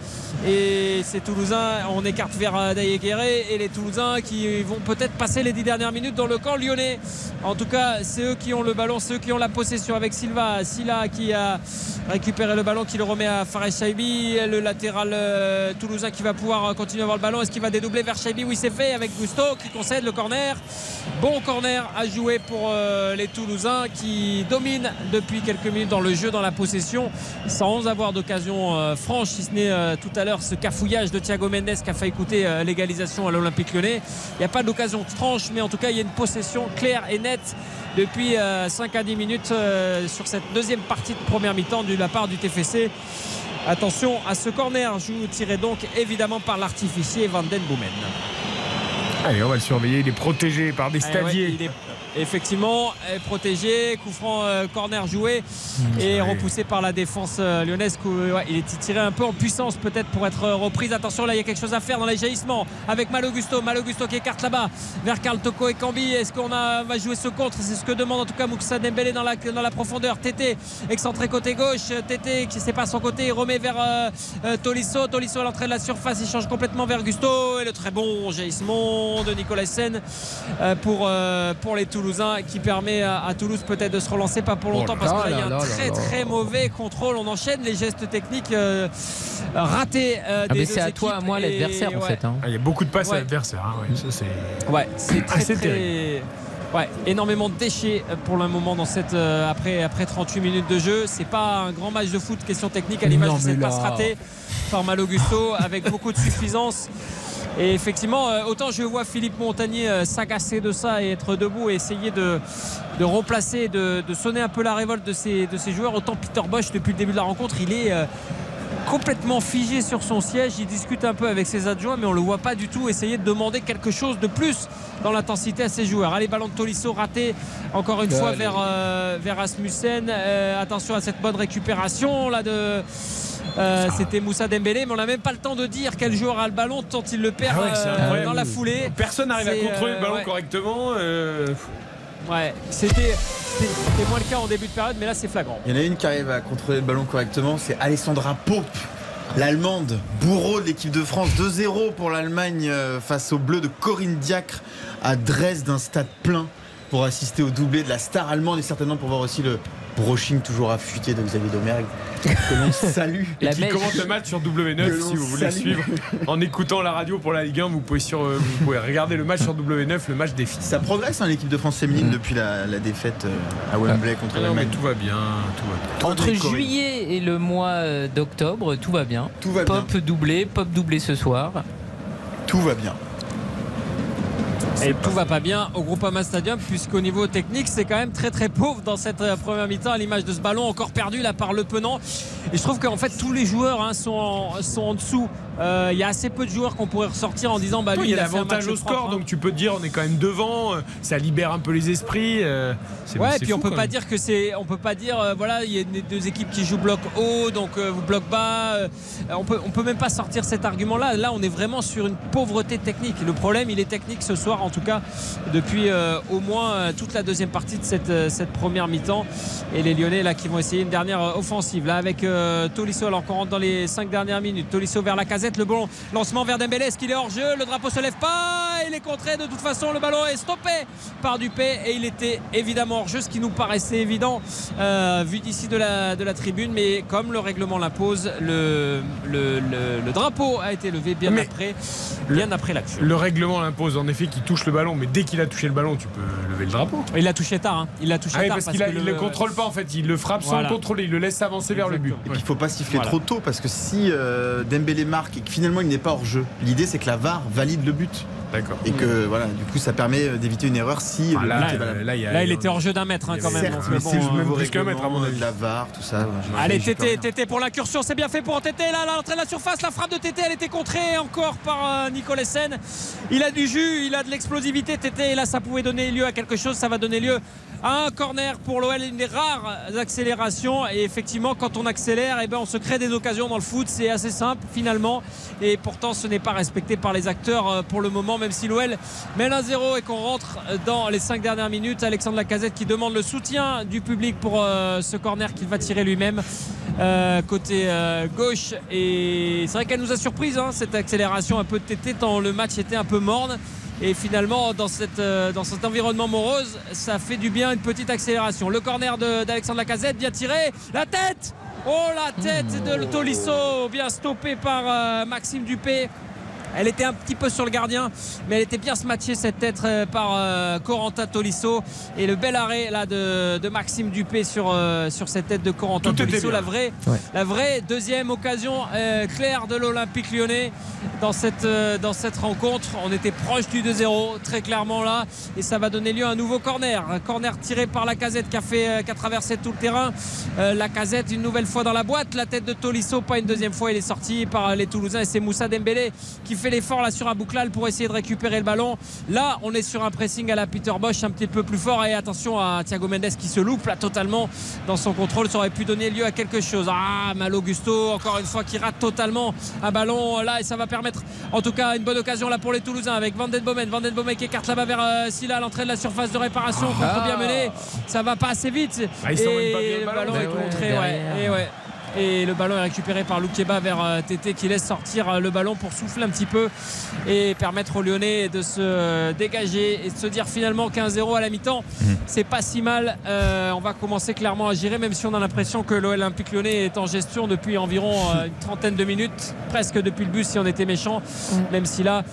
et ces Toulousains, on écarte vers Dayegueré, et les Toulousains qui vont peut-être passer les dix dernières minutes dans le camp lyonnais. En tout cas c'est eux qui ont le ballon, c'est eux qui ont la possession, avec Silva Silla qui a récupéré le ballon, qui le remet à Fares Shaibi, le latéral euh, toulousain qui va pouvoir continuer à avoir le ballon. Est-ce qu'il va dédoubler vers Shaibi? Oui, c'est fait, avec Gusto qui concède le corner. Bon corner à jouer pour euh, les Toulousains qui dominent depuis quelques minutes dans le jeu, dans la possession, sans avoir d'occasion euh, franche, si ce n'est euh, tout à l'heure ce cafouillage de Thiago Mendes qui a failli coûter euh, l'égalisation à l'Olympique Lyonnais. Il n'y a pas d'occasion franche, mais en tout cas il y a une possession claire et nette depuis euh, cinq à dix minutes euh, sur cette deuxième partie de première mi-temps de la part du T F C. Attention à ce corner, joue tiré donc évidemment par l'artificier Van den Bomen. Allez, on va le surveiller, il est protégé par des stadiers. Eh ouais, effectivement, protégé, coup franc, euh, corner joué et repoussé par la défense euh, lyonnaise. Où, ouais, il est tiré un peu en puissance peut-être pour être euh, reprise. Attention, là il y a quelque chose à faire dans les jaillissements avec Malogusto. Malogusto qui écarte là-bas vers Karl Toko et Cambi. Est-ce qu'on a, va jouer ce contre? C'est ce que demande en tout cas Moussa Dembélé dans la, dans la profondeur. Tété excentré côté gauche. Tété qui c'est pas son côté, il remet vers euh, euh, Tolisso. Tolisso à l'entrée de la surface, il change complètement vers Gusto, et le très bon jaillissement de Nicolas Sen euh, pour, euh, pour les Toulousains. Toulousain qui permet à Toulouse peut-être de se relancer, pas pour longtemps, parce que là il y a un très très mauvais contrôle, on enchaîne les gestes techniques euh, ratés euh, ah des mais deux c'est à toi à moi et... l'adversaire ouais. en fait hein. Il y a beaucoup de passes ouais. à l'adversaire hein. ouais, ça, c'est, ouais, c'est très, assez très... terrible. Ouais, énormément de déchets pour le moment dans cette euh, après, après trente-huit minutes de jeu. C'est pas un grand match de foot, question technique, à l'image non, de cette là... passe ratée par Malogusto avec beaucoup de suffisance. Et effectivement, autant je vois Philippe Montagnier s'agacer de ça et être debout et essayer de, de remplacer, de, de sonner un peu la révolte de ses, de ses joueurs, autant Peter Bosz, depuis le début de la rencontre, il est euh, complètement figé sur son siège. Il discute un peu avec ses adjoints, mais on ne le voit pas du tout essayer de demander quelque chose de plus dans l'intensité à ses joueurs. Allez, ballon de Tolisso raté encore une ouais, fois allez. vers, euh, vers Asmussen. Euh, attention à cette bonne récupération là de... Euh, c'était Moussa Dembélé, mais on n'a même pas le temps de dire quel joueur a le ballon tant il le perd ah ouais, euh, dans la foulée. Personne n'arrive à contrôler euh, le ballon ouais. correctement euh... ouais c'était, c'était, c'était moins le cas en début de période, mais là c'est flagrant. Il y en a une qui arrive à contrôler le ballon correctement, c'est Alessandra Popp, l'Allemande, bourreau de l'équipe de France. Deux zéro pour l'Allemagne face au bleu de Corinne Diacre à Dresde, d'un stade plein. pour assister au doublé de la star allemande et certainement pour voir aussi le brushing toujours affûté de Xavier Domergue que l'on salue et qui commente le match sur W neuf. Si vous voulez suivre en écoutant la radio pour la Ligue un, vous pouvez, sur, vous pouvez regarder le match sur W neuf, le match des filles. Ça progresse hein, l'équipe de France féminine mmh. depuis la, la défaite à Wembley contre ah, l'Allemagne. Tout va bien, tout va bien. Entre juillet et le mois d'octobre, tout va bien. Tout va pop bien. doublé, pop doublé ce soir. Tout va bien. Et tout va pas bien au Groupama Stadium, puisqu'au niveau technique c'est quand même très très pauvre dans cette première mi-temps, à l'image de ce ballon encore perdu là par Le Penant. Et je trouve qu'en fait tous les joueurs hein, sont, en, sont en dessous. Il euh, y a assez peu de joueurs qu'on pourrait ressortir en disant bah lui oui, il, il a l'avantage au score, donc tu peux te dire on est quand même devant, ça libère un peu les esprits. Euh, c'est, ouais, et puis fou, on peut pas dire que c'est, on peut pas dire euh, voilà il y a deux équipes qui jouent bloc haut donc euh, vous bloc bas. Euh, on peut on peut même pas sortir cet argument là. Là on est vraiment sur une pauvreté technique. Le problème il est technique ce soir. En tout cas depuis euh, au moins euh, toute la deuxième partie de cette, euh, cette première mi-temps, et les Lyonnais là qui vont essayer une dernière euh, offensive là avec euh, Tolisso. Alors qu'on rentre dans les cinq dernières minutes, Tolisso vers la Casette, le bon lancement vers Dembélé, est-ce qu'il est hors jeu? Le drapeau se lève pas, il est contré de toute façon, le ballon est stoppé par Dupé et il était évidemment hors jeu, ce qui nous paraissait évident euh, vu d'ici de la, de la tribune, mais comme le règlement l'impose, le, le, le, le drapeau a été levé bien mais après bien le, après l'action. Le règlement l'impose en effet, qui touche le ballon, mais dès qu'il a touché le ballon tu peux lever le drapeau. Il l'a touché tard hein. Il l'a touché ah, tard parce, parce qu'il ne le... le contrôle pas en fait, il le frappe voilà. sans le contrôler, il le laisse avancer Exactement. vers le but. Et puis il ne faut pas siffler voilà. trop tôt, parce que si euh, Dembélé marque et que finalement il n'est pas hors jeu, l'idée c'est que la V A R valide le but. D'accord. Et que voilà, du coup ça permet d'éviter une erreur si ah, là, là, là, là il était hors jeu d'un mètre hein, quand même. Certes, mais c'est bon, même plus qu'un mètre à mon avis. La V A R, tout ça. Allez Tété, Tété pour l'incursion, c'est bien fait pour Tété. Là, l'entrée de la surface, la frappe de Tété, elle était contrée encore par Nicolas Sen. Il a du jus, il a de l'explosivité Tété, et là ça pouvait donner lieu à quelque chose. Ça va donner lieu à un corner pour l'O L, une des rares accélérations. Et effectivement quand on accélère, et ben on se crée des occasions dans le foot, c'est assez simple finalement, et pourtant ce n'est pas respecté par les acteurs pour le moment. Même si l'O L mène un zéro et qu'on rentre dans les cinq dernières minutes, Alexandre Lacazette qui demande le soutien du public pour euh, ce corner qu'il va tirer lui-même euh, côté euh, gauche. Et c'est vrai qu'elle nous a surprise hein, cette accélération un peu de Tété, tant le match était un peu morne. Et finalement dans, cette, euh, dans cet environnement morose, ça fait du bien une petite accélération. Le corner de, d'Alexandre Lacazette, bien tiré, la tête, oh la tête de Tolisso, bien stoppée par euh, Maxime Dupé. Elle était un petit peu sur le gardien, mais elle était bien smatchée cette tête par euh, Corentin Tolisso. Et le bel arrêt là de, de Maxime Dupé sur, euh, sur cette tête de Corentin Tout Tolisso, la vraie, ouais. la vraie deuxième occasion euh, claire de l'Olympique Lyonnais dans cette, euh, dans cette rencontre. On était proche du deux zéro très clairement là, et ça va donner lieu à un nouveau corner. Un corner tiré par Lacazette qui a, fait, euh, qui a traversé tout le terrain. Euh, Lacazette une nouvelle fois dans la boîte, la tête de Tolisso pas une deuxième fois, il est sorti par les Toulousains, et c'est Moussa Dembélé qui fait l'effort là sur Abouklal pour essayer de récupérer le ballon. Là on est sur un pressing à la Peter Bosz un petit peu plus fort, et attention à Thiago Mendes qui se loupe là totalement dans son contrôle, ça aurait pu donner lieu à quelque chose. Ah, Malo Gusto encore une fois qui rate totalement un ballon là, et ça va permettre en tout cas une bonne occasion là pour les Toulousains avec Van den Bomen. Van den Bomen qui écarte là-bas vers euh, Silla à l'entrée de la surface de réparation, contre ah. bien mené, ça va pas assez vite ah, et le ballon est contré ouais, et ouais et le ballon est récupéré par Loukeba vers Tété qui laisse sortir le ballon pour souffler un petit peu et permettre aux Lyonnais de se dégager et de se dire finalement quinze zéro à la mi-temps, c'est pas si mal. Euh, on va commencer clairement à gérer, même si on a l'impression que l'Olympique Lyonnais est en gestion depuis environ une trentaine de minutes, presque depuis le but si on était méchant, même si là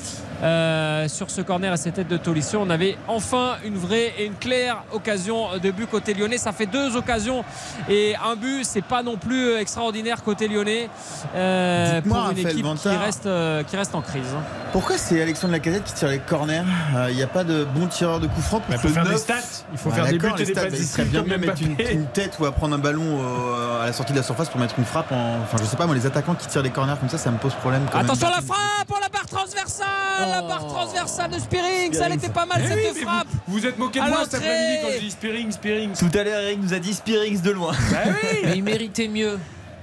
Euh, sur ce corner à cette tête de Tolisso on avait enfin une vraie et une claire occasion de but côté lyonnais. Ça fait deux occasions et un but, c'est pas non plus extraordinaire côté lyonnais euh, pour une Raphaël équipe Vantard, qui, reste, euh, qui reste en crise. Pourquoi c'est Alexandre Lacazette qui tire les corners? Il euh, n'y a pas de bon tireur de coup franc pour bah, faut faire neuf... des stats, il faut bah, faire des buts et des passes. Il serait bien mieux mettre une, une tête ou à prendre un ballon euh, à la sortie de la surface pour mettre une frappe en... enfin je sais pas moi, les attaquants qui tirent les corners comme ça, ça me pose problème quand attention même. La frappe pour la barre transversale. La barre transversale de Spearings, elle était pas mal mais cette oui, frappe. Vous vous êtes moqué de moi cet après-midi quand j'ai dit Spearings, Spearings. Tout à l'heure Eric nous a dit Spearings de loin. Bah oui. Mais il méritait mieux.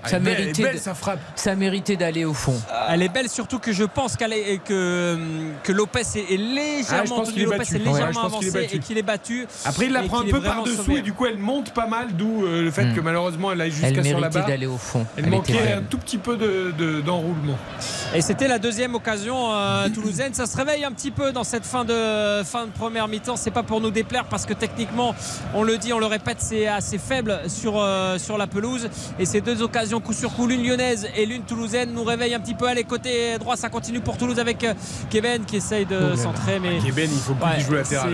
Ça méritait, belle, sa frappe. Ça méritait d'aller au fond. Elle est belle, surtout que je pense qu'elle est, que, que Lopez est légèrement, ah, Lopez est légèrement ouais, avancé et qu'il est battu. Après, il la prend un peu par dessous sauvé. Et du coup, elle monte pas mal, d'où le fait mmh. que malheureusement, elle aille jusqu'à sur la barre. Elle méritait d'aller au fond. Elle, elle manquait un tout petit peu de, de, d'enroulement. Et c'était la deuxième occasion euh, toulousaine. Ça se réveille un petit peu dans cette fin de, fin de première mi-temps. C'est pas pour nous déplaire parce que techniquement, on le dit, on le répète, c'est assez faible sur, euh, sur la pelouse. Et ces deux occasions coup sur coup, l'une lyonnaise et l'une toulousaine, nous réveillent un petit peu. Allez, côté droit, ça continue pour Toulouse avec Keben qui essaye de oh, centrer. Mais... Keben, il faut plus ouais, jouer latéral.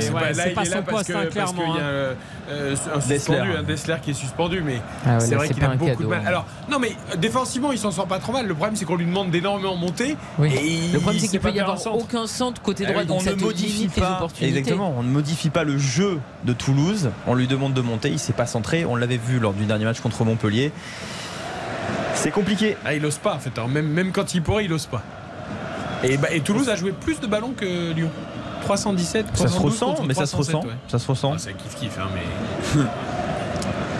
C'est, ouais, c'est pas son poste, clairement. Il y a euh, euh, un suspendu, un Dessler qui est suspendu, mais ah ouais, c'est vrai c'est qu'il a beaucoup cadeau, de mal. Ouais. Alors, non, mais défensivement, il s'en sort pas trop mal. Le problème, c'est qu'on lui demande d'énormément monter. Oui. Et le problème, c'est qu'il ne peut y avoir centre. aucun centre côté droit. Ah oui, donc on ça ne modifie pas. Exactement, on ne modifie pas le jeu de Toulouse. On lui demande de monter, il ne s'est pas centré. On l'avait vu lors du dernier match contre Montpellier. C'est compliqué. Ah, il n'ose pas en fait. Alors, même, même quand il pourrait, il n'ose pas. Et, bah, et Toulouse a joué plus de ballons que Lyon. trois cent dix-sept. Ça se ressent, mais ça se ressent. Ouais. Ça se ressent. Ah, ça kiffe kiffe, hein, mais.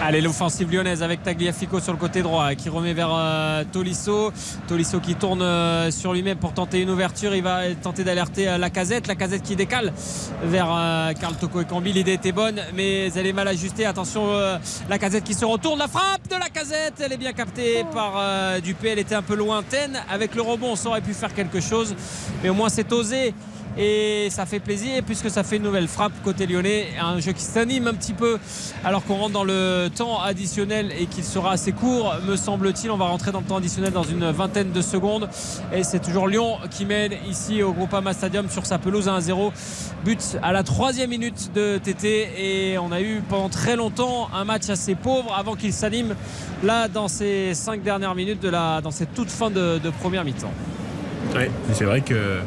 Allez, l'offensive lyonnaise avec Tagliafico sur le côté droit qui remet vers euh, Tolisso. Tolisso qui tourne euh, sur lui-même pour tenter une ouverture. Il va tenter d'alerter euh, Lacazette. Lacazette qui décale vers euh, Karl Toko Ekambi. L'idée était bonne, mais elle est mal ajustée. Attention, euh, Lacazette qui se retourne. La frappe de Lacazette, elle est bien captée par euh, Dupé. Elle était un peu lointaine. Avec le rebond, on aurait pu faire quelque chose. Mais au moins, c'est osé. Et ça fait plaisir puisque ça fait une nouvelle frappe côté lyonnais, un jeu qui s'anime un petit peu alors qu'on rentre dans le temps additionnel et qu'il sera assez court, me semble-t-il. On va rentrer dans le temps additionnel dans une vingtaine de secondes et c'est toujours Lyon qui mène ici au Groupama Stadium sur sa pelouse un à zéro. But à la troisième minute de T T et on a eu pendant très longtemps un match assez pauvre avant qu'il s'anime là dans ces cinq dernières minutes de la, dans cette toute fin de, de première mi-temps. Oui, c'est vrai que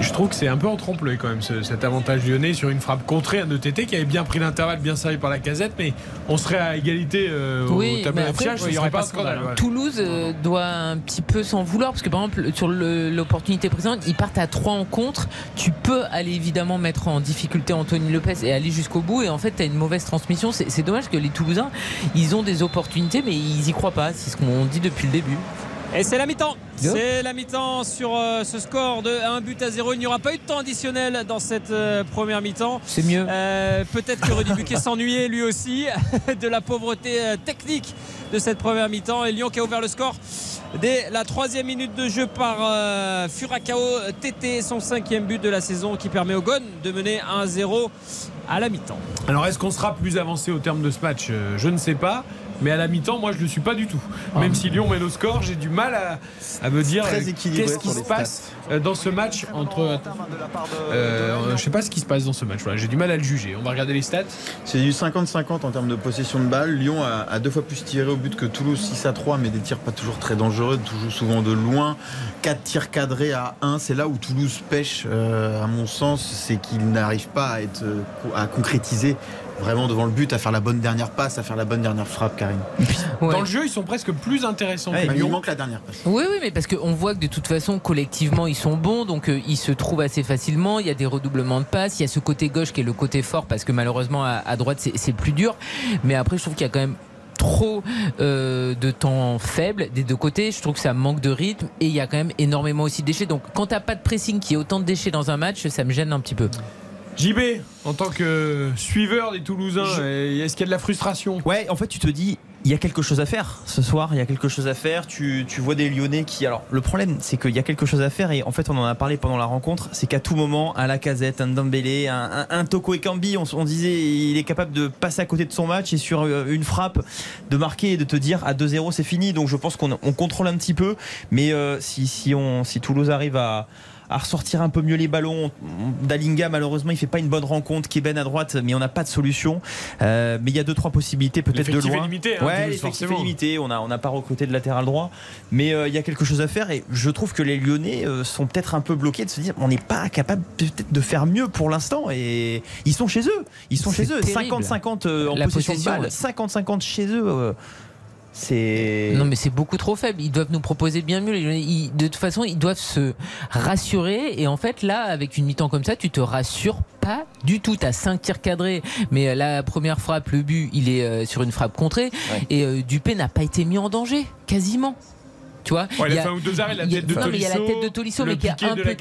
je trouve que c'est un peu en trompe-l'œil quand même ce, cet avantage lyonnais sur une frappe contrée, un de T T qui avait bien pris l'intervalle, bien servi par Lacazette, mais on serait à égalité euh, oui, au tableau d'affichage, il n'y aurait pas de scandale. Voilà. Toulouse euh, doit un petit peu s'en vouloir parce que par exemple sur le, l'opportunité présente, ils partent à trois en contre. Tu peux aller évidemment mettre en difficulté Anthony Lopez et aller jusqu'au bout et en fait tu as une mauvaise transmission. C'est, c'est dommage que les Toulousains, ils ont des opportunités mais ils n'y croient pas, c'est ce qu'on dit depuis le début. Et c'est la mi-temps. C'est la mi-temps sur euh, ce score de un but à zéro. Il n'y aura pas eu de temps additionnel dans cette euh, première mi-temps. C'est mieux. Euh, peut-être que Rudy Buquet s'ennuyait lui aussi de la pauvreté euh, technique de cette première mi-temps. Et Lyon qui a ouvert le score dès la troisième minute de jeu par euh, Furakao Tété, son cinquième but de la saison qui permet au Gone de mener un à zéro à la mi-temps. Alors est-ce qu'on sera plus avancé au terme de ce match ? euh, Je ne sais pas. Mais à la mi-temps, moi, je ne le suis pas du tout. Même si Lyon mène au score, j'ai du mal à, à me dire qu'est-ce qui se passe dans ce match entre. Euh, je ne sais pas ce qui se passe dans ce match. Voilà, j'ai du mal à le juger. On va regarder les stats. C'est du cinquante-cinquante en termes de possession de balle. Lyon a, a deux fois plus tiré au but que Toulouse, six à trois, mais des tirs pas toujours très dangereux, toujours souvent de loin. quatre tirs cadrés à un. C'est là où Toulouse pêche, euh, à mon sens, c'est qu'il n'arrive pas à, être, à concrétiser vraiment devant le but, à faire la bonne dernière passe, à faire la bonne dernière frappe, Karine. Ouais. Dans le jeu, ils sont presque plus intéressants. Ouais, il manque la dernière passe. Oui, oui, mais parce qu'on voit que de toute façon, collectivement, ils sont bons, donc euh, ils se trouvent assez facilement. Il y a des redoublements de passes. Il y a ce côté gauche qui est le côté fort, parce que malheureusement, à, à droite, c'est, c'est plus dur. Mais après, je trouve qu'il y a quand même trop euh, de temps faible des deux côtés. Je trouve que ça manque de rythme et il y a quand même énormément aussi de déchets. Donc, quand t'as pas de pressing, qu'il y ait autant de déchets dans un match, ça me gêne un petit peu. J B, en tant que suiveur des Toulousains, Je... est-ce qu'il y a de la frustration ? Ouais, en fait, tu te dis, il y a quelque chose à faire ce soir, il y a quelque chose à faire. Tu, tu vois des Lyonnais qui... Alors, le problème, c'est qu'il y a quelque chose à faire et en fait, on en a parlé pendant la rencontre, c'est qu'à tout moment, un Lacazette, un Dembélé, un, un, un Toko Ekambi, on, on disait, il est capable de passer à côté de son match et sur une frappe, de marquer et de te dire à deux zéro, c'est fini. Donc, je pense qu'on on contrôle un petit peu, mais euh, si, si, on, si Toulouse arrive à... à ressortir un peu mieux les ballons. Dalinga, malheureusement, il fait pas une bonne rencontre. Keben à droite, mais on n'a pas de solution. Euh, mais il y a deux trois possibilités peut-être l'effectif de loin. L'effectif est limité. Hein, ouais, l'effectif est limité. On n'a on a pas recruté de latéral droit, mais euh, il y a quelque chose à faire. Et je trouve que les Lyonnais euh, sont peut-être un peu bloqués de se dire on n'est pas capable peut-être de faire mieux pour l'instant. Et ils sont chez eux. Ils sont C'est chez eux. cinquante cinquante euh, en possession de balle. cinquante cinquante chez eux. Euh, C'est... Non mais c'est beaucoup trop faible. Ils doivent nous proposer bien mieux. Ils, de toute façon, ils doivent se rassurer. Et en fait, là, avec une mi-temps comme ça, tu te rassures pas du tout. T'as cinq tirs cadrés, mais la première frappe, le but, il est euh, sur une frappe contrée. Ouais. Et euh, Dupé n'a pas été mis en danger, quasiment. Tu vois, ouais, il y a, deux arrêts, la tête de Tolisso, mais qui est un peu,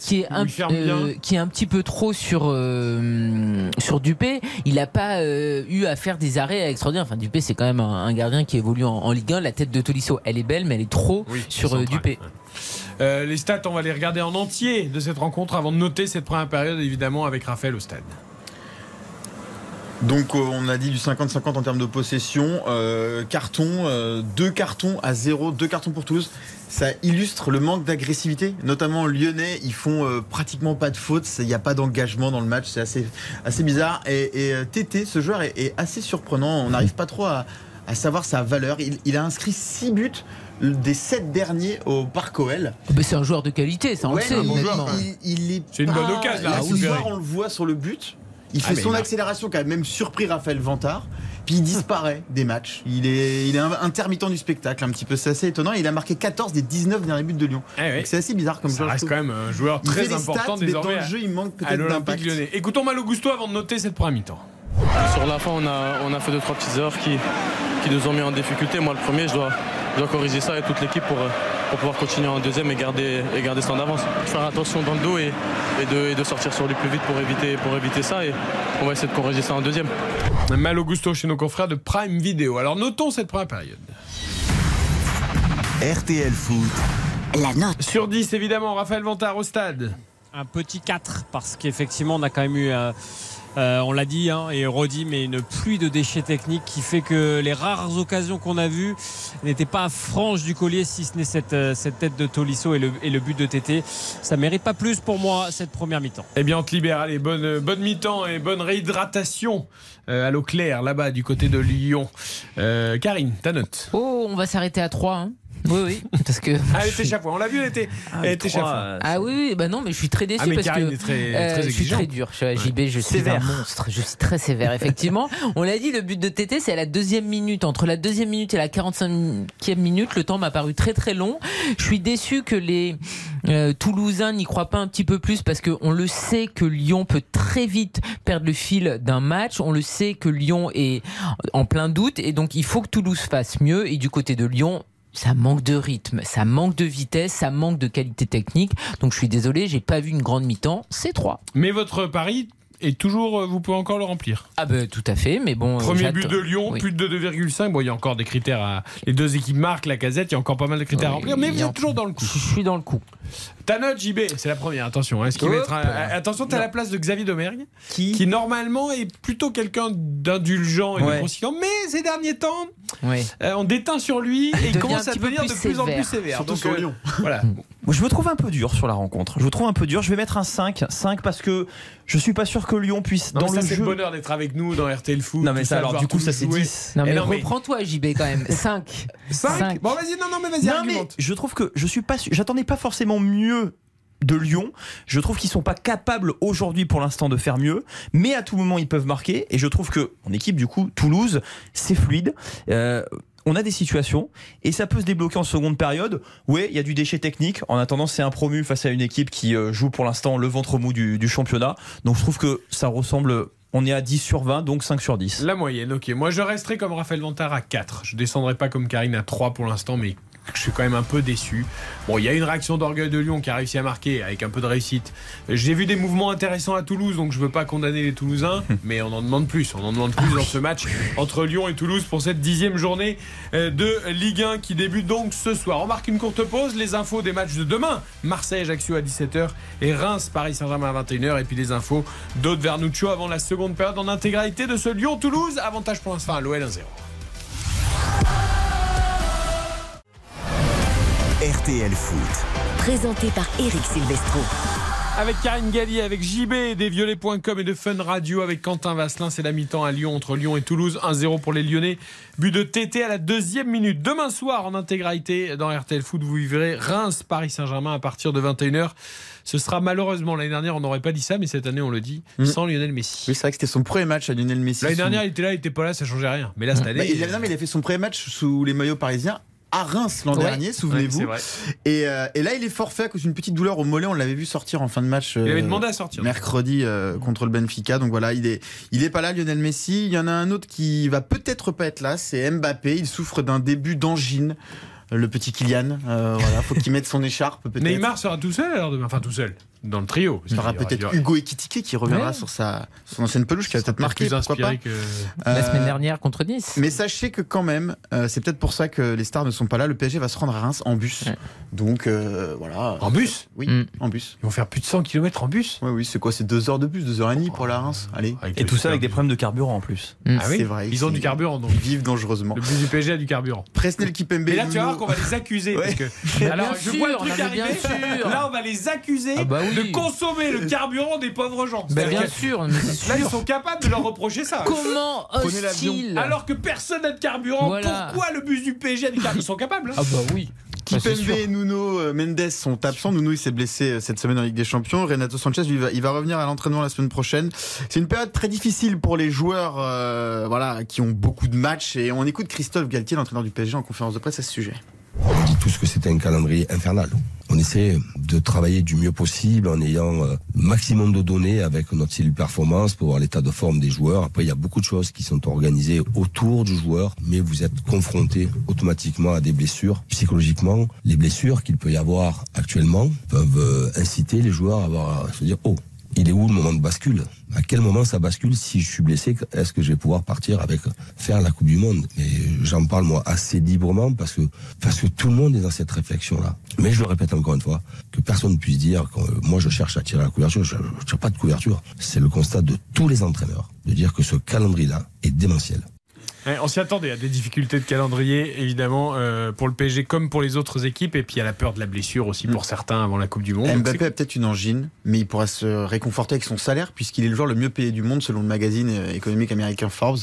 qui est un, euh, qui est un petit peu trop sur euh, sur Dupé. Il n'a pas euh, eu à faire des arrêts extraordinaires. Enfin, Dupé, c'est quand même un, un gardien qui évolue en, en Ligue un. La tête de Tolisso, elle est belle, mais elle est trop oui, sur euh, Dupé. Ouais. Euh, les stats, on va les regarder en entier de cette rencontre avant de noter cette première période, évidemment, avec Raphaël au stade. Donc on a dit du cinquante cinquante en termes de possession, euh, carton, euh, deux cartons à zéro, deux cartons pour Toulouse. Ça illustre le manque d'agressivité, notamment lyonnais, ils font euh, pratiquement pas de fautes, il n'y a pas d'engagement dans le match, c'est assez, assez bizarre. Et, et Tété, ce joueur est, est assez surprenant, on n'arrive pas trop à, à savoir sa valeur, il, il a inscrit six buts des sept derniers au Parc O L. Mais c'est un joueur de qualité, ça on ouais, le sait. Bon joueur, il, il est c'est pas... une bonne occasion là. Ce soir on le voit sur le but. Il fait ah son accélération qui a même surpris Raphaël Vantard. Puis il disparaît des matchs. Il est, il est intermittent du spectacle un petit peu. C'est assez étonnant. Il a marqué quatorze des dix-neuf derniers buts de Lyon. Eh oui. Donc c'est assez bizarre comme ça. Ça reste quand même un joueur il très important des stats, désormais. Dans le jeu, il manque peut-être d'impact. Écoutons Malo Gusto avant de noter cette première mi-temps. Sur la fin, on a, on a fait deux trois petites erreurs qui, qui nous ont mis en difficulté. Moi, le premier, je dois, je dois corriger ça et toute l'équipe pour, pour pouvoir continuer en deuxième et garder, et garder son avance. Faire attention dans le dos et, et, de, et de sortir sur lui plus vite pour éviter, pour éviter ça. Et on va essayer de corriger ça en deuxième. Malo Gusto chez nos confrères de Prime Video. Alors notons cette première période. R T L Foot, la note. Sur dix, évidemment, Raphaël Vantard au stade. Un petit quatre, parce qu'effectivement, on a quand même eu... Euh... Euh, on l'a dit hein, et redit, mais une pluie de déchets techniques qui fait que les rares occasions qu'on a vues n'étaient pas franches du collier, si ce n'est cette, cette tête de Tolisso et le, et le but de Tété. Ça ne mérite pas plus pour moi cette première mi-temps. Eh bien, on te libère. Allez, bonne, bonne mi-temps et bonne réhydratation euh, à l'eau claire, là-bas, du côté de Lyon. Euh, Karine, ta note? Oh, on va s'arrêter à trois. Hein. Oui, oui, parce que. Ah, elle était chafouée, on l'a vu, elle était, ah, elle était chafouée. Ah oui, bah non, mais je suis très déçu ah, parce Karine que. Est très, euh, très je suis très dur, ouais. J B, je suis sévère. Un monstre, je suis très sévère, effectivement. On l'a dit, le but de Tété, c'est à la deuxième minute. Entre la deuxième minute et la quarante-cinquième minute, le temps m'a paru très très long. Je suis déçu que les euh, Toulousains n'y croient pas un petit peu plus parce qu'on le sait que Lyon peut très vite perdre le fil d'un match. On le sait que Lyon est en plein doute et donc il faut que Toulouse fasse mieux. Et du côté de Lyon, ça manque de rythme, ça manque de vitesse, ça manque de qualité technique. Donc je suis désolé, j'ai pas vu une grande mi-temps, c'est trois. Mais votre pari est toujours, vous pouvez encore le remplir. Ah ben tout à fait, mais bon. Premier but de Lyon, oui. Plus de deux virgule cinq. Bon, il y a encore des critères. À... Les deux équipes marquent, la casette, il y a encore pas mal de critères oui, à remplir. Mais vous êtes toujours dans le coup. Je suis dans le coup. Ta note, J B, c'est la première, attention. Est-ce qu'il mettra... Attention, t'as la place de Xavier Domergue, qui, qui normalement est plutôt quelqu'un d'indulgent et ouais. de conciliant, mais ces derniers temps, ouais. euh, on déteint sur lui et il commence à devenir de plus sévère. en plus sévère. Surtout Donc, sur euh, Lyon. Voilà. Je me trouve un peu dur sur la rencontre. Je me trouve un peu dur. Je vais mettre un cinq, cinq parce que je suis pas sûr que Lyon puisse. Non, dans mais le ça, jeu. C'est le bonheur d'être avec nous dans R T L Foot. Non mais ça, alors du coup, ça c'est dix. Non mais, mais reprends-toi, J B, quand même. cinq. cinq. Bon vas-y, non non mais vas-y. Non mais je trouve que je suis pas, j'attendais pas forcément mieux de Lyon, je trouve qu'ils sont pas capables aujourd'hui pour l'instant de faire mieux, mais à tout moment ils peuvent marquer et je trouve que en équipe du coup Toulouse c'est fluide. Euh On a des situations et ça peut se débloquer en seconde période. Ouais, il y a du déchet technique. En attendant, c'est un promu face à une équipe qui joue pour l'instant le ventre mou du, du championnat. Donc je trouve que ça ressemble. On est à dix sur vingt, donc cinq sur dix. La moyenne, ok. Moi je resterai comme Raphaël Vantard à quatre. Je descendrai pas comme Karine à trois pour l'instant, mais je suis quand même un peu déçu. Bon, il y a une réaction d'orgueil de Lyon qui a réussi à marquer avec un peu de réussite. J'ai vu des mouvements intéressants à Toulouse, donc je ne veux pas condamner les Toulousains, mais on en demande plus. On en demande plus dans ce match entre Lyon et Toulouse pour cette dixième journée de Ligue un qui débute donc ce soir. On marque une courte pause. Les infos des matchs de demain. Marseille-Ajaccio à dix-sept heures et Reims-Paris-Saint-Germain à vingt et une heures. Et puis les infos d'Aude Vernuccio avant la seconde période en intégralité de ce Lyon-Toulouse. Avantage pour l'instant à l'O L un zéro. R T L Foot, présenté par Éric Silvestro. Avec Karine Galli, avec J B, des violets point com et de Fun Radio avec Quentin Vasselin. C'est la mi-temps à Lyon, entre Lyon et Toulouse. un zéro pour les Lyonnais. But de T T à la deuxième minute. Demain soir, en intégralité, dans R T L Foot, vous vivrez Reims-Paris-Saint-Germain à partir de vingt et une heures. Ce sera malheureusement, l'année dernière on n'aurait pas dit ça, mais cette année on le dit, mmh. sans Lionel Messi. Oui, c'est vrai que c'était son premier match à Lionel Messi. L'année sous... dernière il était là, il était pas là, ça changeait rien. Mais là cette année. Bah, il, a, non, mais il a fait son premier match sous les maillots parisiens à Reims l'an ouais. dernier, souvenez-vous. Ouais, et, euh, et là il est forfait à cause d'une petite douleur au mollet, on l'avait vu sortir en fin de match. Euh, il avait demandé à sortir. Mercredi euh, contre le Benfica, donc voilà, il est, il est pas là Lionel Messi. Il y en a un autre qui va peut-être pas être là, c'est Mbappé. Il souffre d'un début d'angine. Le petit Kylian, euh, voilà, faut qu'il mette son écharpe peut-être. Neymar sera tout seul alors demain, enfin tout seul, dans le trio. Il y aura peut-être Hugo Ekitike qui reviendra ouais. sur sa son ancienne pelouse, qui a peut-être marqué, pourquoi pas. Que... La semaine dernière contre Nice. Mais sachez que quand même, euh, c'est peut-être pour ça que les stars ne sont pas là. Le P S G va se rendre à Reims en bus, ouais. donc euh, voilà. En bus ? Oui, mm. en bus. Ils vont faire plus de cent kilomètres en bus. Oui, oui, c'est quoi, c'est deux heures de bus, deux heures et demie pour la Reims. Allez. Avec et tout ça avec des problèmes de carburant en plus. Mm. Ah oui, c'est vrai. Ils ont du carburant, donc ils vivent dangereusement. Le bus du P S G a du carburant. Presnel Kimpembe. Qu'on va les accuser. Ouais. Parce que, alors, sûr, je vois le truc arriver. Là, on va les accuser ah bah oui. de consommer le carburant des pauvres gens. Bah bien sûr, mais sûr. Là, ils sont capables de leur reprocher ça. Comment hostile. Alors que personne n'a de carburant. Voilà. Pourquoi le bus du P S G a du carburant. Ils sont capables. Ah bah oui. Kipembe et Nuno Mendes sont absents. Nuno il s'est blessé cette semaine en Ligue des Champions. Renato Sanchez lui, il va revenir à l'entraînement la semaine prochaine. C'est une période très difficile pour les joueurs euh, voilà, qui ont beaucoup de matchs. Et on écoute Christophe Galtier, l'entraîneur du P S G, en conférence de presse à ce sujet. On dit tous que c'était un calendrier infernal. On essaie de travailler du mieux possible en ayant euh, maximum de données avec notre cellule performance pour voir l'état de forme des joueurs. Après, il y a beaucoup de choses qui sont organisées autour du joueur, mais vous êtes confronté automatiquement à des blessures. Psychologiquement, les blessures qu'il peut y avoir actuellement peuvent euh, inciter les joueurs à, avoir, à se dire « Oh, il est où le moment de bascule ? À quel moment ça bascule ? Si je suis blessé, est-ce que je vais pouvoir partir avec faire la Coupe du Monde ?» Et j'en parle moi assez librement parce que parce que tout le monde est dans cette réflexion-là. Mais je le répète encore une fois, que personne ne puisse dire que moi je cherche à tirer la couverture. Je ne tire pas de couverture. C'est le constat de tous les entraîneurs de dire que ce calendrier-là est démentiel. On s'y attendait à des difficultés de calendrier, évidemment, euh, pour le P S G comme pour les autres équipes. Et puis, il y a la peur de la blessure aussi pour certains avant la Coupe du Monde. Mbappé a peut-être une angine, mais il pourra se réconforter avec son salaire, puisqu'il est le joueur le mieux payé du monde, selon le magazine économique américain Forbes.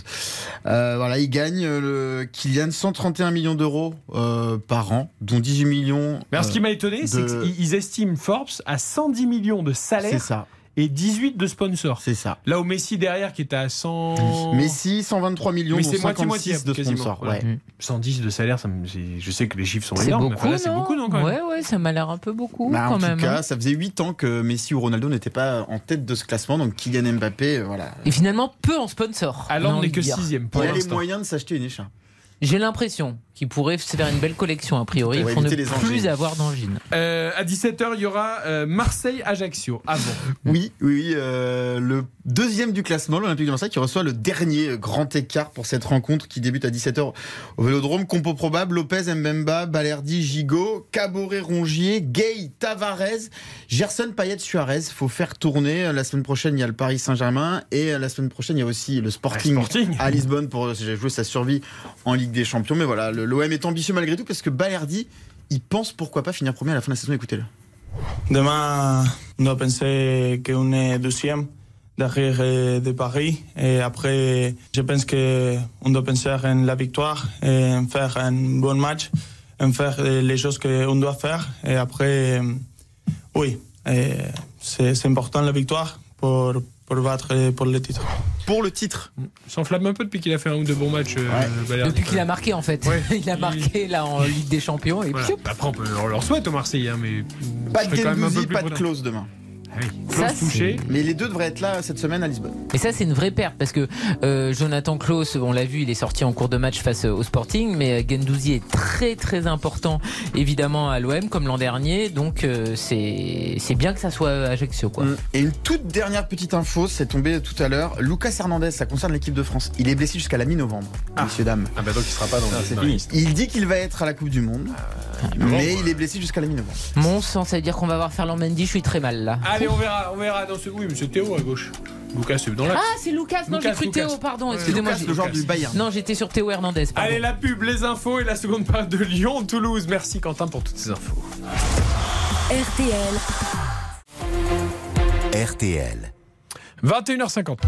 Euh, voilà, il gagne, le Kylian, cent trente et un millions d'euros euh, par an, dont dix-huit millions. Mais alors, ce qui m'a étonné, de... c'est qu'ils estiment Forbes à cent dix millions de salaire. C'est ça. Et dix-huit de sponsors. C'est ça. Là où Messi derrière qui était à cent. Messi cent vingt-trois millions. Mais c'est moitié-moitié de sponsors. Ouais. Ouais. cent dix de salaire, ça me... je sais que les chiffres sont c'est énormes. Beaucoup, enfin, là, c'est beaucoup, non, quand même. Ouais, ouais, ça m'a l'air un peu beaucoup bah, quand en même. En tout cas, ça faisait huit ans que Messi ou Ronaldo n'étaient pas en tête de ce classement. Donc Kylian Mbappé, voilà. Et finalement, peu en sponsors. Alors on n'est que sixième. Il y a les moyens de s'acheter une écharpe. J'ai l'impression qu'ils pourraient se faire une belle collection, a priori, pour ne plus avoir d'angine. Euh, à dix-sept heures, il y aura euh, Marseille-Ajaccio. Avant. Oui, oui, euh, le deuxième du classement, l'Olympique de Marseille, qui reçoit le dernier grand écart pour cette rencontre qui débute à dix-sept heures au Vélodrome. Compo probable, Lopez, Mbemba, Balerdi, Gigot, Caboret, Rongier, Gay, Tavares, Gerson, Payet, Suarez. Il faut faire tourner. La semaine prochaine, il y a le Paris-Saint-Germain. Et la semaine prochaine, il y a aussi le Sporting, Sporting. à Lisbonne pour jouer sa survie en Ligue des Champions. Mais voilà, l'O M est ambitieux malgré tout parce que Balerdi, il pense pourquoi pas finir premier à la fin de la saison. Écoutez-le. Demain, on doit penser qu'on est deuxième derrière de Paris. Et après, je pense qu'on doit penser en la victoire, et en faire un bon match, en faire les choses qu'on doit faire. Et après, oui, et c'est, c'est important la victoire pour, pour battre pour le titre. Pour le titre. Il s'enflamme un peu depuis qu'il a fait un ou deux bons matchs. Ouais. Euh, depuis qu'il a marqué en fait. Ouais. Il a marqué là en Ligue des Champions. Et voilà. Après on, peut, on leur souhaite aux Marseillais. Hein, mais pas de Guendouzi, pas de Klose demain. Oui. Ça, touché. Mais les deux devraient être là cette semaine à Lisbonne. Et ça c'est une vraie perte parce que euh, Jonathan Klose, on l'a vu, il est sorti en cours de match face au Sporting, mais Guendouzi est très très important évidemment à l'O M comme l'an dernier, donc euh, c'est, c'est bien que ça soit Ajaccio quoi. Et une toute dernière petite info, c'est tombé tout à l'heure, Lucas Hernandez, ça concerne l'équipe de France, il est blessé jusqu'à la mi-novembre. Ah. Messieurs dames. Ah bah donc il sera pas dans ah, le liste. Il dit qu'il va être à la Coupe du Monde, euh, mais novembre, il est blessé jusqu'à la mi-novembre. Mon sang, ça veut dire qu'on va voir Ferland Mendy, je suis très mal là. Allez. Et on verra, on verra dans ce. Oui, mais c'est Théo à gauche. Lucas, c'est dans l'axe. Ah, c'est Lucas. Non, Lucas, j'ai cru Lucas. Théo, pardon. Excusez-moi. Lucas, j'ai... le joueur du Bayern. Non, j'étais sur Théo Hernandez. Pardon. Allez, la pub, les infos et la seconde période de Lyon-Toulouse. Merci Quentin pour toutes ces infos. R T L. R T L. vingt et une heures cinquante.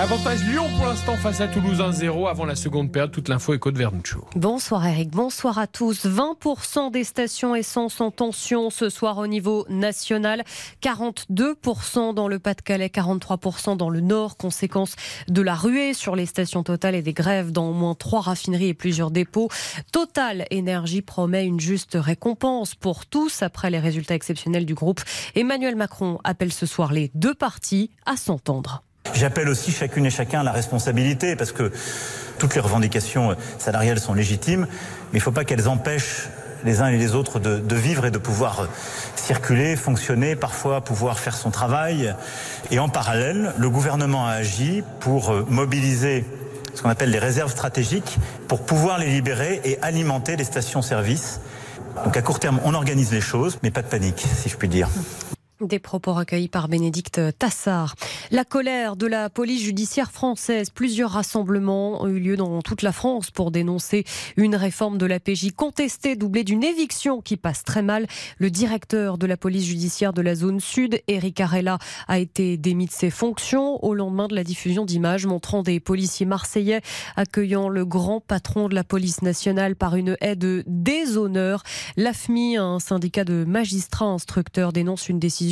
Avantage Lyon pour l'instant face à Toulouse un zéro avant la seconde période. Toute l'info est Côte Vernuccio. Bonsoir Eric, bonsoir à tous. vingt pour cent des stations essence en tension ce soir au niveau national. quarante-deux pour cent dans le Pas-de-Calais, quarante-trois pour cent dans le Nord. Conséquence de la ruée sur les stations Total et des grèves dans au moins trois raffineries et plusieurs dépôts. Total Énergie promet une juste récompense pour tous après les résultats exceptionnels du groupe. Emmanuel Macron appelle ce soir les deux parties à s'entendre. J'appelle aussi chacune et chacun à la responsabilité, parce que toutes les revendications salariales sont légitimes, mais il ne faut pas qu'elles empêchent les uns et les autres de, de vivre et de pouvoir circuler, fonctionner, parfois pouvoir faire son travail. Et en parallèle, le gouvernement a agi pour mobiliser ce qu'on appelle les réserves stratégiques, pour pouvoir les libérer et alimenter les stations-service. Donc à court terme, on organise les choses, mais pas de panique, si je puis dire. Des propos recueillis par Bénédicte Tassard. La colère de la police judiciaire française. Plusieurs rassemblements ont eu lieu dans toute la France pour dénoncer une réforme de la P J contestée, doublée d'une éviction qui passe très mal. Le directeur de la police judiciaire de la zone sud, Éric Arella, a été démis de ses fonctions au lendemain de la diffusion d'images montrant des policiers marseillais accueillant le grand patron de la police nationale par une haie de déshonneur. L'A F M I, un syndicat de magistrats instructeurs, dénonce une décision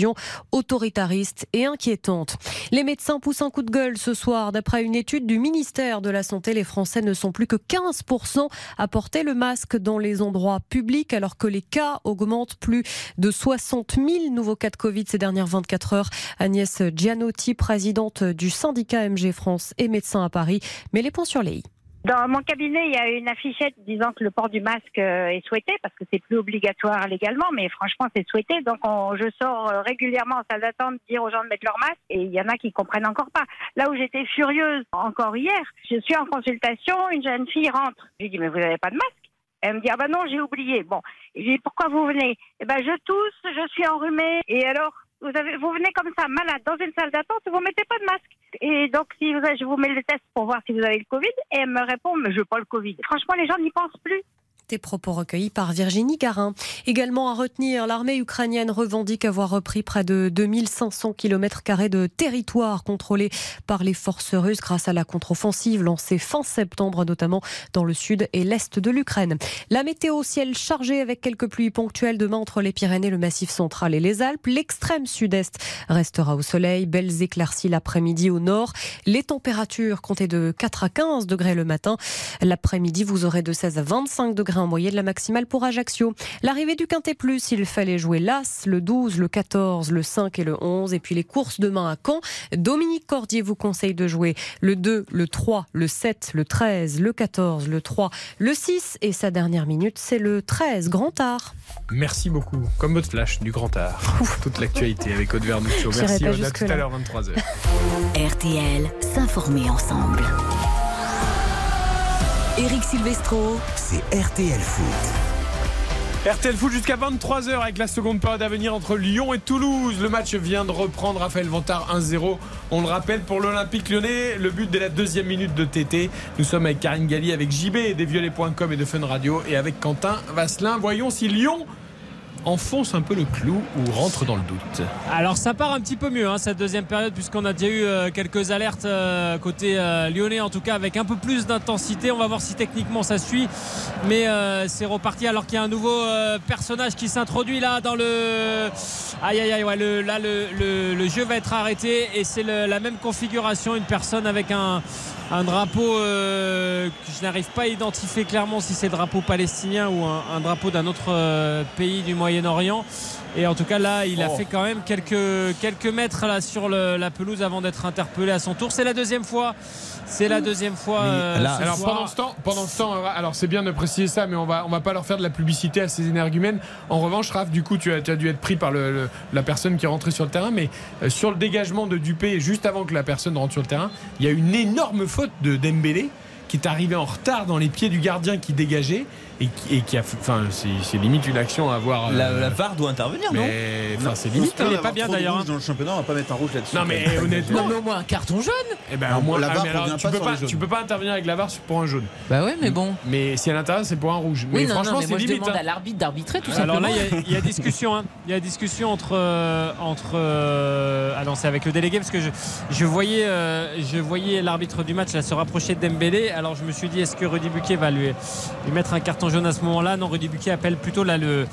autoritariste et inquiétante. Les médecins poussent un coup de gueule ce soir. D'après une étude du ministère de la Santé, les Français ne sont plus que quinze pour cent à porter le masque dans les endroits publics, alors que les cas augmentent. Plus de soixante mille nouveaux cas de Covid ces dernières vingt-quatre heures. Agnès Gianotti, présidente du syndicat M G France et médecin à Paris, met les points sur les i. Dans mon cabinet, il y a une affichette disant que le port du masque est souhaité, parce que c'est plus obligatoire légalement, mais franchement, c'est souhaité. Donc, on, je sors régulièrement en salle d'attente dire aux gens de mettre leur masque, et il y en a qui comprennent encore pas. Là où j'étais furieuse, encore hier, je suis en consultation, une jeune fille rentre. Je lui dis, mais vous n'avez pas de masque? Elle me dit, ah ben non, j'ai oublié. Bon, je lui dis, pourquoi vous venez? Eh ben, je tousse, je suis enrhumée, et alors? Vous, avez, vous venez comme ça, malade, dans une salle d'attente, vous ne mettez pas de masque. Et donc, si vous avez, je vous mets le test pour voir si vous avez le Covid. Et elle me répond, mais je n'ai pas le Covid. Franchement, les gens n'y pensent plus. Des propos recueillis par Virginie Garin. Également à retenir, l'armée ukrainienne revendique avoir repris près de deux mille cinq cents kilomètres carrés de territoire contrôlé par les forces russes grâce à la contre-offensive lancée fin septembre, notamment dans le sud et l'est de l'Ukraine. La météo, ciel chargé avec quelques pluies ponctuelles demain entre les Pyrénées, le Massif central et les Alpes. L'extrême sud-est restera au soleil. Belles éclaircies l'après-midi au nord. Les températures comptez de quatre à quinze degrés le matin. L'après-midi, vous aurez de seize à vingt-cinq degrés en moyenne, la maximale pour Ajaccio. L'arrivée du Quintet Plus, il fallait jouer l'As, le douze, le quatorze, le cinq et le onze. Et puis les courses demain à Caen. Dominique Cordier vous conseille de jouer le deux, le trois, le sept, le treize, le quatorze, le trois, le six. Et sa dernière minute, c'est le treize, Grand Art. Merci beaucoup. Comme votre flash du Grand Art. Toute l'actualité avec Aude Vernuccio. Merci, on a tout à l'heure vingt-trois heures. R T L, s'informer ensemble. Éric Silvestro, c'est R T L Foot. R T L Foot jusqu'à vingt-trois heures avec la seconde période à venir entre Lyon et Toulouse. Le match vient de reprendre. Raphaël Vantard un zéro. On le rappelle pour l'Olympique Lyonnais. Le but dès la deuxième minute de T T. Nous sommes avec Karine Galli, avec J B des violets point com et de Fun Radio et avec Quentin Vasselin. Voyons si Lyon enfonce un peu le clou ou rentre dans le doute. Alors ça part un petit peu mieux hein, cette deuxième période, puisqu'on a déjà eu euh, quelques alertes euh, côté euh, lyonnais, en tout cas avec un peu plus d'intensité. On va voir si techniquement ça suit, mais euh, c'est reparti alors qu'il y a un nouveau euh, personnage qui s'introduit là dans le aïe aïe aïe ouais, le, là le, le, le jeu va être arrêté et c'est le, la même configuration, une personne avec un, un drapeau euh, que je n'arrive pas à identifier clairement si c'est drapeau palestinien ou un, un drapeau d'un autre euh, pays du Moyen-Orient Moyen-Orient. Et en tout cas là il a oh. fait quand même quelques, quelques mètres là, sur le, la pelouse avant d'être interpellé à son tour. C'est la deuxième fois. C'est la deuxième fois euh, là, ce alors soir. Pendant ce temps, pendant ce temps alors c'est bien de préciser ça, mais on va, on va pas leur faire de la publicité à ces énergumènes. En revanche Raph, du coup tu as, tu as dû être pris par le, le, la personne qui est rentrée sur le terrain, mais euh, sur le dégagement de Dupé juste avant que la personne rentre sur le terrain, il y a une énorme faute de Dembélé qui est arrivé en retard dans les pieds du gardien qui dégageait et qui, et qui a, enfin, c'est, c'est limite une action à avoir. Euh, la, la V A R doit intervenir, mais, non Enfin, c'est limite. Il n'est pas bien d'ailleurs. Dans le championnat, on va pas mettre un rouge là-dessus. Non, mais honnêtement, non, mais au moins un carton jaune. Eh ben, non, au moins, la V A R, ah, alors, tu peux pas, tu peux pas intervenir avec la V A R pour un jaune. Bah ouais, mais bon. Mais si à l'intérieur, c'est pour un rouge. Oui, mais non, franchement, non, mais c'est moi, limite. Je demande hein. à l'arbitre d'arbitrer tout simplement. Alors là, il y, y a discussion. Il hein. y a discussion entre euh, entre. Euh, ah non, c'est avec le délégué parce que je je voyais euh, je voyais l'arbitre du match là se rapprocher de Dembélé. Alors je me suis dit, est-ce que Rudy Buquet va lui lui mettre un carton jaune à ce moment-là? Non, Rudy Buquet appelle plutôt là le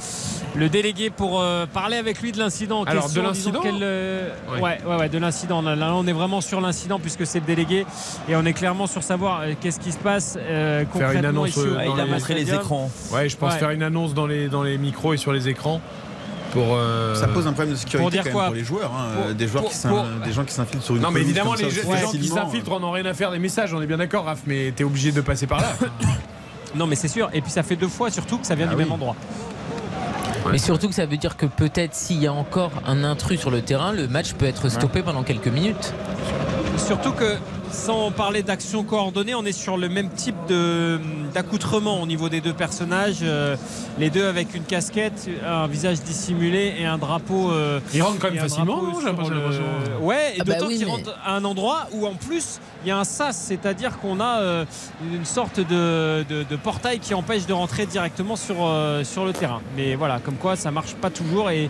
le délégué pour euh, parler avec lui de l'incident. Alors question, de l'incident. Euh, ouais. ouais, ouais, ouais, de l'incident. Là, là, on est vraiment sur l'incident puisque c'est le délégué et on est clairement sur savoir euh, qu'est-ce qui se passe euh, concrètement. Faire une annonce, euh, ouais, il a montré les écrans. Ouais, je pense ouais. faire une annonce dans les dans les micros et sur les écrans. Pour euh... Ça pose un problème de sécurité pour, pour les joueurs, hein. pour, des, joueurs pour, qui pour... des gens qui s'infiltrent sur une. Non mais évidemment les, jeux, les gens qui s'infiltrent, on n'a rien à faire des messages, on est bien d'accord Raph, mais t'es obligé de passer par là. Non mais c'est sûr, et puis ça fait deux fois surtout que ça vient ah du oui. même endroit. Ouais. Mais surtout que ça veut dire que peut-être s'il y a encore un intrus sur le terrain, le match peut être stoppé ouais. pendant quelques minutes. Surtout que sans parler d'action coordonnée, on est sur le même type de, d'accoutrement au niveau des deux personnages, euh, les deux avec une casquette, un visage dissimulé et un drapeau. Euh, ils rentrent quand même facilement, non, j'ai l'impression. Le... Ouais, et ah bah d'autant oui, qu'ils mais... rentrent à un endroit où en plus il y a un sas, c'est-à-dire qu'on a euh, une sorte de, de, de portail qui empêche de rentrer directement sur, euh, sur le terrain. Mais voilà, comme quoi ça marche pas toujours et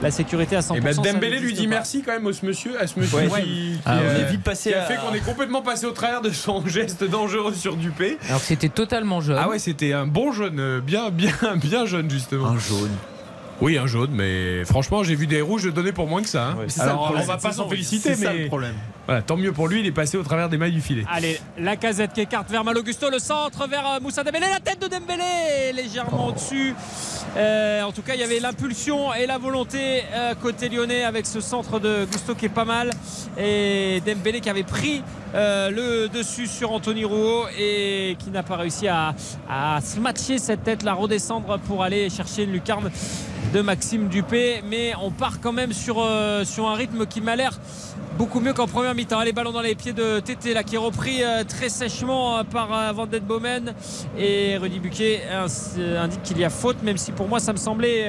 la sécurité à cent pour cent. Et bah Dembélé lui dit pas. merci quand même à ce monsieur, à ce monsieur ouais. qui, qui, ah, euh, on est vite passé qui a fait à... qu'on est complètement passé au travers de son geste dangereux sur Dupé. Alors que c'était totalement jaune. Ah ouais, c'était un bon jaune, bien, bien, bien jaune justement. Un jaune. Oui, un jaune, mais franchement, j'ai vu des rouges donner pour moins que ça. Hein. Ouais, c'est Alors, ça le on va pas s'en féliciter, c'est mais. C'est le problème. Voilà, tant mieux pour lui, il est passé au travers des mailles du filet. Allez, la casette qui écarte vers Malogusto, le centre vers Moussa Dembélé, la tête de Dembélé légèrement oh. au-dessus. Euh, en tout cas, il y avait l'impulsion et la volonté euh, côté lyonnais avec ce centre de Gusto qui est pas mal. Et Dembélé qui avait pris euh, le dessus sur Anthony Rouault et qui n'a pas réussi à, à smatcher cette tête, la redescendre pour aller chercher une lucarne de Maxime Dupé. Mais on part quand même sur, euh, sur un rythme qui m'a l'air beaucoup mieux qu'en première mi-temps. Les ballons dans les pieds de Tété là, qui est repris très sèchement par Van Den Bomen, et Rudy Buquet indique qu'il y a faute, même si pour moi ça me semblait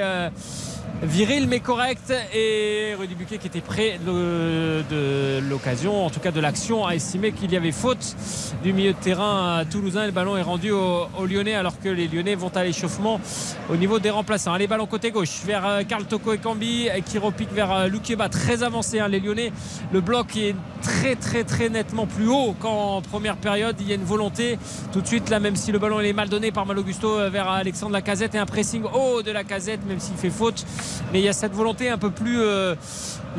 viril mais correct, et Rudy Buquet qui était près de, de l'occasion, en tout cas de l'action, a estimé qu'il y avait faute du milieu de terrain toulousain et le ballon est rendu aux, aux Lyonnais alors que les Lyonnais vont à l'échauffement au niveau des remplaçants. Allez, ballon côté gauche vers Karl Toko et Kambi qui repique vers Loukeba, très avancé hein, les Lyonnais, le bloc est très très très nettement plus haut qu'en première période, il y a une volonté tout de suite là, même si le ballon est mal donné par Malogusto vers Alexandre Lacazette, et un pressing haut de Lacazette même s'il fait faute. Mais il y a cette volonté un peu plus euh,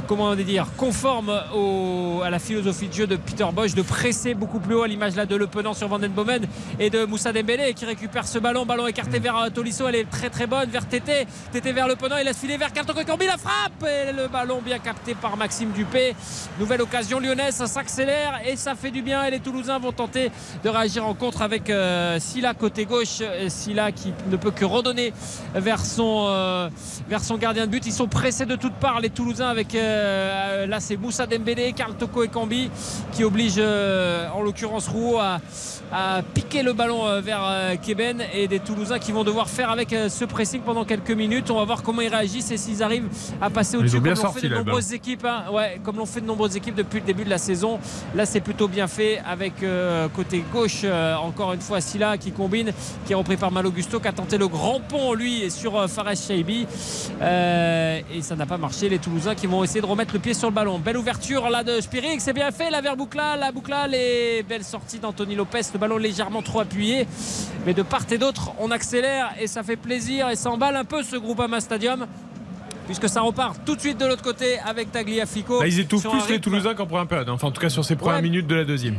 comment on dit dire, conforme au, à la philosophie de jeu de Peter Bosz, de presser beaucoup plus haut, à l'image là de Le Penant sur Van Den Bomen et de Moussa Dembélé qui récupère ce ballon, ballon écarté vers Tolisso, elle est très très bonne, vers Tété, Tété vers Le Penant, il laisse filer vers Karl Toko Kambi, la frappe et le ballon bien capté par Maxime Dupé. Nouvelle occasion lyonnaise, ça s'accélère et ça fait du bien, et les Toulousains vont tenter de réagir en contre avec euh, Silla côté gauche, Silla qui ne peut que redonner vers son euh, vers son gardien de but. Ils sont pressés de toutes parts les Toulousains avec euh, là c'est Moussa Dembélé, Karl Toko et Kambi qui oblige euh, en l'occurrence Rouault à, à piquer le ballon euh, vers euh, Keben, et des Toulousains qui vont devoir faire avec euh, ce pressing pendant quelques minutes. On va voir comment ils réagissent et s'ils arrivent à passer au-dessus, comme l'ont fait de nombreuses équipes hein. ouais, comme l'ont fait de nombreuses équipes depuis le début de la saison. Là c'est plutôt bien fait avec euh, côté gauche euh, encore une fois Silla qui combine, qui est repris par Malogusto qui a tenté le grand pont lui et sur euh, Fares Shaibi. Euh, et ça n'a pas marché, les Toulousains qui vont essayer de remettre le pied sur le ballon. Belle ouverture là de Spirig, c'est bien fait là vers Boucla, la Boucla, les belles sorties d'Anthony Lopez, le ballon légèrement trop appuyé, mais de part et d'autre on accélère et ça fait plaisir et ça emballe un peu ce Groupama Stadium, puisque ça repart tout de suite de l'autre côté avec Tagliafico. Là, ils étouffent plus les Toulousains qu'en première période, enfin en tout cas sur ces premières ouais. minutes de la deuxième.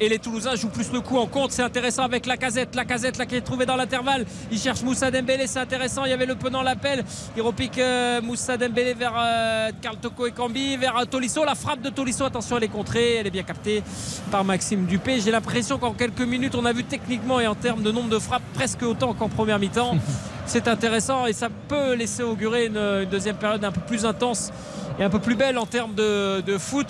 Et les Toulousains jouent plus le coup en compte, c'est intéressant avec Lacazette, Lacazette là qui est trouvé dans l'intervalle, il cherche Moussa Dembélé, c'est intéressant, il y avait Le Penant, l'appel, il repique euh, Moussa Dembélé vers euh, Karl Toko et Kambi, vers euh, Tolisso, la frappe de Tolisso, attention elle est contrée, elle est bien captée par Maxime Dupé. J'ai l'impression qu'en quelques minutes on a vu techniquement et en termes de nombre de frappes presque autant qu'en première mi-temps. C'est intéressant et ça peut laisser augurer une, une deuxième période un peu plus intense et un peu plus belle en termes de, de foot.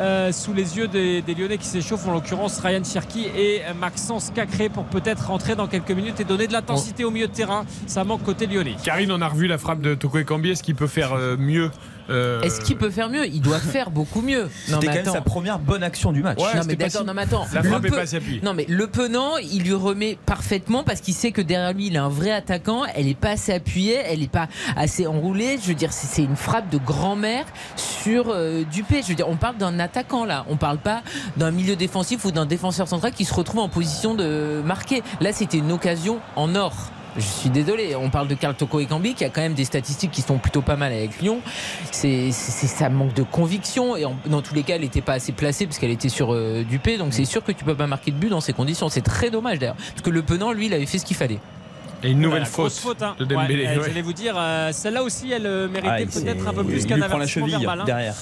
euh, sous les yeux des, des Lyonnais qui s'échauffent, en l'occurrence Ryan Cherki et Maxence Cacré, pour peut-être rentrer dans quelques minutes et donner de l'intensité bon. au milieu de terrain. Ça manque côté lyonnais. Karine, on a revu la frappe de Toko Ekambi. Est-ce qu'il peut faire euh, mieux euh... Est-ce qu'il peut faire mieux? Il doit faire beaucoup mieux. C'était non, mais quand attends. même sa première bonne action du match. Ouais, non, mais d'accord, si... non mais attends. La frappe est pas si appuyée. Non mais le Penant, il lui remet parfaitement parce qu'il sait que derrière lui il a un vrai attaquant. Elle n'est pas assez appuyée, elle n'est pas assez enroulée. Je veux dire, c'est une frappe de grand-mère sur euh, Dupé. Je veux dire, on parle d'un attaquant là. On parle pas d'un milieu défensif ou d'un défenseur central qui se retrouve en position de marquer. Là, c'était une occasion en or. Je suis désolé, on parle de Karl Toko Ekambi qui a quand même des statistiques qui sont plutôt pas mal avec Lyon. C'est, c'est ça manque de conviction et en, dans tous les cas elle n'était pas assez placée parce qu'elle était sur euh, Dupé, donc c'est sûr que tu peux pas marquer de but dans ces conditions. C'est très dommage d'ailleurs parce que le Penant lui il avait fait ce qu'il fallait. Et une nouvelle ah, faute, faute hein. de Dembélé. Ouais, ouais. J'allais vous dire, euh, celle-là aussi elle euh, méritait ah, peut-être un peu plus qu'un avertissement verbal hein. derrière.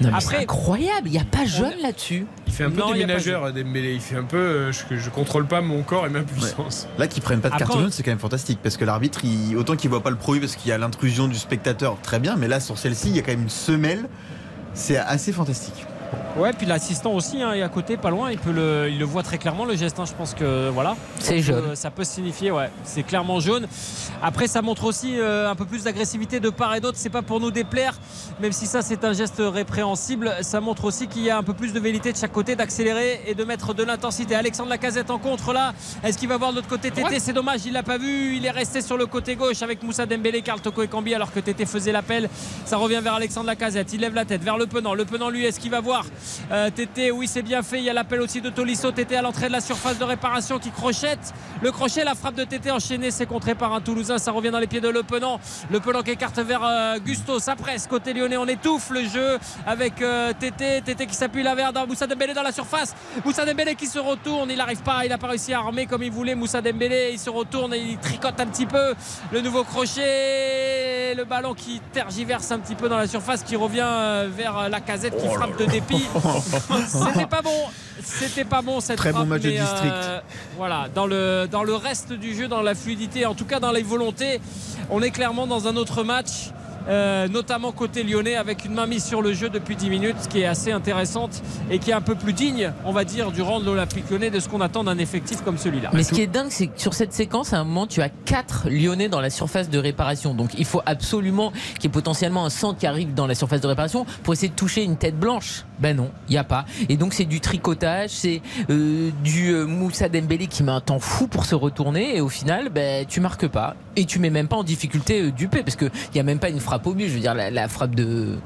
Non, après, c'est incroyable, il n'y a pas jeune on... là-dessus. Il fait un peu non, déménageur Dembélé, il fait un peu euh, je, je contrôle pas mon corps et ma puissance. Ouais. Là qu'ils prennent pas de après, carton jaune, c'est quand même fantastique parce que l'arbitre, il, autant qu'il voit pas le produit parce qu'il y a l'intrusion du spectateur, très bien, mais là sur celle-ci, il y a quand même une semelle, c'est assez fantastique. Ouais, puis l'assistant aussi hein, est à côté, pas loin, il peut le, il le voit très clairement le geste. Hein, je pense que voilà, c'est jaune. Euh, ça peut signifier, ouais, c'est clairement jaune. Après, ça montre aussi euh, un peu plus d'agressivité de part et d'autre. C'est pas pour nous déplaire, même si ça c'est un geste répréhensible. Ça montre aussi qu'il y a un peu plus de vérité de chaque côté, d'accélérer et de mettre de l'intensité. Alexandre Lacazette en contre là. Est-ce qu'il va voir de l'autre côté Tété? C'est dommage, il l'a pas vu. Il est resté sur le côté gauche avec Moussa Dembélé, Karl Toko Ekambi, alors que Tété faisait l'appel. Ça revient vers Alexandre Lacazette. Il lève la tête vers le Penant. Le Penant lui, est-ce qu'il va voir Euh, Tété? Oui, c'est bien fait. Il y a l'appel aussi de Tolisso. Tété à l'entrée de la surface de réparation qui crochette le crochet, la frappe de Tété enchaînée, c'est contré par un Toulousain. Ça revient dans les pieds de Le Penant. Le Penant qui écarte vers euh, Gusto. Ça presse côté lyonnais, on étouffe le jeu avec euh, Tété Tété qui s'appuie là vers Moussa Dembélé dans la surface. Moussa Dembélé qui se retourne, il n'arrive pas, il n'a pas réussi à armer comme il voulait. Moussa Dembélé, il se retourne et il tricote un petit peu le nouveau crochet, le ballon qui tergiverse un petit peu dans la surface, qui revient euh, vers Lacazette qui oh frappe de dé- C'était pas bon, c'était pas bon cette très frappe, bon match mais de district. Euh, voilà, dans le dans le reste du jeu, dans la fluidité, en tout cas dans les volontés, on est clairement dans un autre match. Euh, notamment côté lyonnais, avec une main mise sur le jeu depuis dix minutes, ce qui est assez intéressante et qui est un peu plus digne, on va dire, du rang de l'Olympique Lyonnais, de ce qu'on attend d'un effectif comme celui-là. Mais ce qui est dingue, c'est que sur cette séquence, à un moment tu as quatre Lyonnais dans la surface de réparation, donc il faut absolument qu'il y ait potentiellement un centre qui arrive dans la surface de réparation pour essayer de toucher une tête blanche. Ben non, il n'y a pas, et donc c'est du tricotage, c'est euh, du euh, Moussa Dembélé qui met un temps fou pour se retourner, et au final ben, tu marques pas et tu mets même pas en difficulté euh, Dupé, parce qu'il n'y a même pas une frappe au but. Je veux dire, la, la frappe de,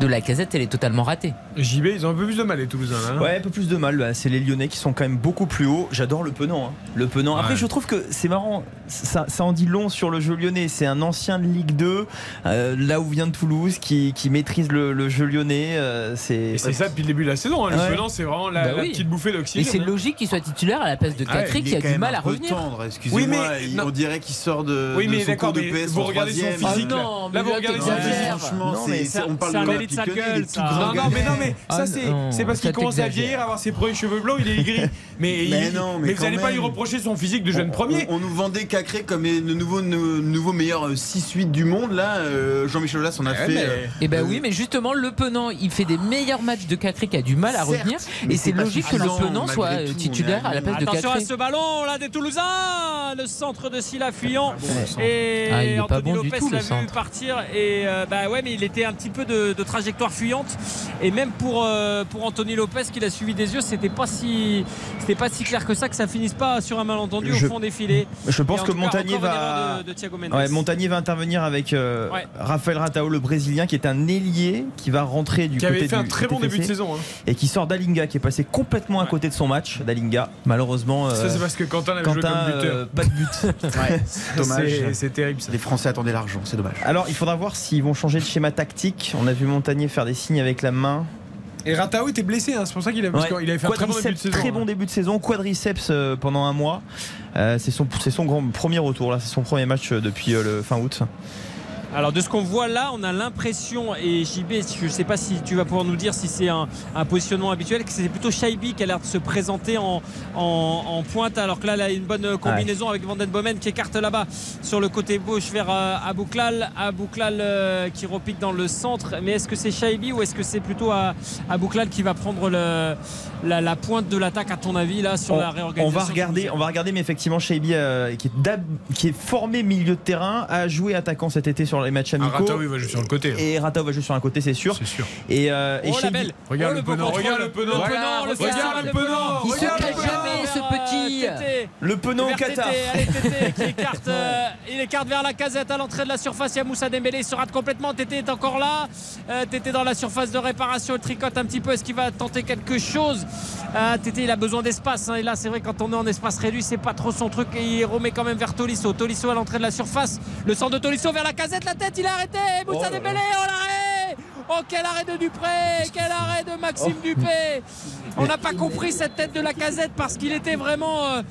de Lacazette, elle est totalement ratée. J B, ils ont un peu plus de mal, les Toulousains. Hein. Ouais, un peu plus de mal. Bah, c'est les Lyonnais qui sont quand même beaucoup plus hauts. J'adore le Penant. Hein. Le Penant. Après, ouais. Je trouve que c'est marrant. Ça, ça en dit long sur le jeu lyonnais. C'est un ancien de Ligue deux, euh, là où vient de Toulouse, qui, qui maîtrise le, le jeu lyonnais. Euh, c'est, Et c'est ouais. ça depuis le début de la saison. Hein. Le Penant, ouais. c'est vraiment la, bah oui. la petite bouffée d'oxygène. Et c'est hein. logique qu'il soit titulaire à la place de Cacré, ouais, qui a du mal à revenir. Oui, mais il, on dirait qu'il sort de, oui, mais, de son cours de P S. Vous regardez son physique. Là, vous regardez. Ouais, franchement, non, c'est, c'est, on parle c'est un élite de sa gueule. Non, non, mais non, mais ah, ça c'est, non, c'est parce qu'il commence à vieillir, avoir ses premiers cheveux blancs, il est aigri. Mais, mais, il, non, mais, mais vous n'allez pas lui reprocher son physique de jeune on, premier. On, on nous vendait Cacré comme le nouveau, nouveau, nouveau meilleur six huit du monde. Là, euh, Jean-Michel Aulas en a ouais, fait. Mais, euh, et ben bah oui, mais justement, Le Penant, il fait des meilleurs matchs de Cacré, qui a du mal à certes, revenir. Et c'est logique que Le Penant soit titulaire à la place de Cacré. Attention à ce ballon là des Toulousains, le centre de Sylla Fuyant. Et Anthony Lopez l'a vu partir. Et euh, bah ouais, mais il était un petit peu de, de trajectoire fuyante, et même pour, euh, pour Anthony Lopez qui l'a suivi des yeux, c'était pas si c'était pas si clair que ça, que ça finisse pas sur un malentendu je, au fond des filets. Je pense que Montagnier va de, de Thiago Mendes. Ouais, Montagnier va intervenir avec euh, ouais. Raphaël Ratao, le Brésilien, qui est un ailier qui va rentrer du qui côté avait fait du, un très bon T F C, début de saison hein. et qui sort d'Alinga, qui est passé complètement ouais. à côté de son match. D'Alinga, malheureusement. Euh, ça c'est parce que Quentin l'avait joué comme buteur. Euh, pas de but. ouais, c'est dommage. C'est, c'est terrible. Ça. Les Français attendaient l'argent, c'est dommage. Alors il faudra voir s'ils vont changer de schéma tactique. On a vu Montagnier faire des signes avec la main. Et Ratao était blessé, hein. C'est pour ça qu'il avait, ouais. il avait fait un très bon début de saison. Très bon début de saison. Quadriceps euh, pendant un mois. Euh, c'est son, c'est son grand, premier retour là. C'est son premier match euh, depuis euh, le fin août. Alors de ce qu'on voit là, on a l'impression, et J B, je ne sais pas si tu vas pouvoir nous dire si c'est un, un positionnement habituel, que c'est plutôt Shaibi qui a l'air de se présenter en, en, en pointe, alors que là, là, une bonne combinaison ouais. avec Van den Bomen qui écarte là-bas sur le côté gauche vers euh, Abouklal, Abouklal euh, qui repique dans le centre. Mais est-ce que c'est Shaibi ou est-ce que c'est plutôt à, Abouklal qui va prendre le, la, la pointe de l'attaque, à ton avis, là, sur on, la réorganisation? On va regarder, on va regarder, mais effectivement, Shaibi euh, qui, qui est formé milieu de terrain, a joué attaquant cet été sur les matchs amicaux. Ah, Ratao, il va jouer sur le côté. Et Ratao va jouer sur un côté, c'est sûr. C'est sûr. Et, euh, et oh, Shaibi... la belle. Regarde oh, le penant, regarde le penant, regarde le penant. Il ne se cache jamais, ce petit. Le penant au Qatar. Allez, Tété qui écarte, euh, il écarte vers la casette à l'entrée de la surface. Il y a Moussa Dembélé, il se rate complètement. Tété est encore là. Euh, Tété dans la surface de réparation, il tricote un petit peu. Est-ce qu'il va tenter quelque chose? euh, Tété, il a besoin d'espace. Hein. Et là, c'est vrai, quand on est en espace réduit, c'est pas trop son truc. Et il remet quand même vers Tolisso. Tolisso à l'entrée de la surface. Le centre de Tolisso vers la casette, la tête, il a arrêté. Moussa oh Dembélé, on l'arrête. Oh, quel arrêt de Dupré, quel arrêt de Maxime oh. Dupé. On n'a pas compris cette tête de la casette parce qu'il était vraiment euh,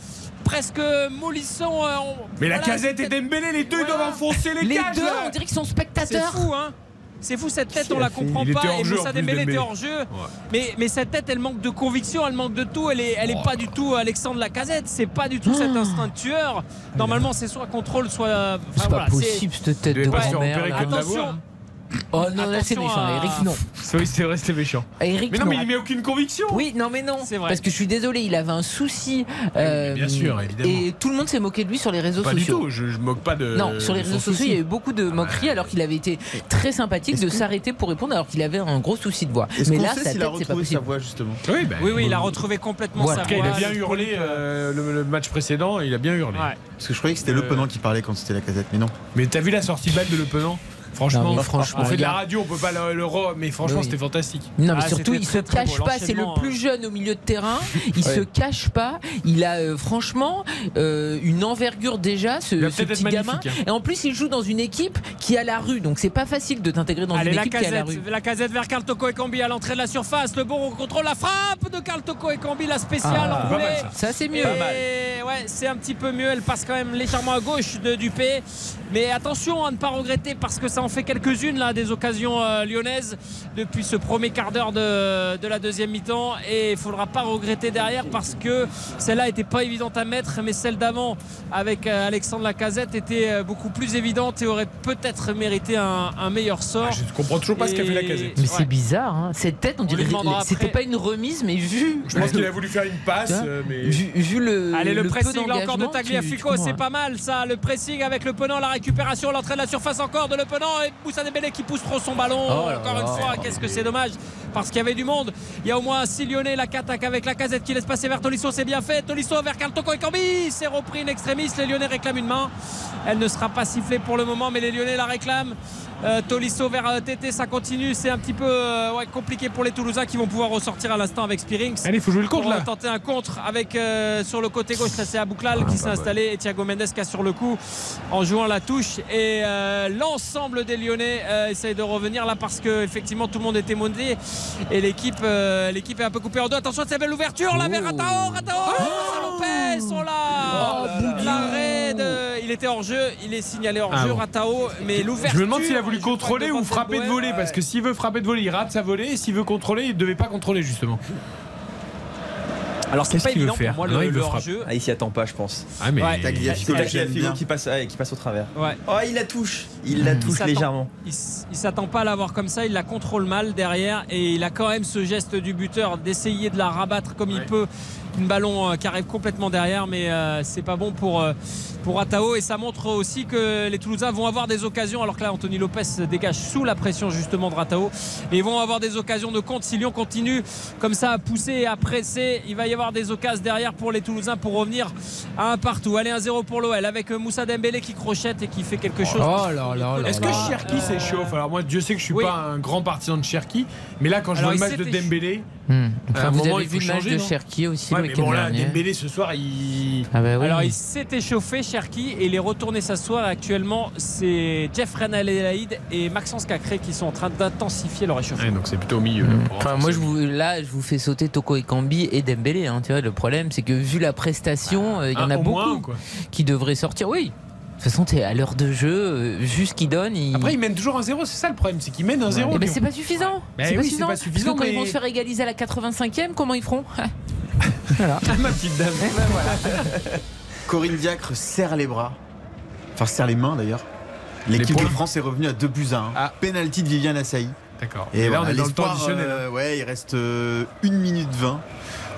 presque mollisson. Euh, on... Mais voilà, la casette et Dembélé, les deux, voilà. Ils doivent enfoncer les, les cages. Les deux, on dirait qu'ils sont spectateurs. C'est fou, hein. C'est fou, cette tête, on la comprend pas. Et Moussa Dembélé était hors jeu. Ouais. Mais, mais cette tête, elle manque de conviction, elle manque de tout. Elle est, elle est oh. pas du tout Alexandre Lacazette. C'est pas du tout oh. cet instinct de tueur. Normalement, c'est soit contrôle, soit. Enfin, c'est voilà, pas possible, cette tête de grand-mère. Attention. Oh non, attention, là c'est méchant, à... Eric non. Oui, c'est vrai, c'était méchant. Eric, mais non, non, mais il met aucune conviction. Oui, non, mais non. C'est vrai. Parce que je suis désolé, il avait un souci. Euh, bien sûr, évidemment. Et tout le monde s'est moqué de lui sur les réseaux pas sociaux. Pas du tout, je, je moque pas de. Non, sur les réseaux sociaux, soucis. Il y a eu beaucoup de moqueries, ah, alors qu'il avait été très sympathique de que... s'arrêter pour répondre, alors qu'il avait un gros souci de voix. Est-ce mais qu'on là, sait s'il a retrouvé sa voix, justement? Oui, bah, oui, oui, il a retrouvé complètement voilà. sa voix. Il a bien hurlé le match précédent, il a bien hurlé. Parce que je croyais que c'était Le Penant qui parlait quand c'était la casette, mais non. Mais t'as vu la sortie balle de Le Penant? Franchement, non, franchement, on fait de la radio, on peut pas l'euro, mais franchement, oui. C'était fantastique. Non, mais ah, surtout, il se cache pas. C'est le plus jeune au milieu de terrain. Il ouais. se cache pas. Il a euh, franchement euh, une envergure déjà, ce, ce petit gamin. Hein. Et en plus, il joue dans une équipe qui a la rue, donc c'est pas facile de t'intégrer dans Allez, une équipe casette, qui a la rue. La casette vers Karl Toko Ekambi à l'entrée de la surface. Le bon contrôle, la frappe de Karl Toko Ekambi, la spéciale. Ah, enroulée. Mal, ça. Ça, c'est mieux. Et ouais, c'est un petit peu mieux. Elle passe quand même légèrement à gauche de Dupé, mais attention à ne pas regretter parce que ça. On fait quelques-unes là des occasions euh, lyonnaises depuis ce premier quart d'heure de, de la deuxième mi-temps, et il ne faudra pas regretter derrière parce que celle-là n'était pas évidente à mettre, mais celle d'avant avec euh, Alexandre Lacazette était euh, beaucoup plus évidente et aurait peut-être mérité un, un meilleur sort. Ah, je ne comprends toujours pas et... ce qu'a fait Lacazette. Mais ouais. c'est bizarre, hein. Cette tête, on, on dirait c'était pas une remise, mais vu. Je pense qu'il a voulu faire une passe, euh, mais. Vu, vu le. Allez, le, le pressing là encore de Tagliafico, c'est pas mal ça, le pressing avec Le Penant, la récupération, l'entrée de la surface encore de Le Penant. Et Moussa Dembélé qui pousse trop son ballon, oh, encore oh, une fois, oh, qu'est-ce que c'est dommage parce qu'il y avait du monde. Il y a au moins six Lyonnais, la attaque avec la casette qui laisse passer vers Tolisso, c'est bien fait. Tolisso vers Karl Toko Ekambi, c'est repris une extrémiste. Les Lyonnais réclament une main, elle ne sera pas sifflée pour le moment, mais les Lyonnais la réclament. Euh, Tolisso vers euh, Tété, ça continue, c'est un petit peu euh, ouais, compliqué pour les Toulousains qui vont pouvoir ressortir à l'instant avec Spirings. Allez, il faut jouer le contre là. Tenter un contre avec euh, sur le côté gauche, ça c'est Abouklal ah, qui s'est installé et Thiago Mendes qui a sur le coup en jouant la touche, et euh, l'ensemble des Lyonnais euh, essaye de revenir là parce que effectivement tout le monde était monté et l'équipe euh, l'équipe est un peu coupée en deux. Attention, c'est belle ouverture là vers Ratao, Ratao, oh Lopez sont là. Oh, l'arrêt de... il était hors jeu, il est signalé hors ah, jeu bon. Ratao, mais l'ouverture. Je me demande s'il a voulu contrôler ou frapper de volée, parce que s'il veut frapper de volée, il rate sa volée, et s'il veut contrôler, il ne devait pas contrôler justement. Alors c'est Qu'est-ce pas évident pour moi, non, le, le hors-jeu. Ah, il s'y attend pas, je pense. Ah, mais ouais, Tagliafico qui passe, qui passe au travers. Ouais. Oh, il la touche, il la touche il légèrement. Il s'attend pas à l'avoir comme ça, il la contrôle mal derrière, et il a quand même ce geste du buteur d'essayer de la rabattre comme ouais. il peut. Un ballon qui arrive complètement derrière, mais euh, c'est pas bon pour, euh, pour Ratao, et ça montre aussi que les Toulousains vont avoir des occasions, alors que là Anthony Lopez dégage sous la pression justement de Ratao, et ils vont avoir des occasions de compte. Si Lyon continue comme ça à pousser et à presser, il va y avoir des occasions derrière pour les Toulousains pour revenir à un partout. Allez, un zéro pour l'O L avec Moussa Dembélé qui crochette et qui fait quelque chose. Oh là là là. Est-ce que Cherki euh... s'échauffe? Alors moi Dieu sait que je suis oui. pas un grand partisan de Cherki, mais là quand je alors, vois le match de Dembélé hum. enfin, à un vous moment, avez il vu le match de Cherki aussi ouais. Mais bon, là, Dembélé ce soir, il. Ah bah oui. Alors, il s'est échauffé, Cherki, et il est retourné s'asseoir. Actuellement, c'est Jeff Renal-Elaïd et Maxence Cacré qui sont en train d'intensifier leur échauffement. Ouais, donc, c'est plutôt au milieu. Mmh. Enfin, moi, je vous, là, je vous fais sauter Toko Ekambi et Dembélé. Hein, tu vois, le problème, c'est que vu la prestation, il ah, euh, y en a beaucoup moins, qui devraient sortir. Oui. De toute façon, t'es à l'heure de jeu, vu ce qu'ils donnent. Ils... Après, ils mènent toujours un zéro, c'est ça le problème, c'est qu'ils mènent un zéro. Ouais. Mais c'est pas suffisant. Ouais. C'est bah pas, oui, suffisant. Pas suffisant. Parce que mais... quand ils vont se faire égaliser à la quatre-vingt-cinquième, comment ils feront? Voilà. Ma petite dame. Ben voilà. Corinne Diacre serre les bras, enfin serre les mains d'ailleurs. L'équipe de France est revenue à deux buts à un. Ah. Pénalty de Viviane Assaï. D'accord. Et, Et là, voilà, on est dans le temps additionnel. Euh, ouais, il reste euh, une minute vingt.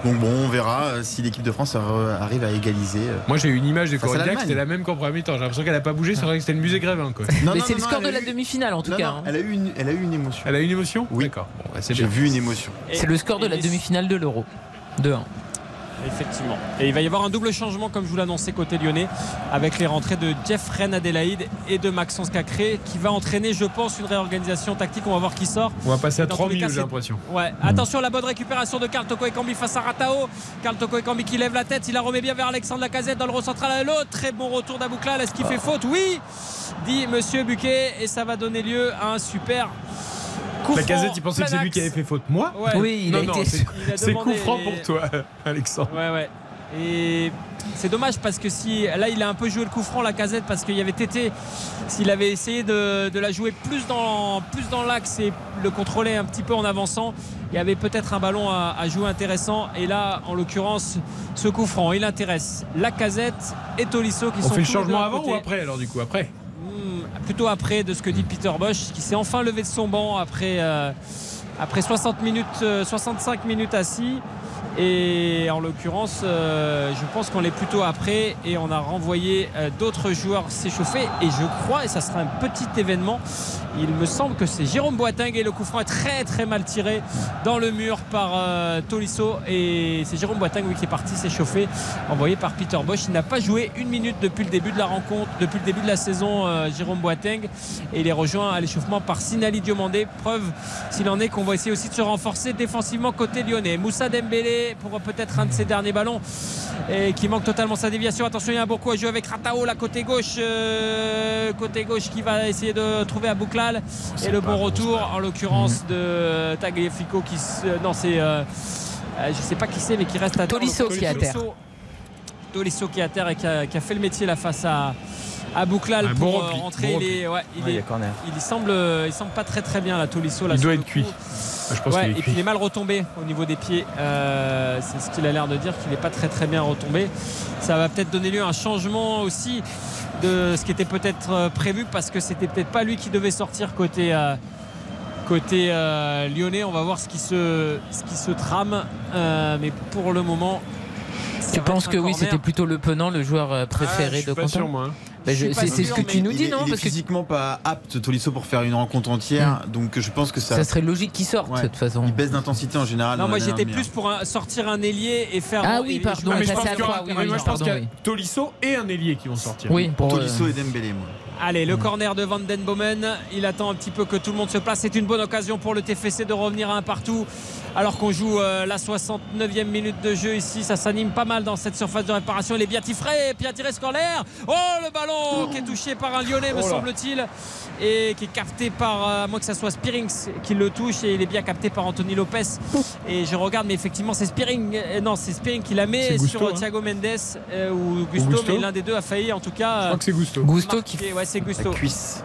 Bon, bon, on verra si l'équipe de France arrive à égaliser. Moi, j'ai eu une image de Corinne Diacre, c'était la même qu'en premier temps. J'ai l'impression qu'elle n'a pas bougé, c'est vrai que c'était le musée Grévin. Quoi. Non, mais non, c'est non, le score de eu... la demi-finale en tout non, cas. Non, hein. elle, a eu une... elle a eu une émotion. Elle a eu une émotion. Oui. D'accord. Bon, bah, j'ai bien. vu une émotion. Et c'est le score de la demi-finale de l'Euro. deux un. Effectivement. Et il va y avoir un double changement, comme je vous l'annonçais, côté lyonnais, avec les rentrées de Jeff Reine-Adélaïde et de Maxence Cacré, qui va entraîner, je pense, une réorganisation tactique. On va voir qui sort. On va passer à trois minutes, j'ai l'impression. Ouais. Mmh. Attention, la bonne récupération de Karl Toko Ekambi face à Ratao. Karl Toko Ekambi qui lève la tête, il la remet bien vers Alexandre Lacazette dans le recentral à l'autre. Très bon retour d'Abouklal. Est-ce qu'il ah. fait faute? Oui, dit Monsieur Buquet, et ça va donner lieu à un super. Lacazette, il pensait que c'est lui qui avait fait faute. Moi ouais. Oui, il non, a été. Non, c'est, il a c'est coup franc et... pour toi, Alexandre. Ouais, ouais. Et c'est dommage parce que si là, il a un peu joué le coup franc, Lacazette, parce qu'il y avait Tété. S'il avait essayé de, de la jouer plus dans, plus dans l'axe et le contrôler un petit peu en avançant, il y avait peut-être un ballon à, à jouer intéressant. Et là, en l'occurrence, ce coup franc, il intéresse Lacazette et Tolisso qui On sont. On fait le changement avant côté. Ou après? Alors du coup, après. Plutôt après de ce que dit Peter Bosz, qui s'est enfin levé de son banc après, euh, après soixante minutes, soixante-cinq minutes assis. Et en l'occurrence, euh, je pense qu'on est plutôt après et on a renvoyé euh, d'autres joueurs s'échauffer. Et je crois, et ça sera un petit événement, il me semble que c'est Jérôme Boateng, et le coup franc est très très mal tiré dans le mur par euh, Tolisso. Et c'est Jérôme Boateng, oui, qui est parti s'échauffer, envoyé par Peter Bosz. Il n'a pas joué une minute depuis le début de la rencontre, depuis le début de la saison, euh, Jérôme Boateng. Et il est rejoint à l'échauffement par Sinali Diomandé. Preuve, s'il en est, qu'on va essayer aussi de se renforcer défensivement côté lyonnais. Moussa Dembélé pour peut-être un de ses derniers ballons et qui manque totalement sa déviation. Attention, il y a un bon coup à jouer avec Ratao là côté gauche, euh, côté gauche qui va essayer de trouver Abouklal. Et le bon retour en l'occurrence de Tagliafico qui euh, non c'est euh, je sais pas qui c'est mais qui reste à terre. Tolisso qui est à terre. Tolisso qui est à terre et qui a, qui a fait le métier là face à Abouklal pour bon repli, rentrer. Bon il est, ouais, il, ouais, est, il, il semble il semble pas très très bien là Tolisso là. Il doit être cuit. Je pense ouais, et puis il est mal retombé au niveau des pieds, euh, c'est ce qu'il a l'air de dire, qu'il n'est pas très très bien retombé. Ça va peut-être donner lieu à un changement aussi de ce qui était peut-être prévu, parce que c'était peut-être pas lui qui devait sortir côté, euh, côté euh, lyonnais. On va voir ce qui se, ce qui se trame, euh, mais pour le moment. Tu penses que oui, c'était plutôt le Penant, le joueur préféré ah, de Quentin? Bah je, c'est, c'est ce que tu nous dis, il non est, il parce est physiquement que... pas apte Tolisso pour faire une rencontre entière, mmh. donc je pense que ça ça serait logique qu'il sorte ouais. de toute façon. Il baisse d'intensité en général. Non, moi j'étais plus pour un, sortir un ailier et faire. Ah oui, pardon. Mais je pense qu'il y a Tolisso et un ailier qui vont sortir. Oui, pour Tolisso euh... et Dembélé. Moi. Allez, le corner de Van Den Bomen. Il attend un petit peu que tout le monde se place. C'est une bonne occasion pour le T F C de revenir à un partout. Alors qu'on joue euh, la soixante-neuvième minute de jeu ici. Ça s'anime pas mal dans cette surface de réparation. Il est bien tifré, bien tiré ce corner. Oh, le ballon qui est touché par un Lyonnais, me oh semble-t-il. Et qui est capté par, euh, à moins que ça soit Spirings qui le touche. Et il est bien capté par Anthony Lopez. Et je regarde, mais effectivement, c'est Spirings. Non, c'est Spirings qui la met Gusto, sur hein. Thiago Mendes euh, ou Gusto, Gusto. Mais l'un des deux a failli en tout cas. Je crois que c'est Gusto. Gusto marqué, qui. Ouais, c'est Gusto. La cuisse.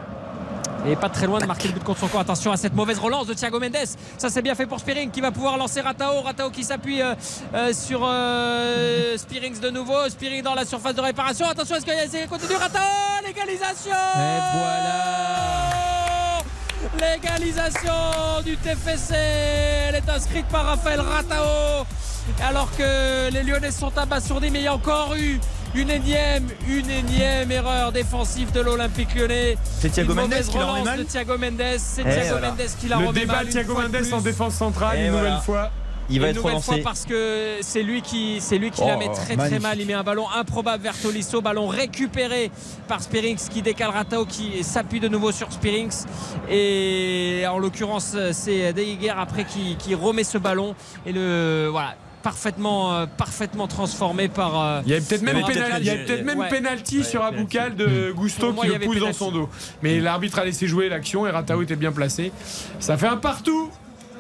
Et pas très loin de marquer le but contre son corps. Attention à cette mauvaise relance de Thiago Mendes. Ça, c'est bien fait pour Spirings qui va pouvoir lancer Ratao. Ratao qui s'appuie euh, euh, sur euh, Spirings de nouveau. Spirings dans la surface de réparation. Attention, est-ce qu'il y a essayé de continuer Ratao? L'égalisation. Et voilà. L'égalisation du T F C. Elle est inscrite par Raphaël Ratao. Alors que les Lyonnais sont abasourdis, mais il y a encore eu une énième, une énième erreur défensive de l'Olympique Lyonnais. C'est Thiago Mendes qui la remet mal. Thiago Mendes, c'est Thiago voilà. Mendes qui la remet mal. Le débat Thiago Mendes en défense centrale et une voilà. nouvelle fois. Il va une être nouvelle relancé. Fois parce que c'est lui qui, c'est lui qui oh, la met très magnifique. Très mal. Il met un ballon improbable vers Tolisso, ballon récupéré par Spirings qui décale Ratao qui s'appuie de nouveau sur Spirings, et en l'occurrence c'est Deguer après qui, qui remet ce ballon et le voilà. Parfaitement, euh, parfaitement transformé par. Euh, il y avait peut-être même pénalty, peut-être peut-être même ouais, penalty ouais, sur Abouklal de Gusto qui le pousse pénalty. Dans son dos. Mais l'arbitre a laissé jouer l'action et Ratao était bien placé. Ça fait un partout.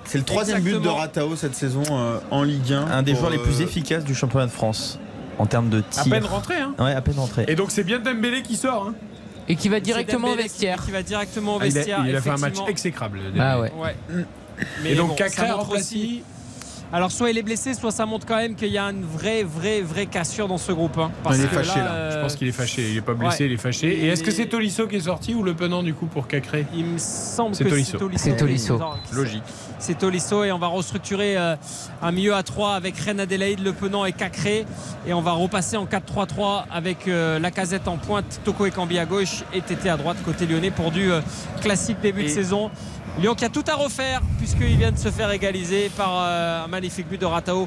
C'est le troisième Exactement. But de Ratao cette saison euh, en Ligue un. Un des joueurs euh... les plus efficaces du championnat de France. en termes de tir. À peine rentré, hein. Ouais, à peine rentré. Et donc c'est bien Dembélé qui sort, hein. Et qui va directement au vestiaire. Qui va directement au vestiaire. Ah, il a, il a fait un match exécrable. Ah ouais. ouais. Mais et donc bon, Cacré rentre aussi. Alors soit il est blessé, soit ça montre quand même qu'il y a une vraie, vraie, vraie cassure dans ce groupe. Hein, parce il est que fâché là. là. Euh... Je pense qu'il est fâché. Il n'est pas blessé, ouais. il est fâché. Et, et est-ce que c'est Tolisso qui est sorti ou Le Penant du coup pour Cacré? Il me semble que Tolisso. c'est Tolisso. Non, logique. C'est Tolisso et on va restructurer euh, un milieu à trois avec Reine Adélaïde, Le Penant et Cacré. Et on va repasser en quatre trois trois avec euh, Lacazette en pointe, Toko et Cambi à gauche et Tété à droite côté lyonnais pour du euh, classique début et... de saison. Lyon qui a tout à refaire puisqu'il vient de se faire égaliser par euh, un magnifique but de Ratao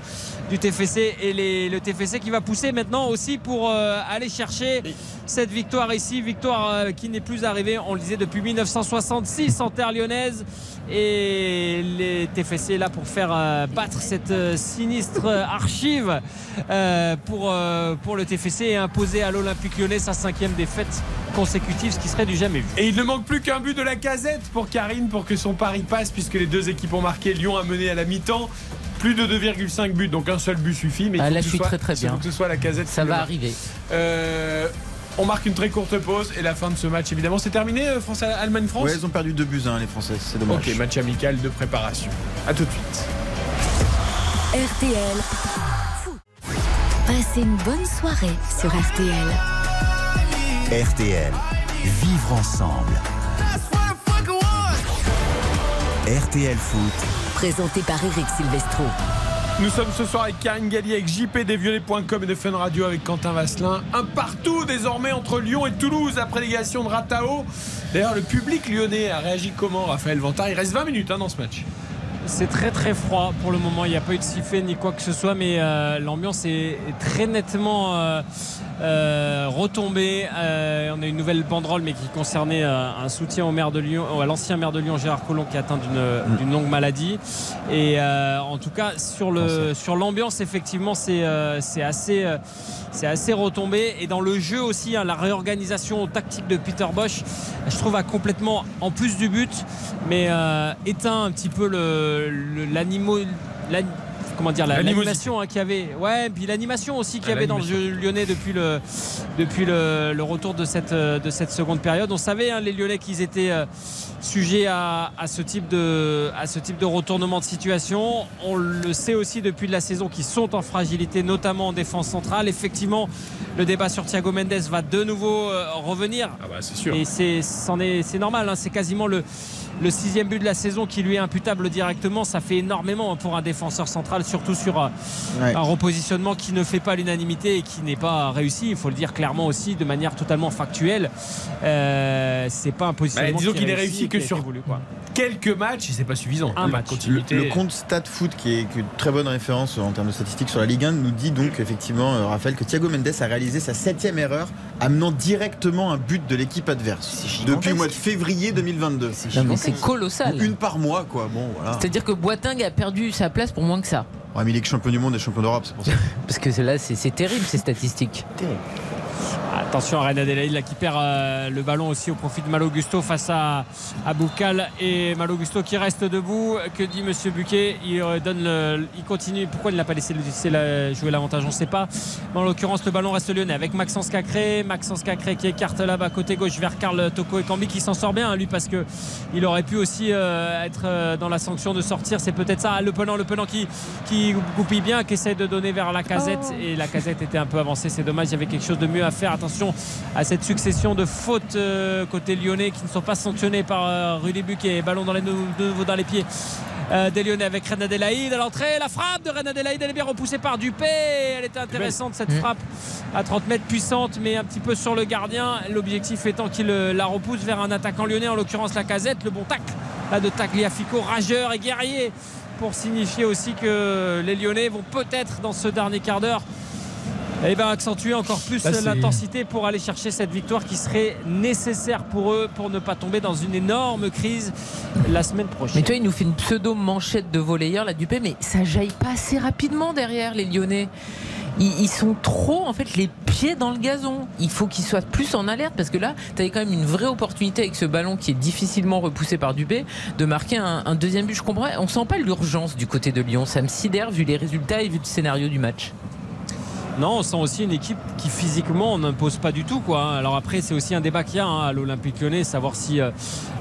du T F C et les, le T F C qui va pousser maintenant aussi pour euh, aller chercher oui. cette victoire ici, victoire euh, qui n'est plus arrivée, on le disait, depuis mille neuf cent soixante-six en terre lyonnaise, et les T F C est là pour faire euh, battre cette euh, sinistre archive euh, pour, euh, pour le T F C et imposer à l'Olympique Lyonnais sa cinquième défaite consécutive, ce qui serait du jamais vu. Et il ne manque plus qu'un but de Lacazette pour Karine pour que son pari passe, puisque les deux équipes ont marqué. Lyon a mené à la mi-temps plus de deux virgule cinq buts, donc un seul but suffit, mais il faut, ah, là, que, je suis soit, très, très bien. faut que ce soit Lacazette. Ça va arriver. euh, on marque une très courte pause et la fin de ce match évidemment. C'est terminé. euh, France, Allemagne-France. Ouais, ils ont perdu deux buts à un les Français, c'est dommage. Ok, match amical de préparation, à tout de suite. R T L Foot. Passez une bonne soirée sur R T L. R T L, vivre ensemble. R T L Foot, présenté par Éric Silvestro. Nous sommes ce soir avec Karine Galli, avec J P des Violets point com et de Fun Radio, avec Quentin Vasselin. Un partout désormais entre Lyon et Toulouse après l'égalisation de Ratao. D'ailleurs, le public lyonnais a réagi comment, Raphaël Vantard? Il reste vingt minutes hein, dans ce match. C'est très très froid pour le moment, il n'y a pas eu de sifflet ni quoi que ce soit, mais euh, l'ambiance est très nettement euh, euh, retombée. Euh, on a une nouvelle banderole mais qui concernait euh, un soutien au maire de Lyon, euh, à l'ancien maire de Lyon Gérard Collomb, qui est atteint d'une, d'une longue maladie. Et euh, en tout cas sur, le, sur l'ambiance effectivement c'est, euh, c'est, assez, euh, c'est assez retombé. Et dans le jeu aussi, hein, la réorganisation tactique de Peter Bosz, je trouve, a complètement, en plus du but, mais euh, éteint un petit peu le Le, l'animo, la, comment dire, la, l'animation hein, qu'il y avait, ouais, puis l'animation aussi qu'il y avait dans le jeu lyonnais depuis le, depuis le, le retour de cette, de cette seconde période. On savait, hein, les Lyonnais, qu'ils étaient euh, sujets à, à, ce type de, à ce type de retournement de situation. On le sait aussi depuis la saison qu'ils sont en fragilité, notamment en défense centrale. Effectivement, le débat sur Thiago Mendes va de nouveau euh, revenir. Ah bah, c'est sûr. Et c'est, c'en est, c'est normal, hein, c'est quasiment le Le sixième but de la saison qui lui est imputable directement. Ça fait énormément pour un défenseur central, surtout sur un, ouais. un repositionnement qui ne fait pas l'unanimité et qui n'est pas réussi. Il faut le dire clairement aussi, de manière totalement factuelle. Euh, c'est pas un positionnement. Bah, disons qui qu'il est réussi, réussi que sur voulu, quoi. quelques matchs, et c'est pas suffisant. Un match. Continuité. Le, le compte StatFoot, qui est une très bonne référence en termes de statistiques sur la Ligue un, nous dit donc effectivement, Raphaël, que Thiago Mendes a réalisé sa septième erreur, amenant directement un but de l'équipe adverse depuis le mois de février deux mille vingt-deux. C'est gigantesque. C'est colossal. Une par mois, quoi. Bon, voilà. C'est-à-dire que Boateng a perdu sa place pour moins que ça. Ouais, mais il est champion du monde et champion d'Europe, c'est pour ça. Parce que là, c'est, c'est terrible, ces statistiques. Terrible. Attention à Reine Adélaïde là, qui perd euh, le ballon aussi au profit de Malo Gusto face à, à Boukal. Et Malo Gusto qui reste debout. Que dit Monsieur Buquet? Il euh, donne le, il continue. Pourquoi il n'a pas laissé le, c'est la, jouer l'avantage? On ne sait pas. Mais en l'occurrence, le ballon reste lyonnais avec Maxence Cacré. Maxence Cacré qui écarte là-bas côté gauche vers Karl Toko et Kambi, qui s'en sort bien, hein, lui, parce que il aurait pu aussi euh, être euh, dans la sanction de sortir. C'est peut-être ça. Ah, le Penant, le Penant qui, qui goupille bien, qui essaie de donner vers Lacazette. Et Lacazette était un peu avancée. C'est dommage. Il y avait quelque chose de mieux à faire. Attention à cette succession de fautes euh, côté lyonnais qui ne sont pas sanctionnées par euh, Rulibuck, et ballon dans les, de nouveau dans les pieds euh, des Lyonnais avec Reine Adélaïde à l'entrée. La frappe de Reine Adélaïde, elle est bien repoussée par Dupé. Elle était intéressante, cette frappe à trente mètres, puissante, mais un petit peu sur le gardien, l'objectif étant qu'il la repousse vers un attaquant lyonnais, en l'occurrence Lacazette. Le bon tacle là de Tagliafico, rageur et guerrier, pour signifier aussi que les Lyonnais vont peut-être dans ce dernier quart d'heure Eh ben, accentuer encore plus Là, l'intensité pour aller chercher cette victoire qui serait nécessaire pour eux, pour ne pas tomber dans une énorme crise la semaine prochaine. Mais toi, il nous fait une pseudo manchette de volleyeur, la Dupé, mais ça jaillit pas assez rapidement derrière les Lyonnais. Ils sont trop, en fait, les pieds dans le gazon. Il faut qu'ils soient plus en alerte, parce que là, tu avais quand même une vraie opportunité avec ce ballon qui est difficilement repoussé par Dupé de marquer un, un deuxième but. Je comprends. On sent pas l'urgence du côté de Lyon. Ça me sidère vu les résultats et vu le scénario du match. Non, on sent aussi une équipe qui physiquement on n'impose pas du tout quoi. Alors après c'est aussi un débat qu'il y a hein, à l'Olympique Lyonnais, savoir si euh,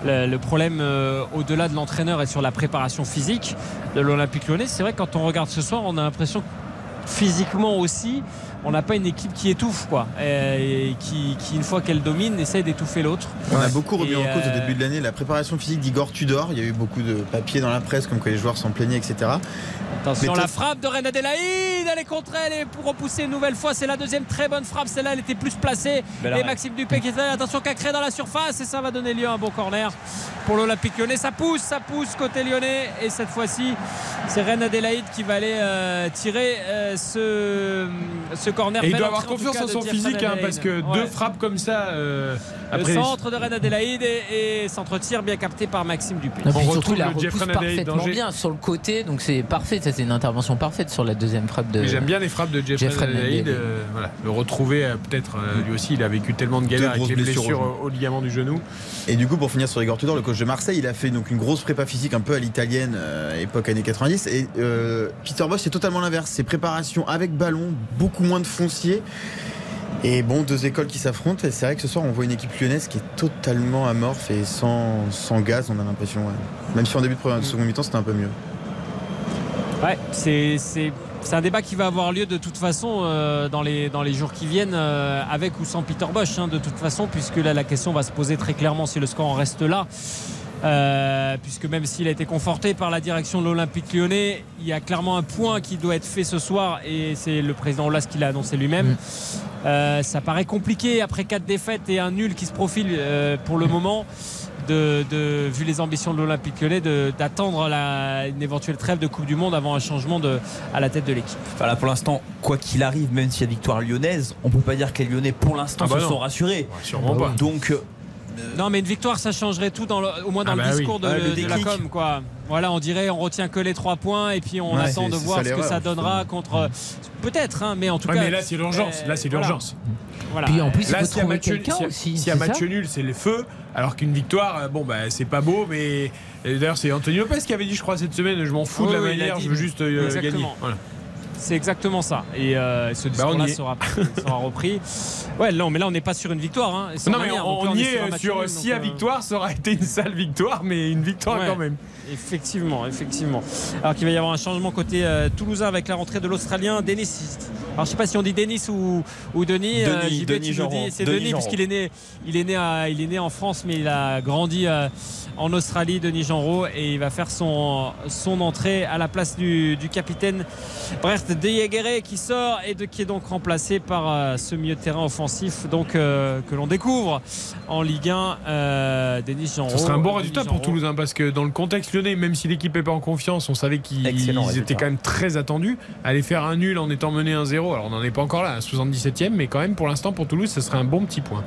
le, le problème euh, au-delà de l'entraîneur est sur la préparation physique de l'Olympique Lyonnais. C'est vrai que quand on regarde ce soir on a l'impression que physiquement aussi on n'a pas une équipe qui étouffe quoi, et qui, qui une fois qu'elle domine essaye d'étouffer l'autre. On a beaucoup remis et en cause euh... au début de l'année la préparation physique d'Igor Tudor, il y a eu beaucoup de papiers dans la presse comme que les joueurs s'en plaignaient etc. Attention, la frappe de Reine Adélaïde, elle est contre elle et pour repousser une nouvelle fois, c'est la deuxième très bonne frappe, celle-là elle était plus placée Belle et Maxime Dupé qui était là, attention Cacré dans la surface et ça va donner lieu à un bon corner pour l'Olympique Lyonnais, ça pousse, ça pousse côté Lyonnais et cette fois-ci c'est Reine Adélaïde qui va aller euh, tirer euh, ce, ce corner. Et il doit avoir confiance en, en son physique hein, parce que ouais. deux frappes comme ça euh, après... le centre de Reine Adélaïde et, et centre-tir bien capté par Maxime Dupé. On retrouve la repousse parfaitement bien sur le côté, donc c'est parfait, ça c'est une intervention parfaite sur la deuxième frappe de... Mais j'aime bien les frappes de Jeffrey Adélaïde, euh, voilà, le retrouver euh, peut-être euh, lui aussi il a vécu tellement de galères avec les blessures, blessures au, au ligament du genou. Et du coup pour finir sur Igor Tudor, le coach de Marseille, il a fait donc une grosse prépa physique un peu à l'italienne euh, époque années quatre-vingt-dix et euh, Peter Bosz c'est totalement l'inverse, c'est préparation avec ballon, beaucoup moins de foncier. Et bon, deux écoles qui s'affrontent. Et c'est vrai que ce soir, on voit une équipe lyonnaise qui est totalement amorphe et sans, sans gaz, on a l'impression. Ouais. Même si en début de première, de seconde mi-temps, c'était un peu mieux. Ouais, c'est, c'est, c'est un débat qui va avoir lieu de toute façon euh, dans, les, dans les jours qui viennent, euh, avec ou sans Peter Bosz, hein, de toute façon, puisque là, la question va se poser très clairement si le score en reste là. Euh, puisque même s'il a été conforté par la direction de l'Olympique Lyonnais, il y a clairement un point qui doit être fait ce soir et c'est le président Aulas qui l'a annoncé lui-même. Mmh. Euh, ça paraît compliqué après quatre défaites et un nul qui se profile euh, pour le moment de, de, vu les ambitions de l'Olympique Lyonnais de, d'attendre la, une éventuelle trêve de Coupe du Monde avant un changement de, à la tête de l'équipe. Enfin là, pour l'instant, quoi qu'il arrive, même s'il y a victoire lyonnaise, on ne peut pas dire que les Lyonnais pour l'instant ah bah se non. sont rassurés. Ouais, sûrement pas. Donc non, mais une victoire, ça changerait tout, dans le, au moins dans ah bah le discours oui. de, ah, le de la com. Quoi. Voilà, on dirait, on retient que les trois points et puis on ouais, attend de voir ce que ça donnera contre. Peut-être, hein, mais en tout ouais, cas. Mais là, c'est l'urgence. Euh, là, c'est l'urgence. Voilà. Puis en plus, là, s'il y a match, si, aussi, si y a match nul, c'est le feu. Alors qu'une victoire, bon, bah, c'est pas beau, mais d'ailleurs, c'est Anthony Lopez qui avait dit, je crois, cette semaine, je m'en fous oh, de la oui, manière, dit, je veux juste euh, gagner. Voilà. C'est exactement ça. Et euh, ce discours-là bah sera, sera repris. Ouais, non, mais là, on n'est pas sur une victoire. Hein. Non, manière. mais on, on y est sur si à euh... victoire, ça aura été une sale victoire, mais une victoire ouais, quand même. Effectivement, effectivement. Alors qu'il va y avoir un changement côté euh, toulousain avec la rentrée de l'Australien Denis. Alors, je ne sais pas si on dit Denis ou, ou Denis. Denis, euh, J B, Denis dis, c'est Denis, Denis puisqu'il est né, il est né, à, il est né en France, mais il a grandi euh, en Australie, Denis Genreau, et il va faire son, son entrée à la place du, du capitaine Brecht De Jaegeré qui sort et de, qui est donc remplacé par euh, ce milieu de terrain offensif donc, euh, que l'on découvre en Ligue un. Euh, Denis Genreau. Ce serait un bon résultat pour Toulouse hein, parce que dans le contexte lyonnais, même si l'équipe n'est pas en confiance, on savait qu'ils ils étaient quand même très attendus. Aller faire un nul en étant mené un zéro, alors on n'en est pas encore là, soixante-dix-septième, mais quand même pour l'instant pour Toulouse, ce serait un bon petit point.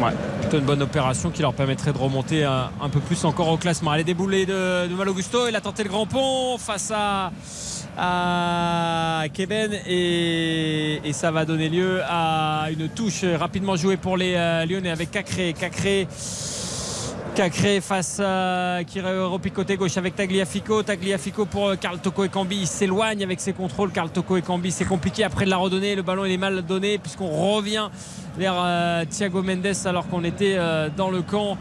Mmh. Ouais. Une bonne opération qui leur permettrait de remonter un, un peu plus encore au classement. Elle est déboulée de, de Malogusto, il a tenté le grand pont face à, à Keben et, et ça va donner lieu à une touche rapidement jouée pour les euh, Lyonnais avec Cacré, Cacré Cacré face à qui repicoté gauche avec Tagliafico Tagliafico pour Karl Toko Ekambi, il s'éloigne avec ses contrôles. Karl Toko Ekambi, c'est compliqué après de la redonner, le ballon il est mal donné puisqu'on revient vers euh, Thiago Mendes alors qu'on était euh, dans le camp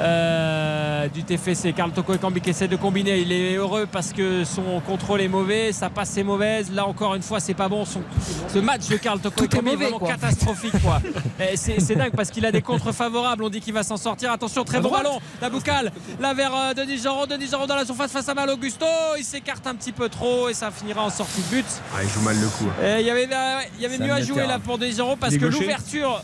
euh, du T F C. Karl Toko Ekambi qui essaie de combiner, il est heureux parce que son contrôle est mauvais, sa passe est mauvaise, là encore une fois c'est pas bon son, ce match de Karl Toko Ekambi est vraiment quoi. catastrophique quoi. c'est, c'est dingue parce qu'il a des contres favorables, on dit qu'il va s'en sortir, attention très bon ballon la boucale là vers euh, Denis Genreau Denis Genreau dans la surface face à Malogusto, il s'écarte un petit peu trop et ça finira en sortie de but. Ah, il joue mal le coup. Il hein. y avait, là, y avait mieux à jouer là pour Denis Genreau parce Dégauché. que l'ouverture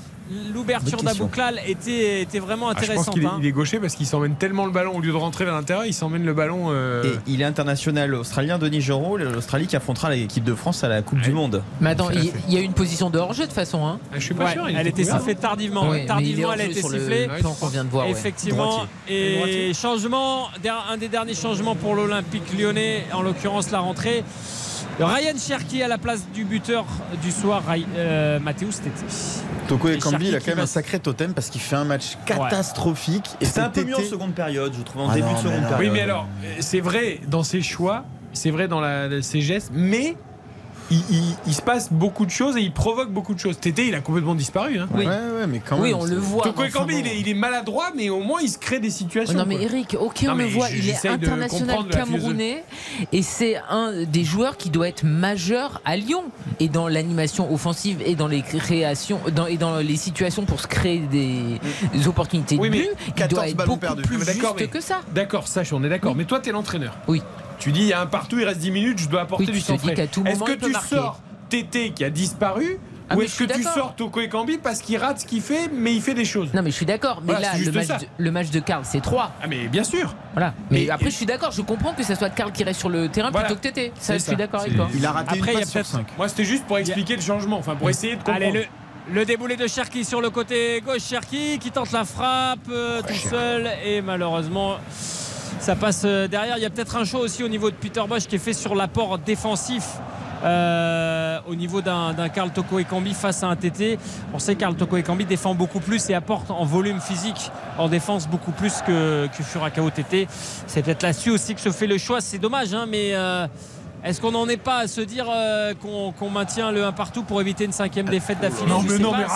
l'ouverture d'Abouklal était, était vraiment intéressante. Ah, je pense qu'il est, hein. il est gaucher parce qu'il s'emmène tellement le ballon au lieu de rentrer vers l'intérieur, il s'emmène le ballon euh... et il est international australien Denis Genreau, l'Australie qui affrontera l'équipe de France à la Coupe ouais. du Monde. Mais attends, il y a eu une position de hors-jeu de façon hein. ah, je suis pas ouais, sûr, elle était sifflée tardivement ouais, tardivement elle a été sifflée ouais, effectivement et, et changement un des derniers changements pour l'Olympique Lyonnais, en l'occurrence la rentrée Ryan Cherki à la place du buteur du soir, euh, Mathéus Tété. Toko Ekambi, il a quand même va... un sacré totem parce qu'il fait un match catastrophique. Ouais. Et c'est un peu mieux en seconde période, je trouve, en ah début non, de seconde période. Oui, mais alors, c'est vrai dans ses choix, c'est vrai dans la, ses gestes, mais il, il, il se passe beaucoup de choses et il provoque beaucoup de choses. Tété, il a complètement disparu. Hein. Oui, ouais, ouais, mais quand même, oui, on le voit. Toko Ekambi, il, il est maladroit, mais au moins il se crée des situations. Oh, non, mais quoi. Eric, ok, non, on le voit, il est international camerounais et c'est un des joueurs qui doit être majeur à Lyon et dans l'animation offensive et dans les créations, dans, et dans les situations pour se créer des, des opportunités oui, de but. Il doit être beaucoup perdu. plus d'accord, juste mais, que ça. D'accord, Sacha, on est d'accord. Oui. Mais toi, t'es l'entraîneur. Oui. Tu dis, il y a un partout, il reste dix minutes, je dois apporter oui, du sang frais. Est-ce que tu marquer. sors Tété qui a disparu ah, ou est-ce que tu sors Toko Ekambi parce qu'il rate ce qu'il fait, mais il fait des choses? Non, mais je suis d'accord. Mais voilà, là, le match, de, le match de Karl, c'est trois. Ah, mais bien sûr. Voilà. Mais, mais après, je suis d'accord. Je comprends que ce soit Karl qui reste sur le terrain voilà. plutôt que Tété. Ça, je suis d'accord avec toi. Il a raté après, une passe sur cinq. Moi, c'était juste pour expliquer yeah. le changement, enfin pour oui. essayer de comprendre. Allez, le... Le déboulé de Cherki sur le côté gauche, Cherki qui tente la frappe euh, ouais, tout seul et malheureusement ça passe derrière. Il y a peut-être un choix aussi au niveau de Peter Bosz qui est fait sur l'apport défensif euh, au niveau d'un, d'un Karl Toko Ekambi face à un T T. On sait que Karl Toko Ekambi défend beaucoup plus et apporte en volume physique en défense beaucoup plus que, que Furakao T T. C'est peut-être là-dessus aussi que se fait le choix, c'est dommage hein, mais... Euh, est-ce qu'on n'en est pas à se dire euh, qu'on, qu'on maintient le un partout pour éviter une cinquième défaite d'affilée? Non, mais non, mais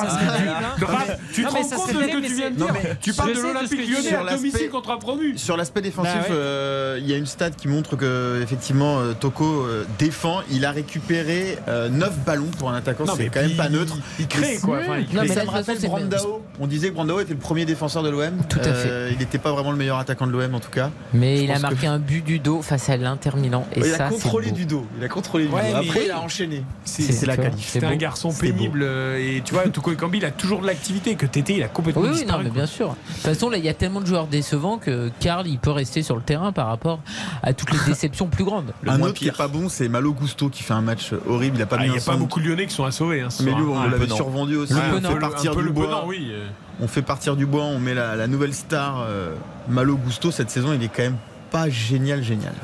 tu te rends compte de ce que tu viens de dire? Tu parles de l'Olympique Lyonnais à domicile contre un promu. Sur l'aspect défensif, bah ouais. euh, il y a une stat qui montre que effectivement euh, Toko euh, défend. Il a récupéré euh, neuf ballons pour un attaquant, non, c'est quand même pas neutre. Il, il crée quoi. Enfin, il crée. Non, mais ça me rappelle Brandao. On disait que Brandao était le premier défenseur de l'O M. Tout à fait. Il n'était pas vraiment le meilleur attaquant de l'O M en tout cas. Mais il a marqué un but du dos face à l'Inter Milan et ça. Du dos, il a contrôlé du ouais, dos. Après, il a enchaîné. C'est, c'est, c'est la qualif. C'était un beau. garçon pénible et tu vois, Toko Ekambi, il a toujours de l'activité. Que Tété, il a complètement. Oui, disparu, non, mais quoi. bien sûr. De toute façon, là, il y a tellement de joueurs décevants que Karl, il peut rester sur le terrain par rapport à toutes les déceptions plus grandes. Le un autre pire. qui est pas bon, c'est Malo Gusto qui fait un match horrible. Il a pas. Ah, mis il n'y a pas beaucoup de Lyonnais qui sont à sauver. Hein, mais lui, on ah, l'avait survendu aussi. Le on fait partir du bois. Oui. On fait partir du bois. On met la, la nouvelle star euh, Malo Gusto cette saison. Il est quand même pas génial, génial.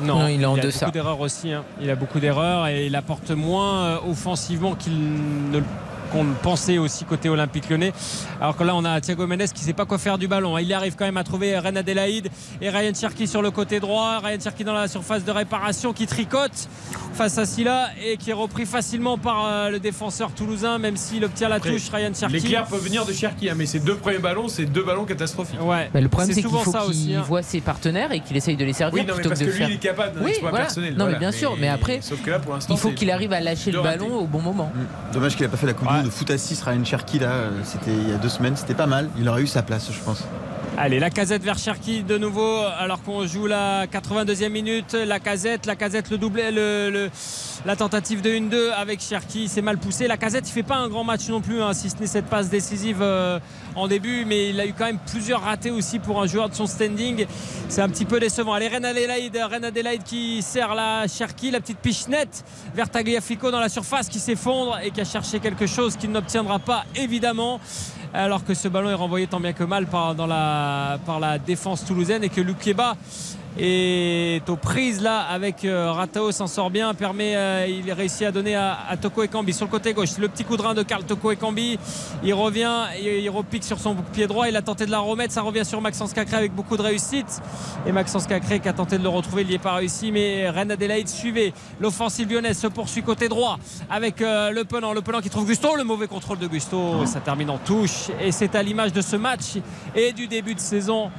Non, non, il a, il a beaucoup d'erreurs aussi. Hein. Il a beaucoup d'erreurs et il apporte moins offensivement qu'il ne le qu'on le pensait aussi côté Olympique Lyonnais, alors que là on a Thiago Mendes qui ne sait pas quoi faire du ballon. Il arrive quand même à trouver Ren Adelaide et Ryan Cherki sur le côté droit, Ryan Cherki dans la surface de réparation qui tricote face à Silla et qui est repris facilement par le défenseur toulousain, même s'il obtient la Après, touche Ryan Cherki. L'éclair peut venir de Cherki hein, mais ses deux premiers ballons, c'est deux ballons catastrophiques. Ouais. Bah, le problème c'est, c'est qu'il faut ça qu'il aussi, hein. voit ses partenaires et qu'il essaye de les servir oui, non, plutôt que de que lui, faire. Il est capable d'un oui, exploit voilà. personnel. Non, voilà. mais bien sûr, mais après sauf que là, pour l'instant, il faut qu'il arrive à lâcher le raté. ballon au bon moment. Dommage qu'il n'a pas fait la coupe. De foot à six, Ryan Cherki, là, c'était il y a deux semaines, c'était pas mal. Il aurait eu sa place, je pense. Allez, la casette vers Cherki de nouveau, alors qu'on joue la quatre-vingt-deuxième minute. La casette, la casette, le doublé, le, le, la tentative de un deux avec Cherki, c'est mal poussé. La casette, il fait pas un grand match non plus, hein, si ce n'est cette passe décisive euh, en début, mais il a eu quand même plusieurs ratés aussi pour un joueur de son standing. C'est un petit peu décevant. Allez, Ren Adelaide, Ren Adelaide qui sert la Cherki, la petite pichenette vers Tagliafico dans la surface qui s'effondre et qui a cherché quelque chose qu'il n'obtiendra pas, évidemment. Alors que ce ballon est renvoyé tant bien que mal par, dans la, par la défense toulousaine et que Lukeba est aux prises là avec euh, Ratao, s'en sort bien, permet, euh, il réussit à donner à, à Toko Ekambi sur le côté gauche. Le petit coup de rein de Karl Toko Ekambi, il revient, il, il repique sur son pied droit, il a tenté de la remettre, ça revient sur Maxence Cacré avec beaucoup de réussite et Maxence Cacré qui a tenté de le retrouver, il n'y est pas réussi, mais Ren Adelaide suivait. L'offensive lyonnaise se poursuit côté droit avec euh, Le Penant, Le Penant qui trouve Gusto, le mauvais contrôle de Gusto, ça termine en touche et c'est à l'image de ce match et du début de saison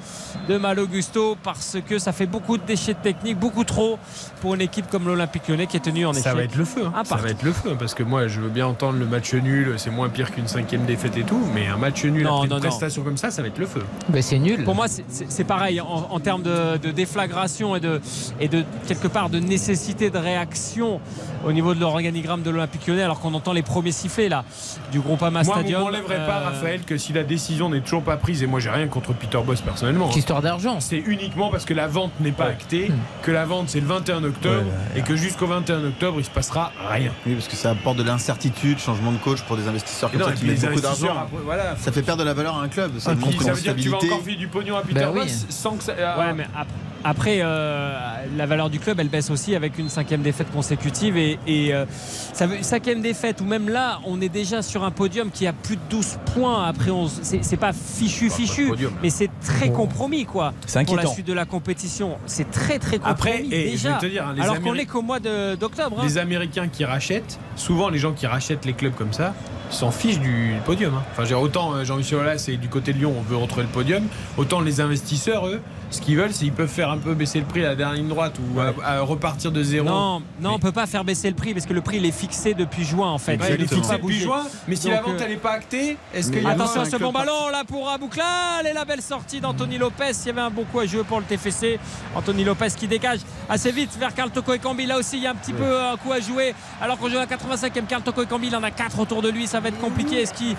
de Malo Gusto, parce que ça fait beaucoup de déchets techniques, beaucoup trop pour une équipe comme l'Olympique Lyonnais qui est tenue en échec. Ça va être le feu, hein. ça va être le feu, parce que moi je veux bien entendre le match nul, c'est moins pire qu'une cinquième défaite et tout, mais un match nul non, après non, une prestation non. comme ça, ça va être le feu. Mais c'est nul. Pour moi c'est, c'est, c'est pareil en, en termes de, de déflagration et de, et de quelque part de nécessité de réaction au niveau de l'organigramme de l'Olympique Lyonnais, alors qu'on entend les premiers sifflets là du Groupama Stadium. Moi on m'enlèverait euh... pas, Raphaël, que si la décision n'est toujours pas prise, et moi j'ai rien contre Peter Bosz personnellement. C'est histoire d'argent. C'est uniquement parce que la vente n'est pas acté, que la vente c'est le vingt et un octobre, ouais, là, là. et que jusqu'au vingt et un octobre il se passera rien. Oui, parce que ça apporte de l'incertitude, changement de coach pour des investisseurs comme non, ça qui mettent beaucoup d'argent. Après, voilà, ça fait perdre de la valeur à un club. Ça, ah, puis, ça veut dire que tu vas encore filer du pognon à Peter Bosz bah, oui. sans que ça. Euh, ouais, mais après. Après, euh, la valeur du club, elle baisse aussi avec une cinquième défaite consécutive. Et, et euh, ça veut, cinquième défaite, ou même là, on est déjà sur un podium qui a plus de douze points après onze. C'est, c'est pas fichu, c'est pas fichu, pas podium, mais c'est très bon. Compromis, quoi. C'est inquiétant. Pour la suite de la compétition, c'est très, très compromis. Après, et déjà, je vais te dire, hein, les alors Améri- qu'on est qu'au mois de, d'octobre. Hein. Les Américains qui rachètent, souvent les gens qui rachètent les clubs comme ça, s'en fichent du podium. Hein. Enfin, j'ai autant Jean-Michel Aulas et du côté de Lyon, on veut retrouver le podium. Autant les investisseurs, eux, ce qu'ils veulent, c'est qu'ils peuvent faire un peu baisser le prix à la dernière ligne droite ou ouais. à, à repartir de zéro. Non, non mais... on ne peut pas faire baisser le prix parce que le prix il est fixé depuis juin en fait. Il est fixé depuis juin, mais si donc, la vente elle n'est pas actée, est-ce qu'il y a attention à ce bon ballon parti. Là pour Abouklal et la belle sortie d'Anthony Lopez. Il y avait un bon coup à jouer pour le T F C. Anthony Lopez qui dégage assez vite vers Karl Toko Ekambi. Là aussi il y a un petit ouais. peu un coup à jouer alors qu'on joue à quatre-vingt-cinquième. Karl Toko Ekambi il en a quatre autour de lui, ça va être compliqué. Est-ce qu'il,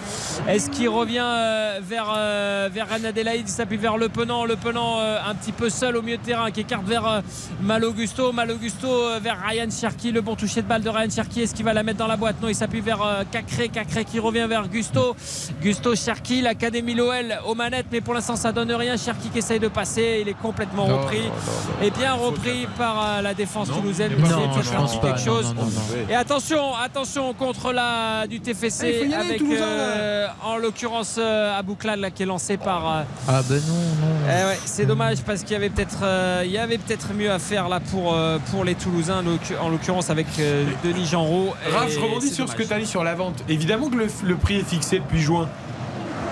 est-ce qu'il revient euh, vers euh, vers Reine Adélaïde, il s'appuie vers Le Penant, Le Penant euh, un petit peu seul au milieu de terrain qui écarte vers euh, Malogusto Malogusto euh, vers Ryan Cherki. Le bon toucher de balle de Ryan Cherki, est-ce qu'il va la mettre dans la boîte? Non, il s'appuie vers euh, Cacré Cacré qui revient vers Gusto Gusto Cherki, l'académie L O L aux manettes, mais pour l'instant ça donne rien. Cherki qui essaye de passer, il est complètement non, repris non, non, non, et bien repris par euh, la défense non, toulousaine. Non, non, non, je pense pas, quelque non, chose non, non, non. Et attention attention contre la du T F C eh, avec aller, euh, en l'occurrence euh, Abouklal là, qui est lancé par euh, ah ben non, non. Eh ouais, c'est dommage parce qu'il y avait peut-être euh, il y avait peut-être mieux à faire là pour, euh, pour les Toulousains en l'occurrence avec euh, Denis Genreau. Raph, je rebondis sur dommage. Ce que tu as dit sur la vente, évidemment que le, le prix est fixé depuis juin,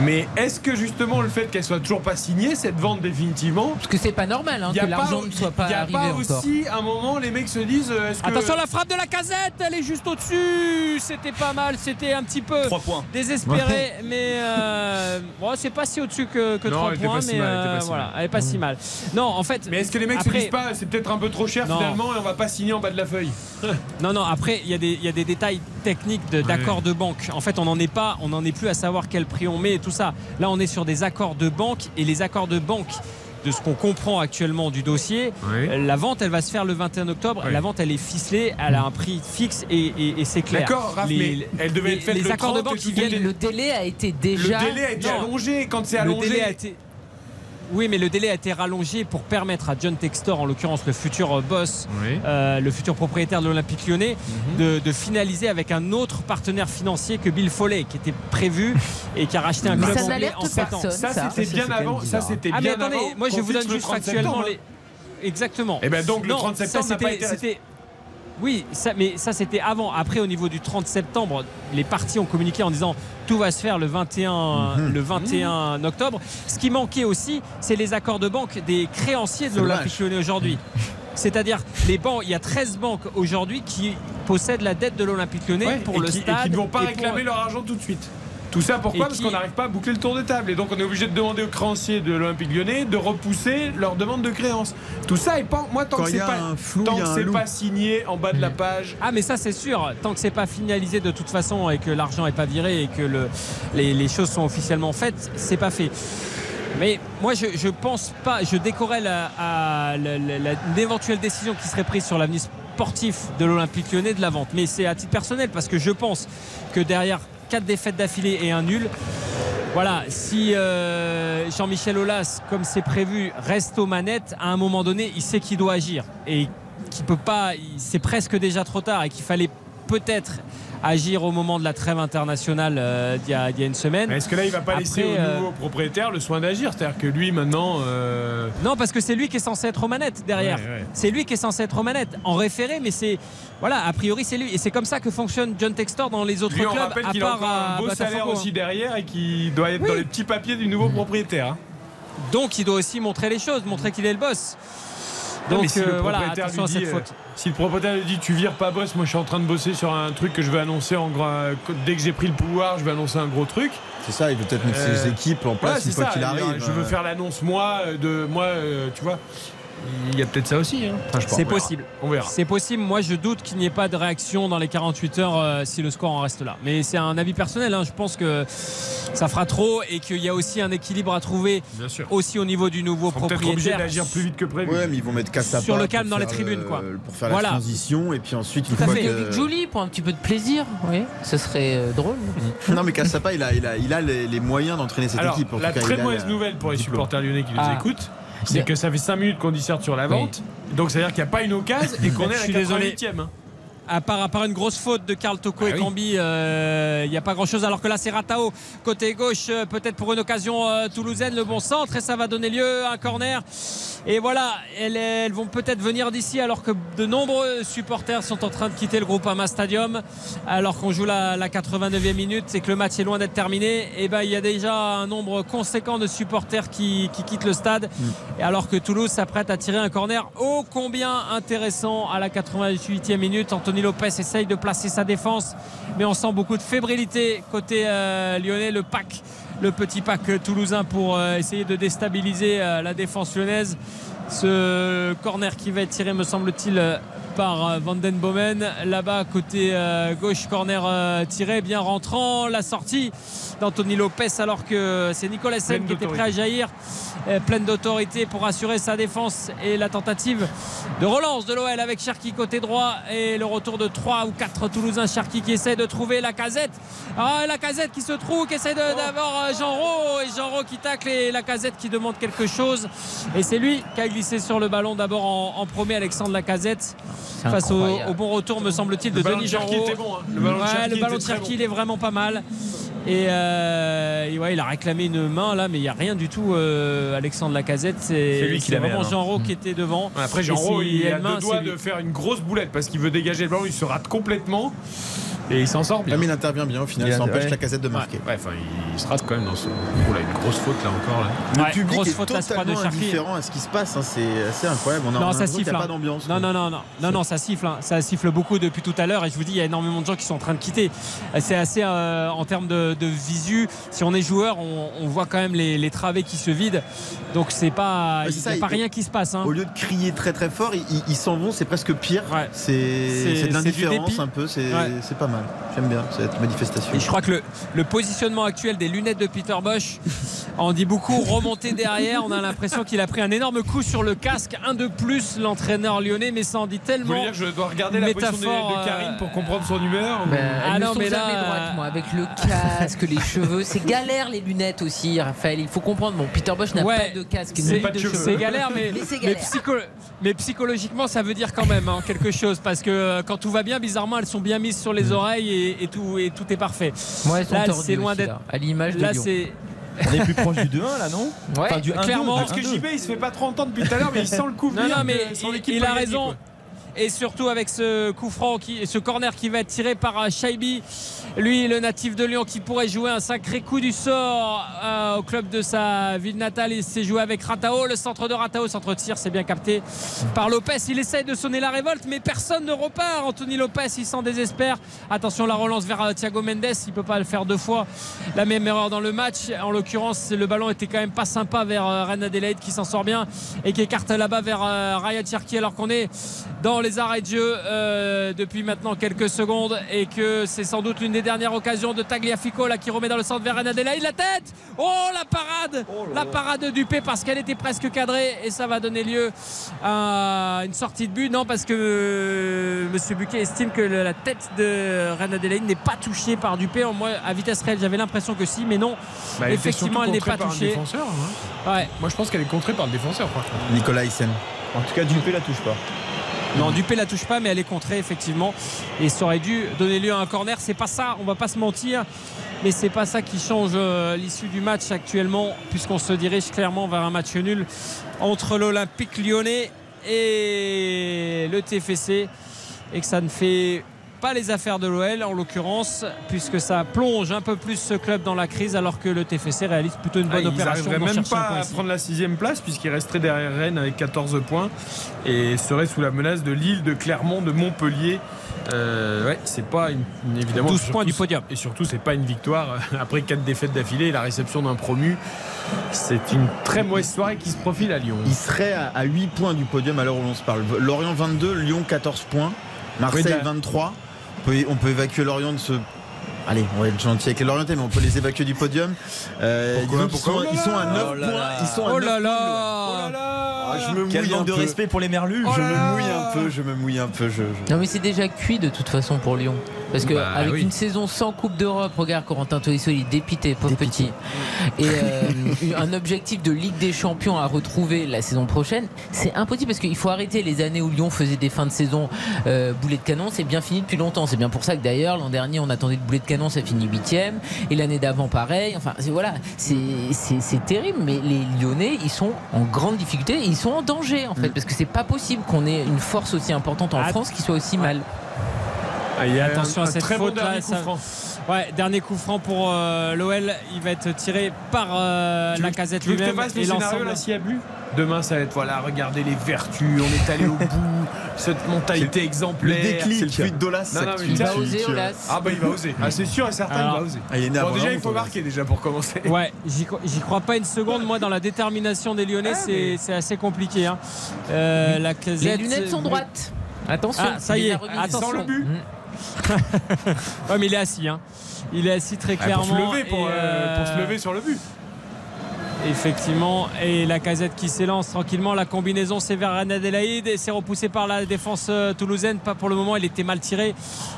mais est-ce que justement le fait qu'elle soit toujours pas signée cette vente définitivement, parce que c'est pas normal hein, que l'argent pas, ne soit pas arrivé encore, il n'y a pas aussi encore. Un moment les mecs se disent est-ce que... attention la frappe de la casette, elle est juste au-dessus, c'était pas mal, c'était un petit peu désespéré mais euh, bon, c'est pas si au-dessus que, que non, trois points mais euh, voilà, elle est pas si mal. Non en fait, mais est-ce que les mecs après, se disent pas c'est peut-être un peu trop cher non. finalement et on va pas signer en bas de la feuille? Non non, après il y, y a des détails techniques de, d'accord ouais. de banque, en fait on n'en est pas, on n'en est plus à savoir quel prix on met et tout ça. Là on est sur des accords de banque et les accords de banque de ce qu'on comprend actuellement du dossier oui. la vente elle va se faire le vingt et un octobre oui. la vente elle est ficelée, elle a un prix fixe et, et, et c'est clair. D'accord Raph, les, mais elle devait les, être faite les le accords de banque qui viennent... le délai a été déjà le délai a été non. allongé quand c'est allongé le délai a été... Oui, mais le délai a été rallongé pour permettre à John Textor, en l'occurrence le futur boss, oui. euh, le futur propriétaire de l'Olympique Lyonnais, mm-hmm. de, de finaliser avec un autre partenaire financier que Bill Foley, qui était prévu et qui a racheté un club anglais en sept ans. Ça, ça c'était ça, bien ça, avant. Ça, c'était ah, bien mais attendez, avant moi je vous donne juste factuellement hein. les. Exactement. Et bien donc le non, trente septembre, ça, n'a pas été c'était... Oui, ça, mais ça c'était avant. Après, au niveau du trente septembre, les partis ont communiqué en disant tout va se faire le vingt et un, mmh. le vingt et un octobre. Ce qui manquait aussi, c'est les accords de banque des créanciers de l'Olympique Lyonnais aujourd'hui. C'est-à-dire, les banques, il y a treize banques aujourd'hui qui possèdent la dette de l'Olympique Lyonnais ouais, pour le qui, stade. Et qui ne vont pas réclamer pour... leur argent tout de suite. Tout ça pourquoi ? Parce qu'on n'arrive pas à boucler le tour de table. Et donc on est obligé de demander aux créanciers de l'Olympique Lyonnais de repousser leur demande de créance. Tout ça, et pas... moi tant Quand que c'est pas, flou, tant que c'est pas signé en bas de la page. Ah mais ça c'est sûr, tant que c'est pas finalisé de toute façon et que l'argent n'est pas viré et que le... les, les choses sont officiellement faites, c'est pas fait. Mais moi je, je pense pas, je décorrèle à, à la, la, la, l'éventuelle décision qui serait prise sur l'avenir sportif de l'Olympique Lyonnais de la vente. Mais c'est à titre personnel parce que je pense que derrière quatre défaites d'affilée et un nul. Voilà, si euh, Jean-Michel Aulas, comme c'est prévu, reste aux manettes, à un moment donné, il sait qu'il doit agir et qu'il peut pas. C'est presque déjà trop tard et qu'il fallait peut-être agir au moment de la trêve internationale euh, d'il, y a, d'il y a une semaine. Mais est-ce que là il va pas Après, laisser au nouveau propriétaire le soin d'agir, c'est-à-dire que lui maintenant euh... non parce que c'est lui qui est censé être aux manettes derrière ouais, ouais. c'est lui qui est censé être aux manettes en référé, mais c'est voilà, a priori c'est lui et c'est comme ça que fonctionne John Textor dans les autres lui, clubs, on rappelle à qu'il part a un beau Botafogo, salaire aussi hein. derrière et qui doit être oui. dans les petits papiers du nouveau propriétaire hein. donc il doit aussi montrer les choses, montrer qu'il est le boss. Donc si euh, voilà, attention à cette faute. Euh, si le propriétaire lui dit tu vires pas boss, moi je suis en train de bosser sur un truc que je vais annoncer en gros, euh, dès que j'ai pris le pouvoir, je vais annoncer un gros truc. C'est ça, il veut peut-être mettre euh, ses équipes en place ouais, une fois ça, qu'il arrive. Euh, je veux faire l'annonce moi de moi, euh, tu vois. Il y a peut-être ça aussi. Hein. Enfin, je pense, c'est on possible. On verra. C'est possible. Moi, je doute qu'il n'y ait pas de réaction dans les quarante-huit heures euh, si le score en reste là. Mais c'est un avis personnel. Hein. Je pense que ça fera trop et qu'il y a aussi un équilibre à trouver aussi au niveau du nouveau propriétaire. Ils sont obligés d'agir plus vite que prévu. Ouais, mais ils vont mettre casse à sur le calme dans les tribunes, le, quoi. Pour faire voilà. la transition et puis ensuite une fois que Julie pour un petit peu de plaisir. Oui, ce serait drôle. Non, mais casse à pas, il a, il a, il a les, les moyens d'entraîner cette Alors, équipe. En la tout cas, très mauvaise la... nouvelle pour les supporters lyonnais qui nous ah. écoutent. c'est que ça fait cinq minutes qu'on disserte sur la vente. Oui. Donc c'est-à-dire qu'il n'y a pas une occasion et qu'on est à la quatre-vingt-huitième. À part, à part une grosse faute de Karl Toko ah et oui. Cambi, il euh, n'y a pas grand-chose. Alors que là, c'est Ratao, côté gauche, peut-être pour une occasion euh, toulousaine, le bon centre, et ça va donner lieu à un corner. Et voilà, elles, elles vont peut-être venir d'ici, alors que de nombreux supporters sont en train de quitter le Groupama Stadium. Alors qu'on joue la, la quatre-vingt-neuvième minute et que le match est loin d'être terminé, et ben, il y a déjà un nombre conséquent de supporters qui, qui quittent le stade. Mmh. Et alors que Toulouse s'apprête à tirer un corner ô combien intéressant à la quatre-vingt-huitième minute. Anthony Lopez essaye de placer sa défense, mais on sent beaucoup de fébrilité côté euh, lyonnais. Le pack, le petit pack toulousain pour euh, essayer de déstabiliser euh, la défense lyonnaise. Ce corner qui va être tiré, me semble-t-il, par Van Den Bomen. Là-bas, côté euh, gauche, corner euh, tiré, bien rentrant. La sortie d'Anthony Lopez, alors que c'est Nicolas Sen qui était prêt à jaillir, euh, pleine d'autorité pour assurer sa défense. Et la tentative de relance de l'O L avec Cherki côté droit. Et le retour de trois ou quatre Toulousains. Cherki qui essaie de trouver la casette. Ah, la casette qui se trouve, qui essaie d'avoir euh, Genreau. Et Genreau qui tacle et la casette qui demande quelque chose. Et c'est lui qui a glissé sur le ballon d'abord en, en premier, Alexandre Lacazette, face au, au bon retour, me semble-t-il, de Denis Genreau. Le ballon de Cherki, bon, hein. ouais, bon. il est vraiment pas mal. Et, euh, et ouais, il a réclamé une main là, mais il n'y a rien du tout. Euh, Alexandre Lacazette, c'est vraiment Genreau qui était devant. Ouais, après, Genreau, il, il a main, deux doigts de faire une grosse boulette parce qu'il veut dégager le ballon, il se rate complètement. Et il s'en sort bien. Mais il intervient bien au final, il s'empêche ouais. la casette de marquer. Ouais, ouais, enfin, il se rate quand même dans ce. Oh là, une grosse faute là encore. Là. Le ouais, public grosse est faute, totalement de indifférent à ce qui se passe, hein. C'est assez incroyable. On a, non, on ça siffle. Il n'y a hein. pas d'ambiance. Non, non, non, non, non, non, ça siffle. Hein. Ça siffle beaucoup depuis tout à l'heure. Et je vous dis, il y a énormément de gens qui sont en train de quitter. C'est assez euh, en termes de, de visu. Si on est joueur, on, on voit quand même les, les travées qui se vident. Donc c'est pas, il n'y a pas rien qui se passe. Hein. Au lieu de crier très très fort, ils s'en vont. C'est presque pire. Ouais. C'est de l'indifférence un peu. C'est pas mal. J'aime bien cette manifestation. Et je crois que le, le positionnement actuel des lunettes de Peter Bosz en dit beaucoup. Remonté derrière, on a l'impression qu'il a pris un énorme coup sur le casque. Un de plus, l'entraîneur lyonnais, mais ça en dit tellement. Vous voulez dire que je dois regarder la position de, de Karine pour comprendre son humeur ou... Ah non, mais là, droite, moi, avec le casque, les cheveux, c'est galère les lunettes aussi, Raphaël. Il faut comprendre. Bon, Peter Bosz n'a ouais, pas de casque, c'est pas de cheveux. C'est galère, mais, mais, galère. Mais, psycho mais psychologiquement, ça veut dire quand même hein, quelque chose, parce que quand tout va bien, bizarrement, elles sont bien mises sur les oreilles. Et, et, tout, et tout est parfait. Ouais, là, c'est loin d'être. À l'image de là, c'est. On est plus proche du deux un là, non ouais, enfin, du clairement. Parce que J B, il se fait pas trop entendre depuis tout à l'heure, mais il sent le coup venir. Non, non, mais il, il a raison. Quoi. Et surtout avec ce coup franc qui, ce corner qui va être tiré par Shaibi, lui le natif de Lyon qui pourrait jouer un sacré coup du sort euh, au club de sa ville natale. Il s'est joué avec Ratao, le centre de Ratao, centre tir, c'est bien capté par Lopez. Il essaye de sonner la révolte mais personne ne repart. Anthony Lopez, il s'en désespère. Attention, la relance vers Thiago Mendes, il ne peut pas le faire deux fois, la même erreur dans le match. En l'occurrence, le ballon était quand même pas sympa vers Reine Adelaide qui s'en sort bien et qui écarte là-bas vers Raya Cherki, alors qu'on est dans les arrêts de jeu euh, depuis maintenant quelques secondes et que c'est sans doute l'une des dernières occasions de Tagliafico là, qui remet dans le centre vers Renadella. Il la tête. Oh la parade, oh la parade du P, parce qu'elle était presque cadrée et ça va donner lieu à une sortie de but. Non, parce que euh, M. Buquet estime que le, la tête de Renadella n'est pas touchée par Dupé. Moi, à vitesse réelle, j'avais l'impression que si, mais non. Bah, elle effectivement, elle n'est pas touchée. Hein. Ouais. Moi, je pense qu'elle est contrée par le défenseur. Nicolas Hyssen. En tout cas, Dupé la touche pas. Non, Dupé la touche pas, mais elle est contrée effectivement et ça aurait dû donner lieu à un corner. C'est pas ça, on va pas se mentir, mais c'est pas ça qui change l'issue du match actuellement, puisqu'on se dirige clairement vers un match nul entre l'Olympique Lyonnais et le T F C, et que ça ne fait pas les affaires de l'O L en l'occurrence, puisque ça plonge un peu plus ce club dans la crise, alors que le T F C réalise plutôt une bonne ah, opération. Ils n'arriveraient même pas à prendre la sixième place puisqu'il resterait derrière Rennes avec quatorze points et serait sous la menace de Lille, de Clermont, de Montpellier. Euh, ouais, c'est pas une, évidemment douze points du podium, et surtout c'est pas une victoire après quatre défaites d'affilée et la réception d'un promu. C'est une très mauvaise soirée qui se profile à Lyon. Il serait à, à huit points du podium à l'heure où l'on se parle. Lorient vingt-deux, Lyon quatorze points, Marseille vingt-trois. On peut, on peut évacuer Lorient de ce. Allez, on va être gentil avec les Lorientais, mais on peut les évacuer du podium. Euh, pourquoi, pourquoi ils, sont, oh là ils sont à neuf points. Ils sont à oh là là. Je me mouille un peu. De respect pour les Merlus. Oh je me mouille un peu. Je me mouille un peu. Je, je... Non mais c'est déjà cuit de toute façon pour Lyon. Parce que bah, avec oui. une saison sans Coupe d'Europe, regarde Corentin Tolisso, il est dépité, pauvre dépité. petit. Et euh, un objectif de Ligue des Champions à retrouver la saison prochaine, c'est impossible parce qu'il faut arrêter les années où Lyon faisait des fins de saison euh, boulet de canon. C'est bien fini depuis longtemps. C'est bien pour ça que d'ailleurs l'an dernier on attendait le boulet de canon, ça finit huitième, et l'année d'avant pareil. Enfin c'est, voilà, c'est, c'est, c'est terrible. Mais les Lyonnais, ils sont en grande difficulté, et ils sont en danger en fait, parce que c'est pas possible qu'on ait une force aussi importante en Att- France qui soit aussi mal. Ah, il y a attention un, à cette très faute bon là. Ça... Ouais, dernier coup franc pour euh, l'O L. Il va être tiré par euh, la casette lui-même. Tu veux que je te fasse le scénario là, s'il y a but ? Demain, ça va être voilà, regardez les vertus, on est allé au bout, cette mentalité c'est exemplaire. Le déclic, c'est le tweet d'Olas. Non, non, mais il va oser, Olas. Ah, bah il va oser. Ah, c'est sûr et certain, alors, il va oser. Ah, il bon, déjà, il faut marquer déjà pour commencer. Ouais, j'y, j'y crois pas une seconde. Moi, dans la détermination des Lyonnais, ah, c'est, mais... c'est assez compliqué. Hein. Euh, la casette, les lunettes sont droites. Attention, ah, ça y est, attention le but. Ouais, mais il est assis, hein. Il est assis très clairement. Ah, pour se lever, pour, euh, pour se lever sur le but. Effectivement, et la casette qui s'élance tranquillement, la combinaison c'est vers Anadelaïde et c'est repoussé par la défense toulousaine. Pas pour le moment, il était mal tiré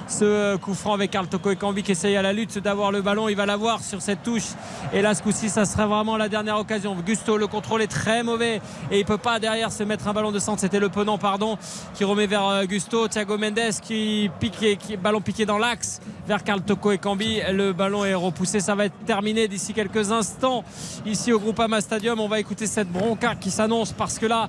ce coup franc avec Karl Toko Ekambi qui essaye à la lutte d'avoir le ballon. Il va l'avoir sur cette touche et là ce coup-ci ça sera vraiment la dernière occasion. Gusto, le contrôle est très mauvais et il ne peut pas derrière se mettre un ballon de centre. C'était le Penant, pardon, qui remet vers Gusto. Thiago Mendes qui pique et qui, ballon piqué dans l'axe vers Karl Toko Ekambi. Le ballon est repoussé, ça va être terminé d'ici quelques instants ici au groupe Groupama Stadium. On va écouter cette bronca qui s'annonce parce que là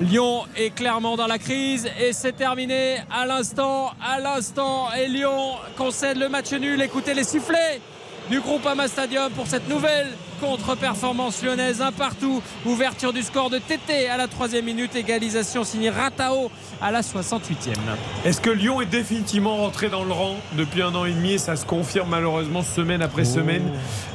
Lyon est clairement dans la crise et c'est terminé à l'instant à l'instant et Lyon concède le match nul. Écoutez les sifflets du Groupama Stadium pour cette nouvelle contre-performance lyonnaise. Un partout, ouverture du score de Tété à la troisième minute, égalisation signée Ratao à la soixante-huitième. Est-ce que Lyon est définitivement rentré dans le rang depuis un an et demi et ça se confirme malheureusement semaine après oh. semaine,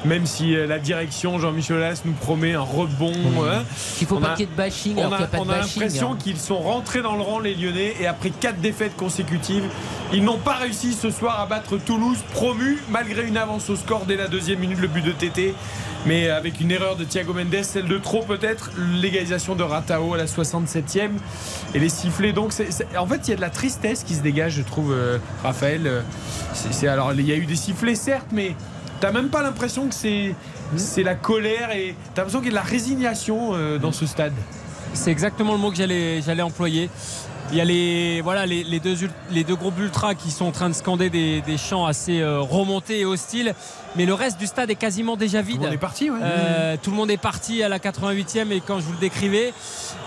même si la direction Jean-Michel Aulas nous promet un rebond. Mmh. Hein. Il ne faut on pas a, qu'il y ait de bashing. On a, a, on a bashing, l'impression hein. qu'ils sont rentrés dans le rang les Lyonnais et après quatre défaites consécutives, ils n'ont pas réussi ce soir à battre Toulouse, promu malgré une avance au score dès la deuxième minute, le but de Tété. Mais avec une erreur de Thiago Mendes, celle de trop peut-être, l'égalisation de Ratao à la soixante-septième et les sifflets. Donc c'est, c'est, en fait il y a de la tristesse qui se dégage, je trouve, euh, Raphaël. C'est, c'est, alors il y a eu des sifflets certes, mais t'as même pas l'impression que c'est, c'est la colère et t'as l'impression qu'il y a de la résignation euh, dans ce stade. C'est exactement le mot que j'allais, j'allais employer. Il y a les, voilà, les, les, deux, les deux groupes ultras qui sont en train de scander des, des chants assez euh, remontés et hostiles. Mais le reste du stade est quasiment déjà vide. Tout le monde est parti, ouais. euh, Tout le monde est parti à la quatre-vingt-huitième et quand je vous le décrivais.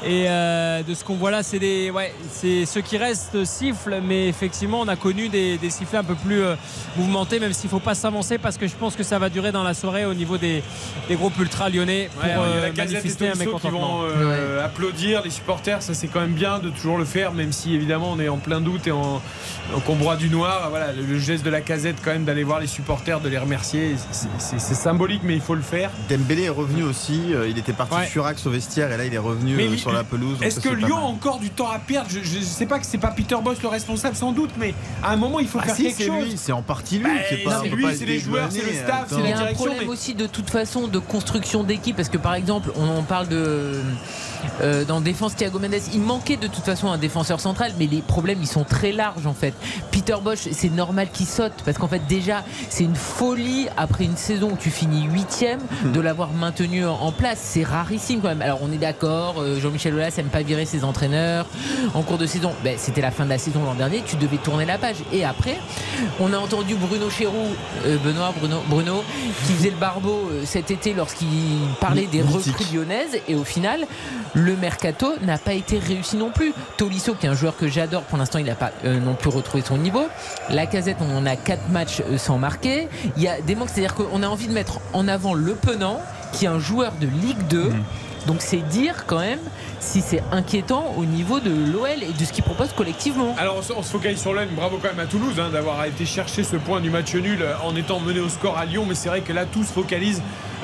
Et euh, de ce qu'on voit là, c'est, des, ouais, c'est ceux qui restent sifflent. Mais effectivement, on a connu des, des sifflets un peu plus euh, mouvementés, même s'il ne faut pas s'avancer parce que je pense que ça va durer dans la soirée au niveau des, des groupes ultra lyonnais pour ouais, euh, la manifester un mécontentement. Qui vont euh, ouais. applaudir les supporters, ça c'est quand même bien de toujours le faire, même si évidemment on est en plein doute et en, qu'on broie du noir. Voilà, le, le geste de la casette quand même d'aller voir les supporters, de les remercier. C'est, c'est, c'est symbolique, mais il faut le faire. Dembélé est revenu aussi. Il était parti ouais. sur axe au vestiaire et là il est revenu mais sur la pelouse. Est-ce que Lyon a encore du temps à perdre? Je ne sais pas, que c'est pas Peter Bosz le responsable sans doute, mais à un moment il faut ah faire si, quelque c'est chose. Lui, c'est en partie lui. Bah, c'est pas, c'est, lui, pas c'est les joueurs, c'est le staff, attends. C'est la direction. Il y a un problème mais... aussi de toute façon de construction d'équipe, parce que par exemple on parle de euh, dans défense Thiago Mendes, il manquait de toute façon un défenseur central, mais les problèmes ils sont très larges en fait. Peter Bosz, c'est normal qu'il saute parce qu'en fait déjà c'est une folie. Après une saison où tu finis huitième, de l'avoir maintenu en place, c'est rarissime quand même. Alors on est d'accord, Jean-Michel Aulas n'aime pas virer ses entraîneurs en cours de saison. Ben, c'était la fin de la saison l'an dernier, tu devais tourner la page. Et après, on a entendu Bruno Chéroux, euh, Benoît Bruno, Bruno, qui faisait le barbeau cet été lorsqu'il parlait des recrues lyonnaises. Et au final, le mercato n'a pas été réussi non plus. Tolisso, qui est un joueur que j'adore, pour l'instant il n'a pas euh, non plus retrouvé son niveau. Lacazette, on en a quatre matchs sans marquer. Il y a des c'est-à-dire qu'on a envie de mettre en avant le Penant, qui est un joueur de Ligue deux. Mmh. Donc c'est dire quand même si c'est inquiétant au niveau de l'O L et de ce qu'ils proposent collectivement. Alors on se focalise sur l'O L, bravo quand même à Toulouse hein, d'avoir été chercher ce point du match nul en étant mené au score à Lyon, mais c'est vrai que là tout se focalise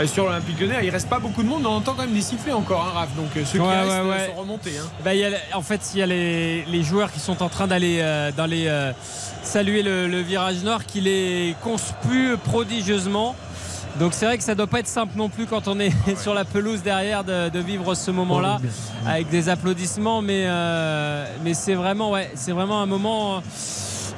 sur l'Olympique Lyonnais. Il reste pas beaucoup de monde, on entend quand même des sifflets encore hein, Raph, donc ceux ouais, qui restent ouais, ouais. sont remontés hein. Bah, y a, en fait il y a les, les joueurs qui sont en train d'aller euh, dans les, euh, saluer le, le virage nord qui les conspuent prodigieusement. Donc c'est vrai que ça doit pas être simple non plus quand on est ah ouais. sur la pelouse derrière de, de vivre ce moment-là avec des applaudissements, mais euh, mais c'est vraiment ouais c'est vraiment un moment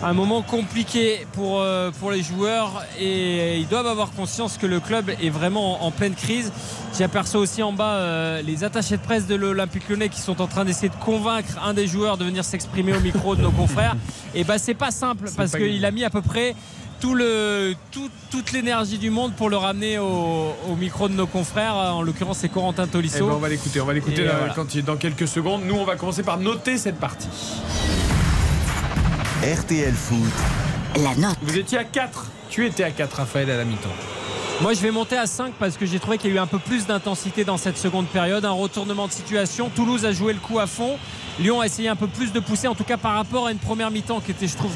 un moment compliqué pour, euh, pour les joueurs, et ils doivent avoir conscience que le club est vraiment en, en pleine crise. J'aperçois aussi en bas euh, les attachés de presse de l'Olympique Lyonnais qui sont en train d'essayer de convaincre un des joueurs de venir s'exprimer au micro de nos confrères. Et ben c'est pas simple, c'est parce qu'il a mis à peu près tout le, tout, toute l'énergie du monde pour le ramener au, au micro de nos confrères. En l'occurrence, c'est Corentin Tolisso. Ben on va l'écouter, on va l'écouter là, voilà. Quand il, dans quelques secondes. Nous, on va commencer par noter cette partie. R T L Foot, la note. Vous étiez à quatre. Tu étais à quatre, Raphaël, à la mi-temps. Moi, je vais monter à cinq parce que j'ai trouvé qu'il y a eu un peu plus d'intensité dans cette seconde période. Un retournement de situation. Toulouse a joué le coup à fond. Lyon a essayé un peu plus de pousser, en tout cas par rapport à une première mi-temps qui était, je trouve,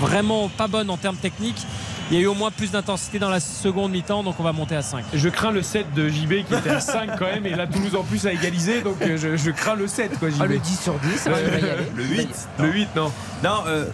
vraiment pas bonne en termes techniques. Il y a eu au moins plus d'intensité dans la seconde mi-temps, donc on va monter à cinq. Je crains le sept de J B qui était à cinq quand même, et là Toulouse en plus a égalisé, donc je, je crains le sept quoi. J B. Ah, le dix sur dix, euh, il va y aller. Le huit, non. Le huit, non. Non, euh,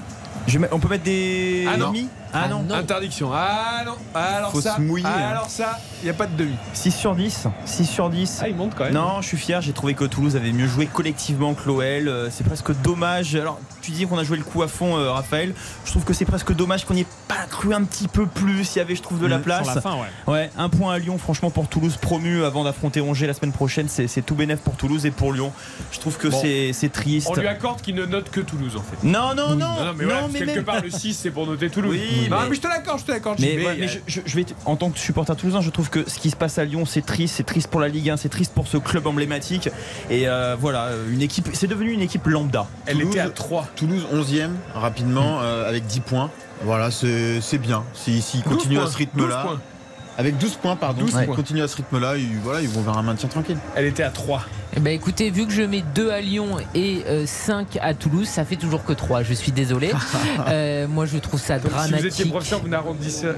je mets, on peut mettre des ah non. demi. Ah non. non. Interdiction. Ah non. Alors faut ça. Se mouiller, ah, hein. Alors ça, il n'y a pas de demi. six sur dix. six sur dix. Ah, il monte quand même. Non, je suis fier. J'ai trouvé que Toulouse avait mieux joué collectivement que l'O L. C'est presque dommage. Alors, tu dis qu'on a joué le coup à fond, euh, Raphaël. Je trouve que c'est presque dommage qu'on n'y ait pas cru un petit peu plus. Il y avait, je trouve, de la place. Sur la fin, ouais. Ouais. Un point à Lyon, franchement, pour Toulouse, promu avant d'affronter Angers la semaine prochaine. C'est, c'est tout bénef pour Toulouse et pour Lyon. Je trouve que bon. c'est, c'est triste. On lui accorde qu'il ne note que Toulouse, en fait. Non, non, oui. non. Non, non, mais, non, ouais, mais quelque même... part, le six, c'est pour noter Toulouse. Oui. Non, mais, mais je te l'accorde, je te l'accorde. Mais, mais, ouais, mais je, je, je vais, en tant que supporter toulousain, je trouve que ce qui se passe à Lyon, c'est triste, c'est triste pour la Ligue un, c'est triste pour ce club emblématique. Et euh, voilà, une équipe, c'est devenu une équipe lambda. Elle Toulouse, était à trois. Toulouse onzième rapidement, euh, avec dix points. Voilà, c'est, c'est bien. S'ils si, si continuent à ce rythme-là. Avec douze points, pardon. douze ouais. points. Continuent à ce rythme-là, ils, voilà, ils vont vers un maintien tranquille. Elle était à trois. Eh ben écoutez, vu que je mets deux à Lyon et euh, cinq à Toulouse, ça fait toujours que trois. Je suis désolé. Euh, moi, je trouve ça donc dramatique. Si vous étiez professeur,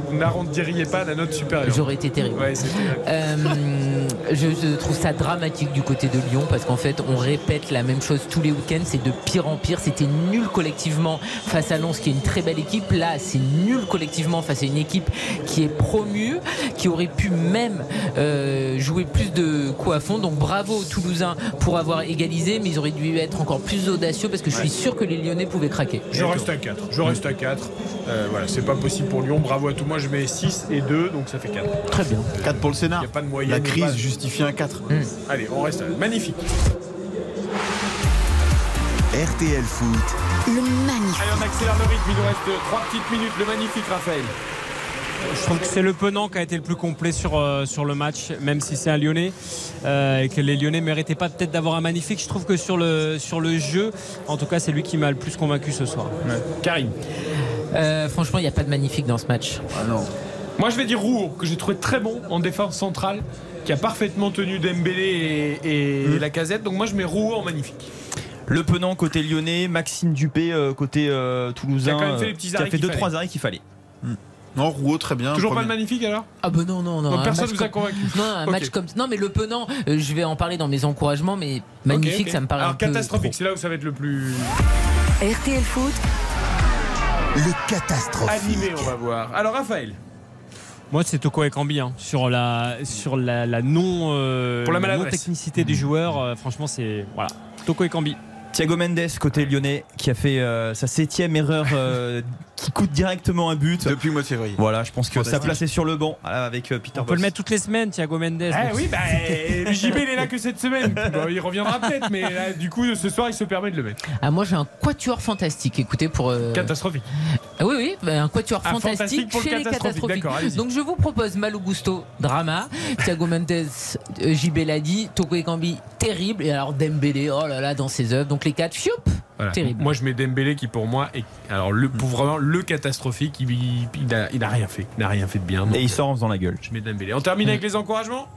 vous n'arrondiriez pas la note supérieure. J'aurais été terrible. Ouais, c'est terrible. Euh, je, je trouve ça dramatique du côté de Lyon parce qu'en fait, on répète la même chose tous les week-ends. C'est de pire en pire. C'était nul collectivement face à Lens, qui est une très belle équipe. Là, c'est nul collectivement face à une équipe qui est promue, qui aurait pu même euh, jouer plus de coups à fond. Donc, bravo aux Toulousains pour avoir égalisé, mais ils auraient dû être encore plus audacieux parce que je suis ouais. sûr que les Lyonnais pouvaient craquer. Je reste à quatre. Je reste à quatre. Euh, voilà, c'est pas possible pour Lyon. Bravo à tout. Moi, je mets six et deux, donc ça fait quatre. Très bien. Euh, quatre pour le Sénat. Il n'y a pas de moyen. La crise pas... justifie un quatre. Mmh. Allez, on reste à... Magnifique. R T L Foot. Le magnifique. Allez, on accélère le rythme. Il nous reste trois petites minutes. Le magnifique, Raphaël. Je trouve que c'est le Penant qui a été le plus complet sur, euh, sur le match, même si c'est un Lyonnais, euh, et que les Lyonnais ne méritaient pas peut-être d'avoir un magnifique. Je trouve que sur le, sur le jeu, en tout cas, c'est lui qui m'a le plus convaincu ce soir. Ouais. Karine. euh, Franchement, il n'y a pas de magnifique dans ce match. Ah non. Moi, je vais dire Roux, que j'ai trouvé très bon en défense centrale, qui a parfaitement tenu Dembélé et, et mmh. Lacazette. Donc moi, je mets Roux en magnifique. Le Penant côté lyonnais, Maxime Dupé euh, côté euh, toulousain, a fait qui a fait deux trois arrêts qu'il fallait. Mmh. Non, Rouault, très bien. Toujours pas de magnifique alors ? Ah, ben non, non, non. Donc personne ne vous a convaincu. Non, un okay. match comme ça. Non, mais le Penant, euh, je vais en parler dans mes encouragements, mais magnifique, okay, okay. ça me paraît. Alors, un catastrophique, peu... c'est là où ça va être le plus. R T L Foot, le catastrophique. Animé, on va voir. Alors, Raphaël. Moi, c'est Toko et Kambi hein, sur la, sur la, la non, euh, pour la la non technicité mmh. du joueur. Euh, franchement, c'est voilà. Toko et Kambi. Thiago Mendes côté lyonnais qui a fait euh, sa septième erreur euh, qui coûte directement un but depuis le mois de février. Voilà, je pense que sa place est sur le banc avec euh, Peter Bosz. On peut le mettre toutes les semaines, Thiago Mendes. Ah oui, bah, le J B il est là que cette semaine. Bon, il reviendra peut-être, mais là, du coup ce soir il se permet de le mettre. Ah moi j'ai un quatuor fantastique. Écoutez pour euh... catastrophique. Ah, oui oui, bah, un quatuor ah, fantastique, fantastique pour chez le catastrophique. Les catastrophiques. Donc je vous propose Malo Gusto drama, Thiago Mendes euh, J B l'a dit, Toko Ekambi terrible et alors Dembélé oh là là dans ses œuvres. Donc les quatre, fioup, voilà. Terrible. Moi, je mets Dembélé qui, pour moi, est alors le pour vraiment le catastrophique. Il, il, a, il a rien fait, il n'a rien fait de bien. Et il s'en rend dans la gueule. Je mets Dembélé. On termine avec les encouragements.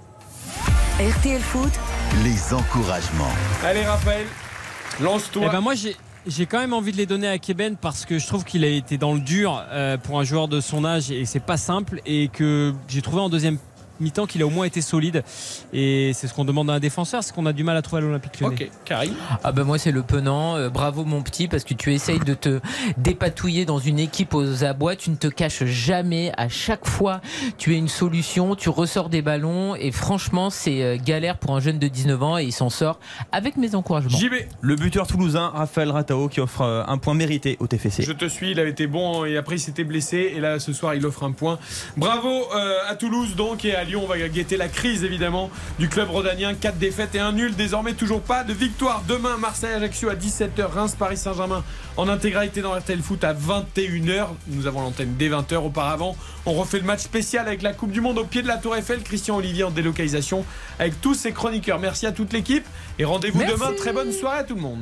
R T L Foot, les encouragements. Allez, Raphaël, lance-toi. Eh ben moi, j'ai. J'ai quand même envie de les donner à Keben parce que je trouve qu'il a été dans le dur pour un joueur de son âge et c'est pas simple et que j'ai trouvé en deuxième mi-temps qu'il a au moins été solide, et c'est ce qu'on demande à un défenseur, c'est ce qu'on a du mal à trouver à l'Olympique Lyonnais. Ok, Karine. Ah ben moi c'est le penant, euh, bravo mon petit, parce que tu essayes de te dépatouiller dans une équipe aux abois, tu ne te caches jamais, à chaque fois tu es une solution, tu ressors des ballons, et franchement c'est euh, galère pour un jeune de dix-neuf ans, et il s'en sort avec mes encouragements. J B, le buteur toulousain Raphaël Ratao qui offre euh, un point mérité au T F C. Je te suis, il avait été bon et après il s'était blessé, et là ce soir il offre un point. Bravo euh, à Toulouse donc, et à Lyon on va guetter la crise évidemment du club rhodanien, quatre défaites et un nul désormais, toujours pas de victoire. Demain Marseille-Ajaccio à dix-sept heures, Reims Paris-Saint-Germain en intégralité dans R T L Foot à vingt et une heures, nous avons l'antenne dès vingt heures. Auparavant on refait le match spécial avec la Coupe du Monde au pied de la Tour Eiffel, Christian Olivier en délocalisation avec tous ses chroniqueurs. Merci à toute l'équipe et rendez-vous demain, très bonne soirée à tout le monde.